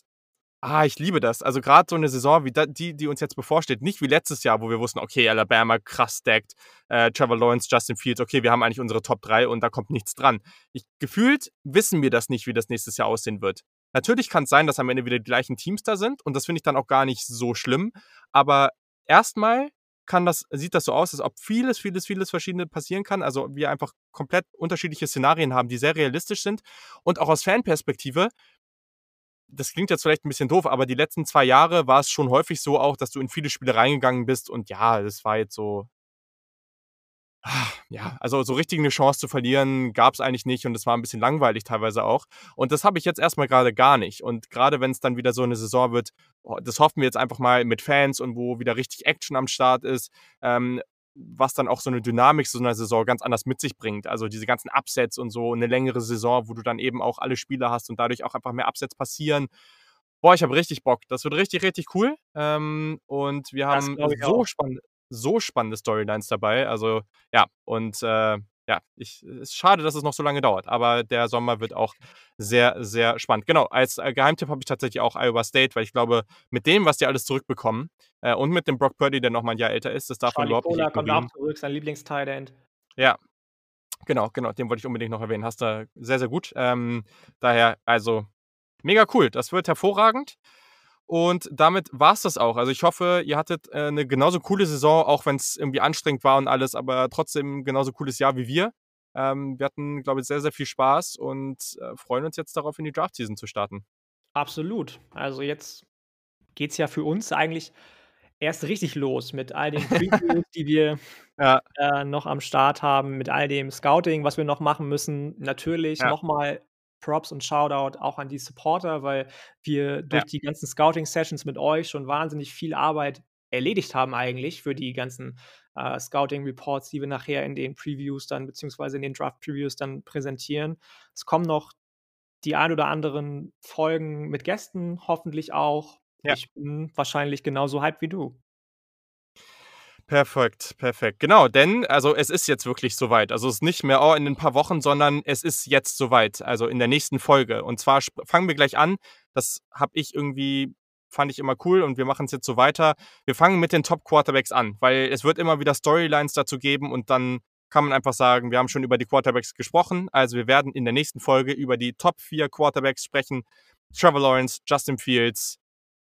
ah, ich liebe das. Also gerade so eine Saison wie da, die, die uns jetzt bevorsteht, nicht wie letztes Jahr, wo wir wussten, okay, Alabama, krass stacked, äh, Trevor Lawrence, Justin Fields, okay, wir haben eigentlich unsere Top drei und da kommt nichts dran. Ich, gefühlt wissen wir das nicht, wie das nächstes Jahr aussehen wird. Natürlich kann es sein, dass am Ende wieder die gleichen Teams da sind und das finde ich dann auch gar nicht so schlimm, aber erstmal kann das, sieht das so aus, als ob vieles, vieles, vieles verschiedene passieren kann, also wir einfach komplett unterschiedliche Szenarien haben, die sehr realistisch sind und auch aus Fanperspektive, das klingt jetzt vielleicht ein bisschen doof, aber die letzten zwei Jahre war es schon häufig so auch, dass du in viele Spiele reingegangen bist und ja, das war jetzt so, ja, also so richtig eine Chance zu verlieren gab es eigentlich nicht und es war ein bisschen langweilig teilweise auch und das habe ich jetzt erstmal gerade gar nicht und gerade wenn es dann wieder so eine Saison wird, das hoffen wir jetzt einfach mal mit Fans und wo wieder richtig Action am Start ist, ähm, was dann auch so eine Dynamik so einer Saison ganz anders mit sich bringt, also diese ganzen Upsets und so eine längere Saison, wo du dann eben auch alle Spieler hast und dadurch auch einfach mehr Upsets passieren. Boah, ich habe richtig Bock, das wird richtig, richtig cool ähm, und wir haben so spannend so spannende Storylines dabei, also ja, und äh, ja, ich, es ist schade, dass es noch so lange dauert, aber der Sommer wird auch sehr, sehr spannend. Genau, als äh, Geheimtipp habe ich tatsächlich auch Iowa State, weil ich glaube, mit dem, was die alles zurückbekommen äh, und mit dem Brock Purdy, der nochmal ein Jahr älter ist, das darf man überhaupt nicht ignorieren. Kommt auch zurück, sein Lieblings-Tight End. Ja, genau, genau, den wollte ich unbedingt noch erwähnen, hast du sehr, sehr gut, ähm, daher, also, mega cool, das wird hervorragend. Und damit war es das auch. Also ich hoffe, ihr hattet äh, eine genauso coole Saison, auch wenn es irgendwie anstrengend war und alles, aber trotzdem genauso cooles Jahr wie wir. Ähm, wir hatten, glaube ich, sehr, sehr viel Spaß und äh, freuen uns jetzt darauf, in die Draft-Season zu starten. Absolut. Also jetzt geht es ja für uns eigentlich erst richtig los mit all den Previews, die wir ja. äh, noch am Start haben, mit all dem Scouting, was wir noch machen müssen. Natürlich ja. nochmal Props und Shoutout auch an die Supporter, weil wir durch ja. die ganzen Scouting-Sessions mit euch schon wahnsinnig viel Arbeit erledigt haben eigentlich für die ganzen äh, Scouting-Reports, die wir nachher in den Previews dann, beziehungsweise in den Draft-Previews dann präsentieren. Es kommen noch die ein oder anderen Folgen mit Gästen, hoffentlich auch. Ja. Ich bin wahrscheinlich genauso hyped wie du. Perfekt, perfekt. Genau, denn also es ist jetzt wirklich soweit. Also es ist nicht mehr oh, in ein paar Wochen, sondern es ist jetzt soweit. Also in der nächsten Folge. Und zwar sp- fangen wir gleich an. Das habe ich irgendwie, fand ich immer cool und wir machen es jetzt so weiter. Wir fangen mit den Top-Quarterbacks an, weil es wird immer wieder Storylines dazu geben und dann kann man einfach sagen, wir haben schon über die Quarterbacks gesprochen. Also wir werden in der nächsten Folge über die Top vier Quarterbacks sprechen. Trevor Lawrence, Justin Fields,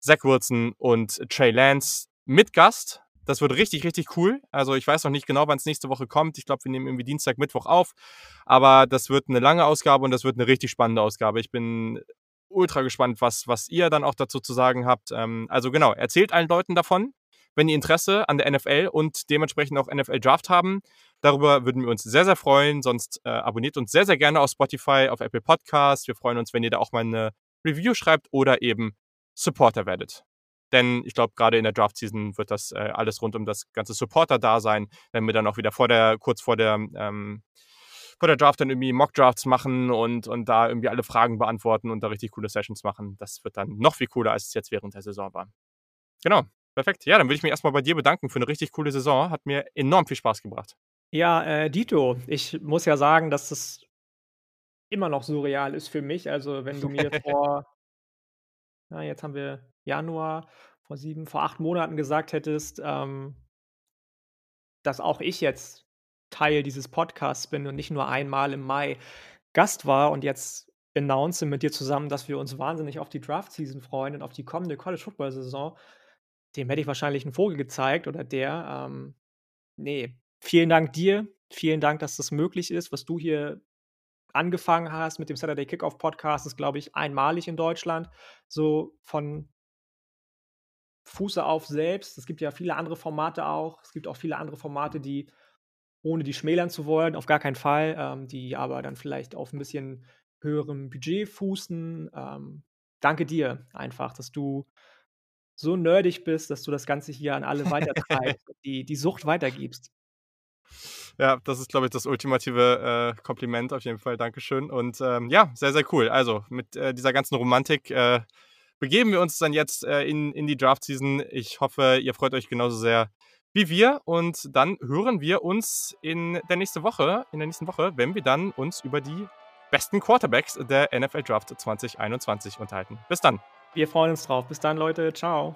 Zach Wilson und Trey Lance mit Gast. Das wird richtig, richtig cool. Also ich weiß noch nicht genau, wann es nächste Woche kommt. Ich glaube, wir nehmen irgendwie Dienstag, Mittwoch auf. Aber das wird eine lange Ausgabe und das wird eine richtig spannende Ausgabe. Ich bin ultra gespannt, was, was ihr dann auch dazu zu sagen habt. Ähm, also genau, erzählt allen Leuten davon, wenn ihr Interesse an der N F L und dementsprechend auch N F L-Draft haben. Darüber würden wir uns sehr, sehr freuen. Sonst äh, abonniert uns sehr, sehr gerne auf Spotify, auf Apple Podcasts. Wir freuen uns, wenn ihr da auch mal eine Review schreibt oder eben Supporter werdet. Denn ich glaube, gerade in der Draft-Season wird das äh, alles rund um das ganze Supporter-Dasein, wenn wir dann auch wieder vor der, kurz vor der, ähm, vor der Draft dann irgendwie Mock-Drafts machen und, und da irgendwie alle Fragen beantworten und da richtig coole Sessions machen. Das wird dann noch viel cooler, als es jetzt während der Saison war. Genau, perfekt. Ja, dann würde ich mich erstmal bei dir bedanken für eine richtig coole Saison. Hat mir enorm viel Spaß gebracht. Ja, äh, Dito, ich muss ja sagen, dass das immer noch surreal ist für mich. Also wenn du mir vor, na, jetzt haben wir Januar, vor sieben, vor acht Monaten gesagt hättest, ähm, dass auch ich jetzt Teil dieses Podcasts bin und nicht nur einmal im Mai Gast war und jetzt announce mit dir zusammen, dass wir uns wahnsinnig auf die Draft-Season freuen und auf die kommende College-Football-Saison, dem hätte ich wahrscheinlich einen Vogel gezeigt oder der. Ähm, nee, vielen Dank dir, vielen Dank, dass das möglich ist, was du hier angefangen hast mit dem Saturday Kickoff Podcast, ist glaube ich einmalig in Deutschland, so von Fuße auf selbst. Es gibt ja viele andere Formate auch. Es gibt auch viele andere Formate, die, ohne die schmälern zu wollen, auf gar keinen Fall, ähm, die aber dann vielleicht auf ein bisschen höherem Budget fußen. Ähm, danke dir einfach, dass du so nerdig bist, dass du das Ganze hier an alle weitertreibst, die, die Sucht weitergibst. Ja, das ist, glaube ich, das ultimative äh, Kompliment auf jeden Fall. Dankeschön. Und ähm, ja, sehr, sehr cool. Also mit äh, dieser ganzen Romantik äh, begeben wir uns dann jetzt äh, in, in die Draft-Season. Ich hoffe, ihr freut euch genauso sehr wie wir. Und dann hören wir uns in der nächsten Woche, in der nächsten Woche, wenn wir dann uns über die besten Quarterbacks der N F L Draft zwanzig einundzwanzig unterhalten. Bis dann. Wir freuen uns drauf. Bis dann, Leute. Ciao.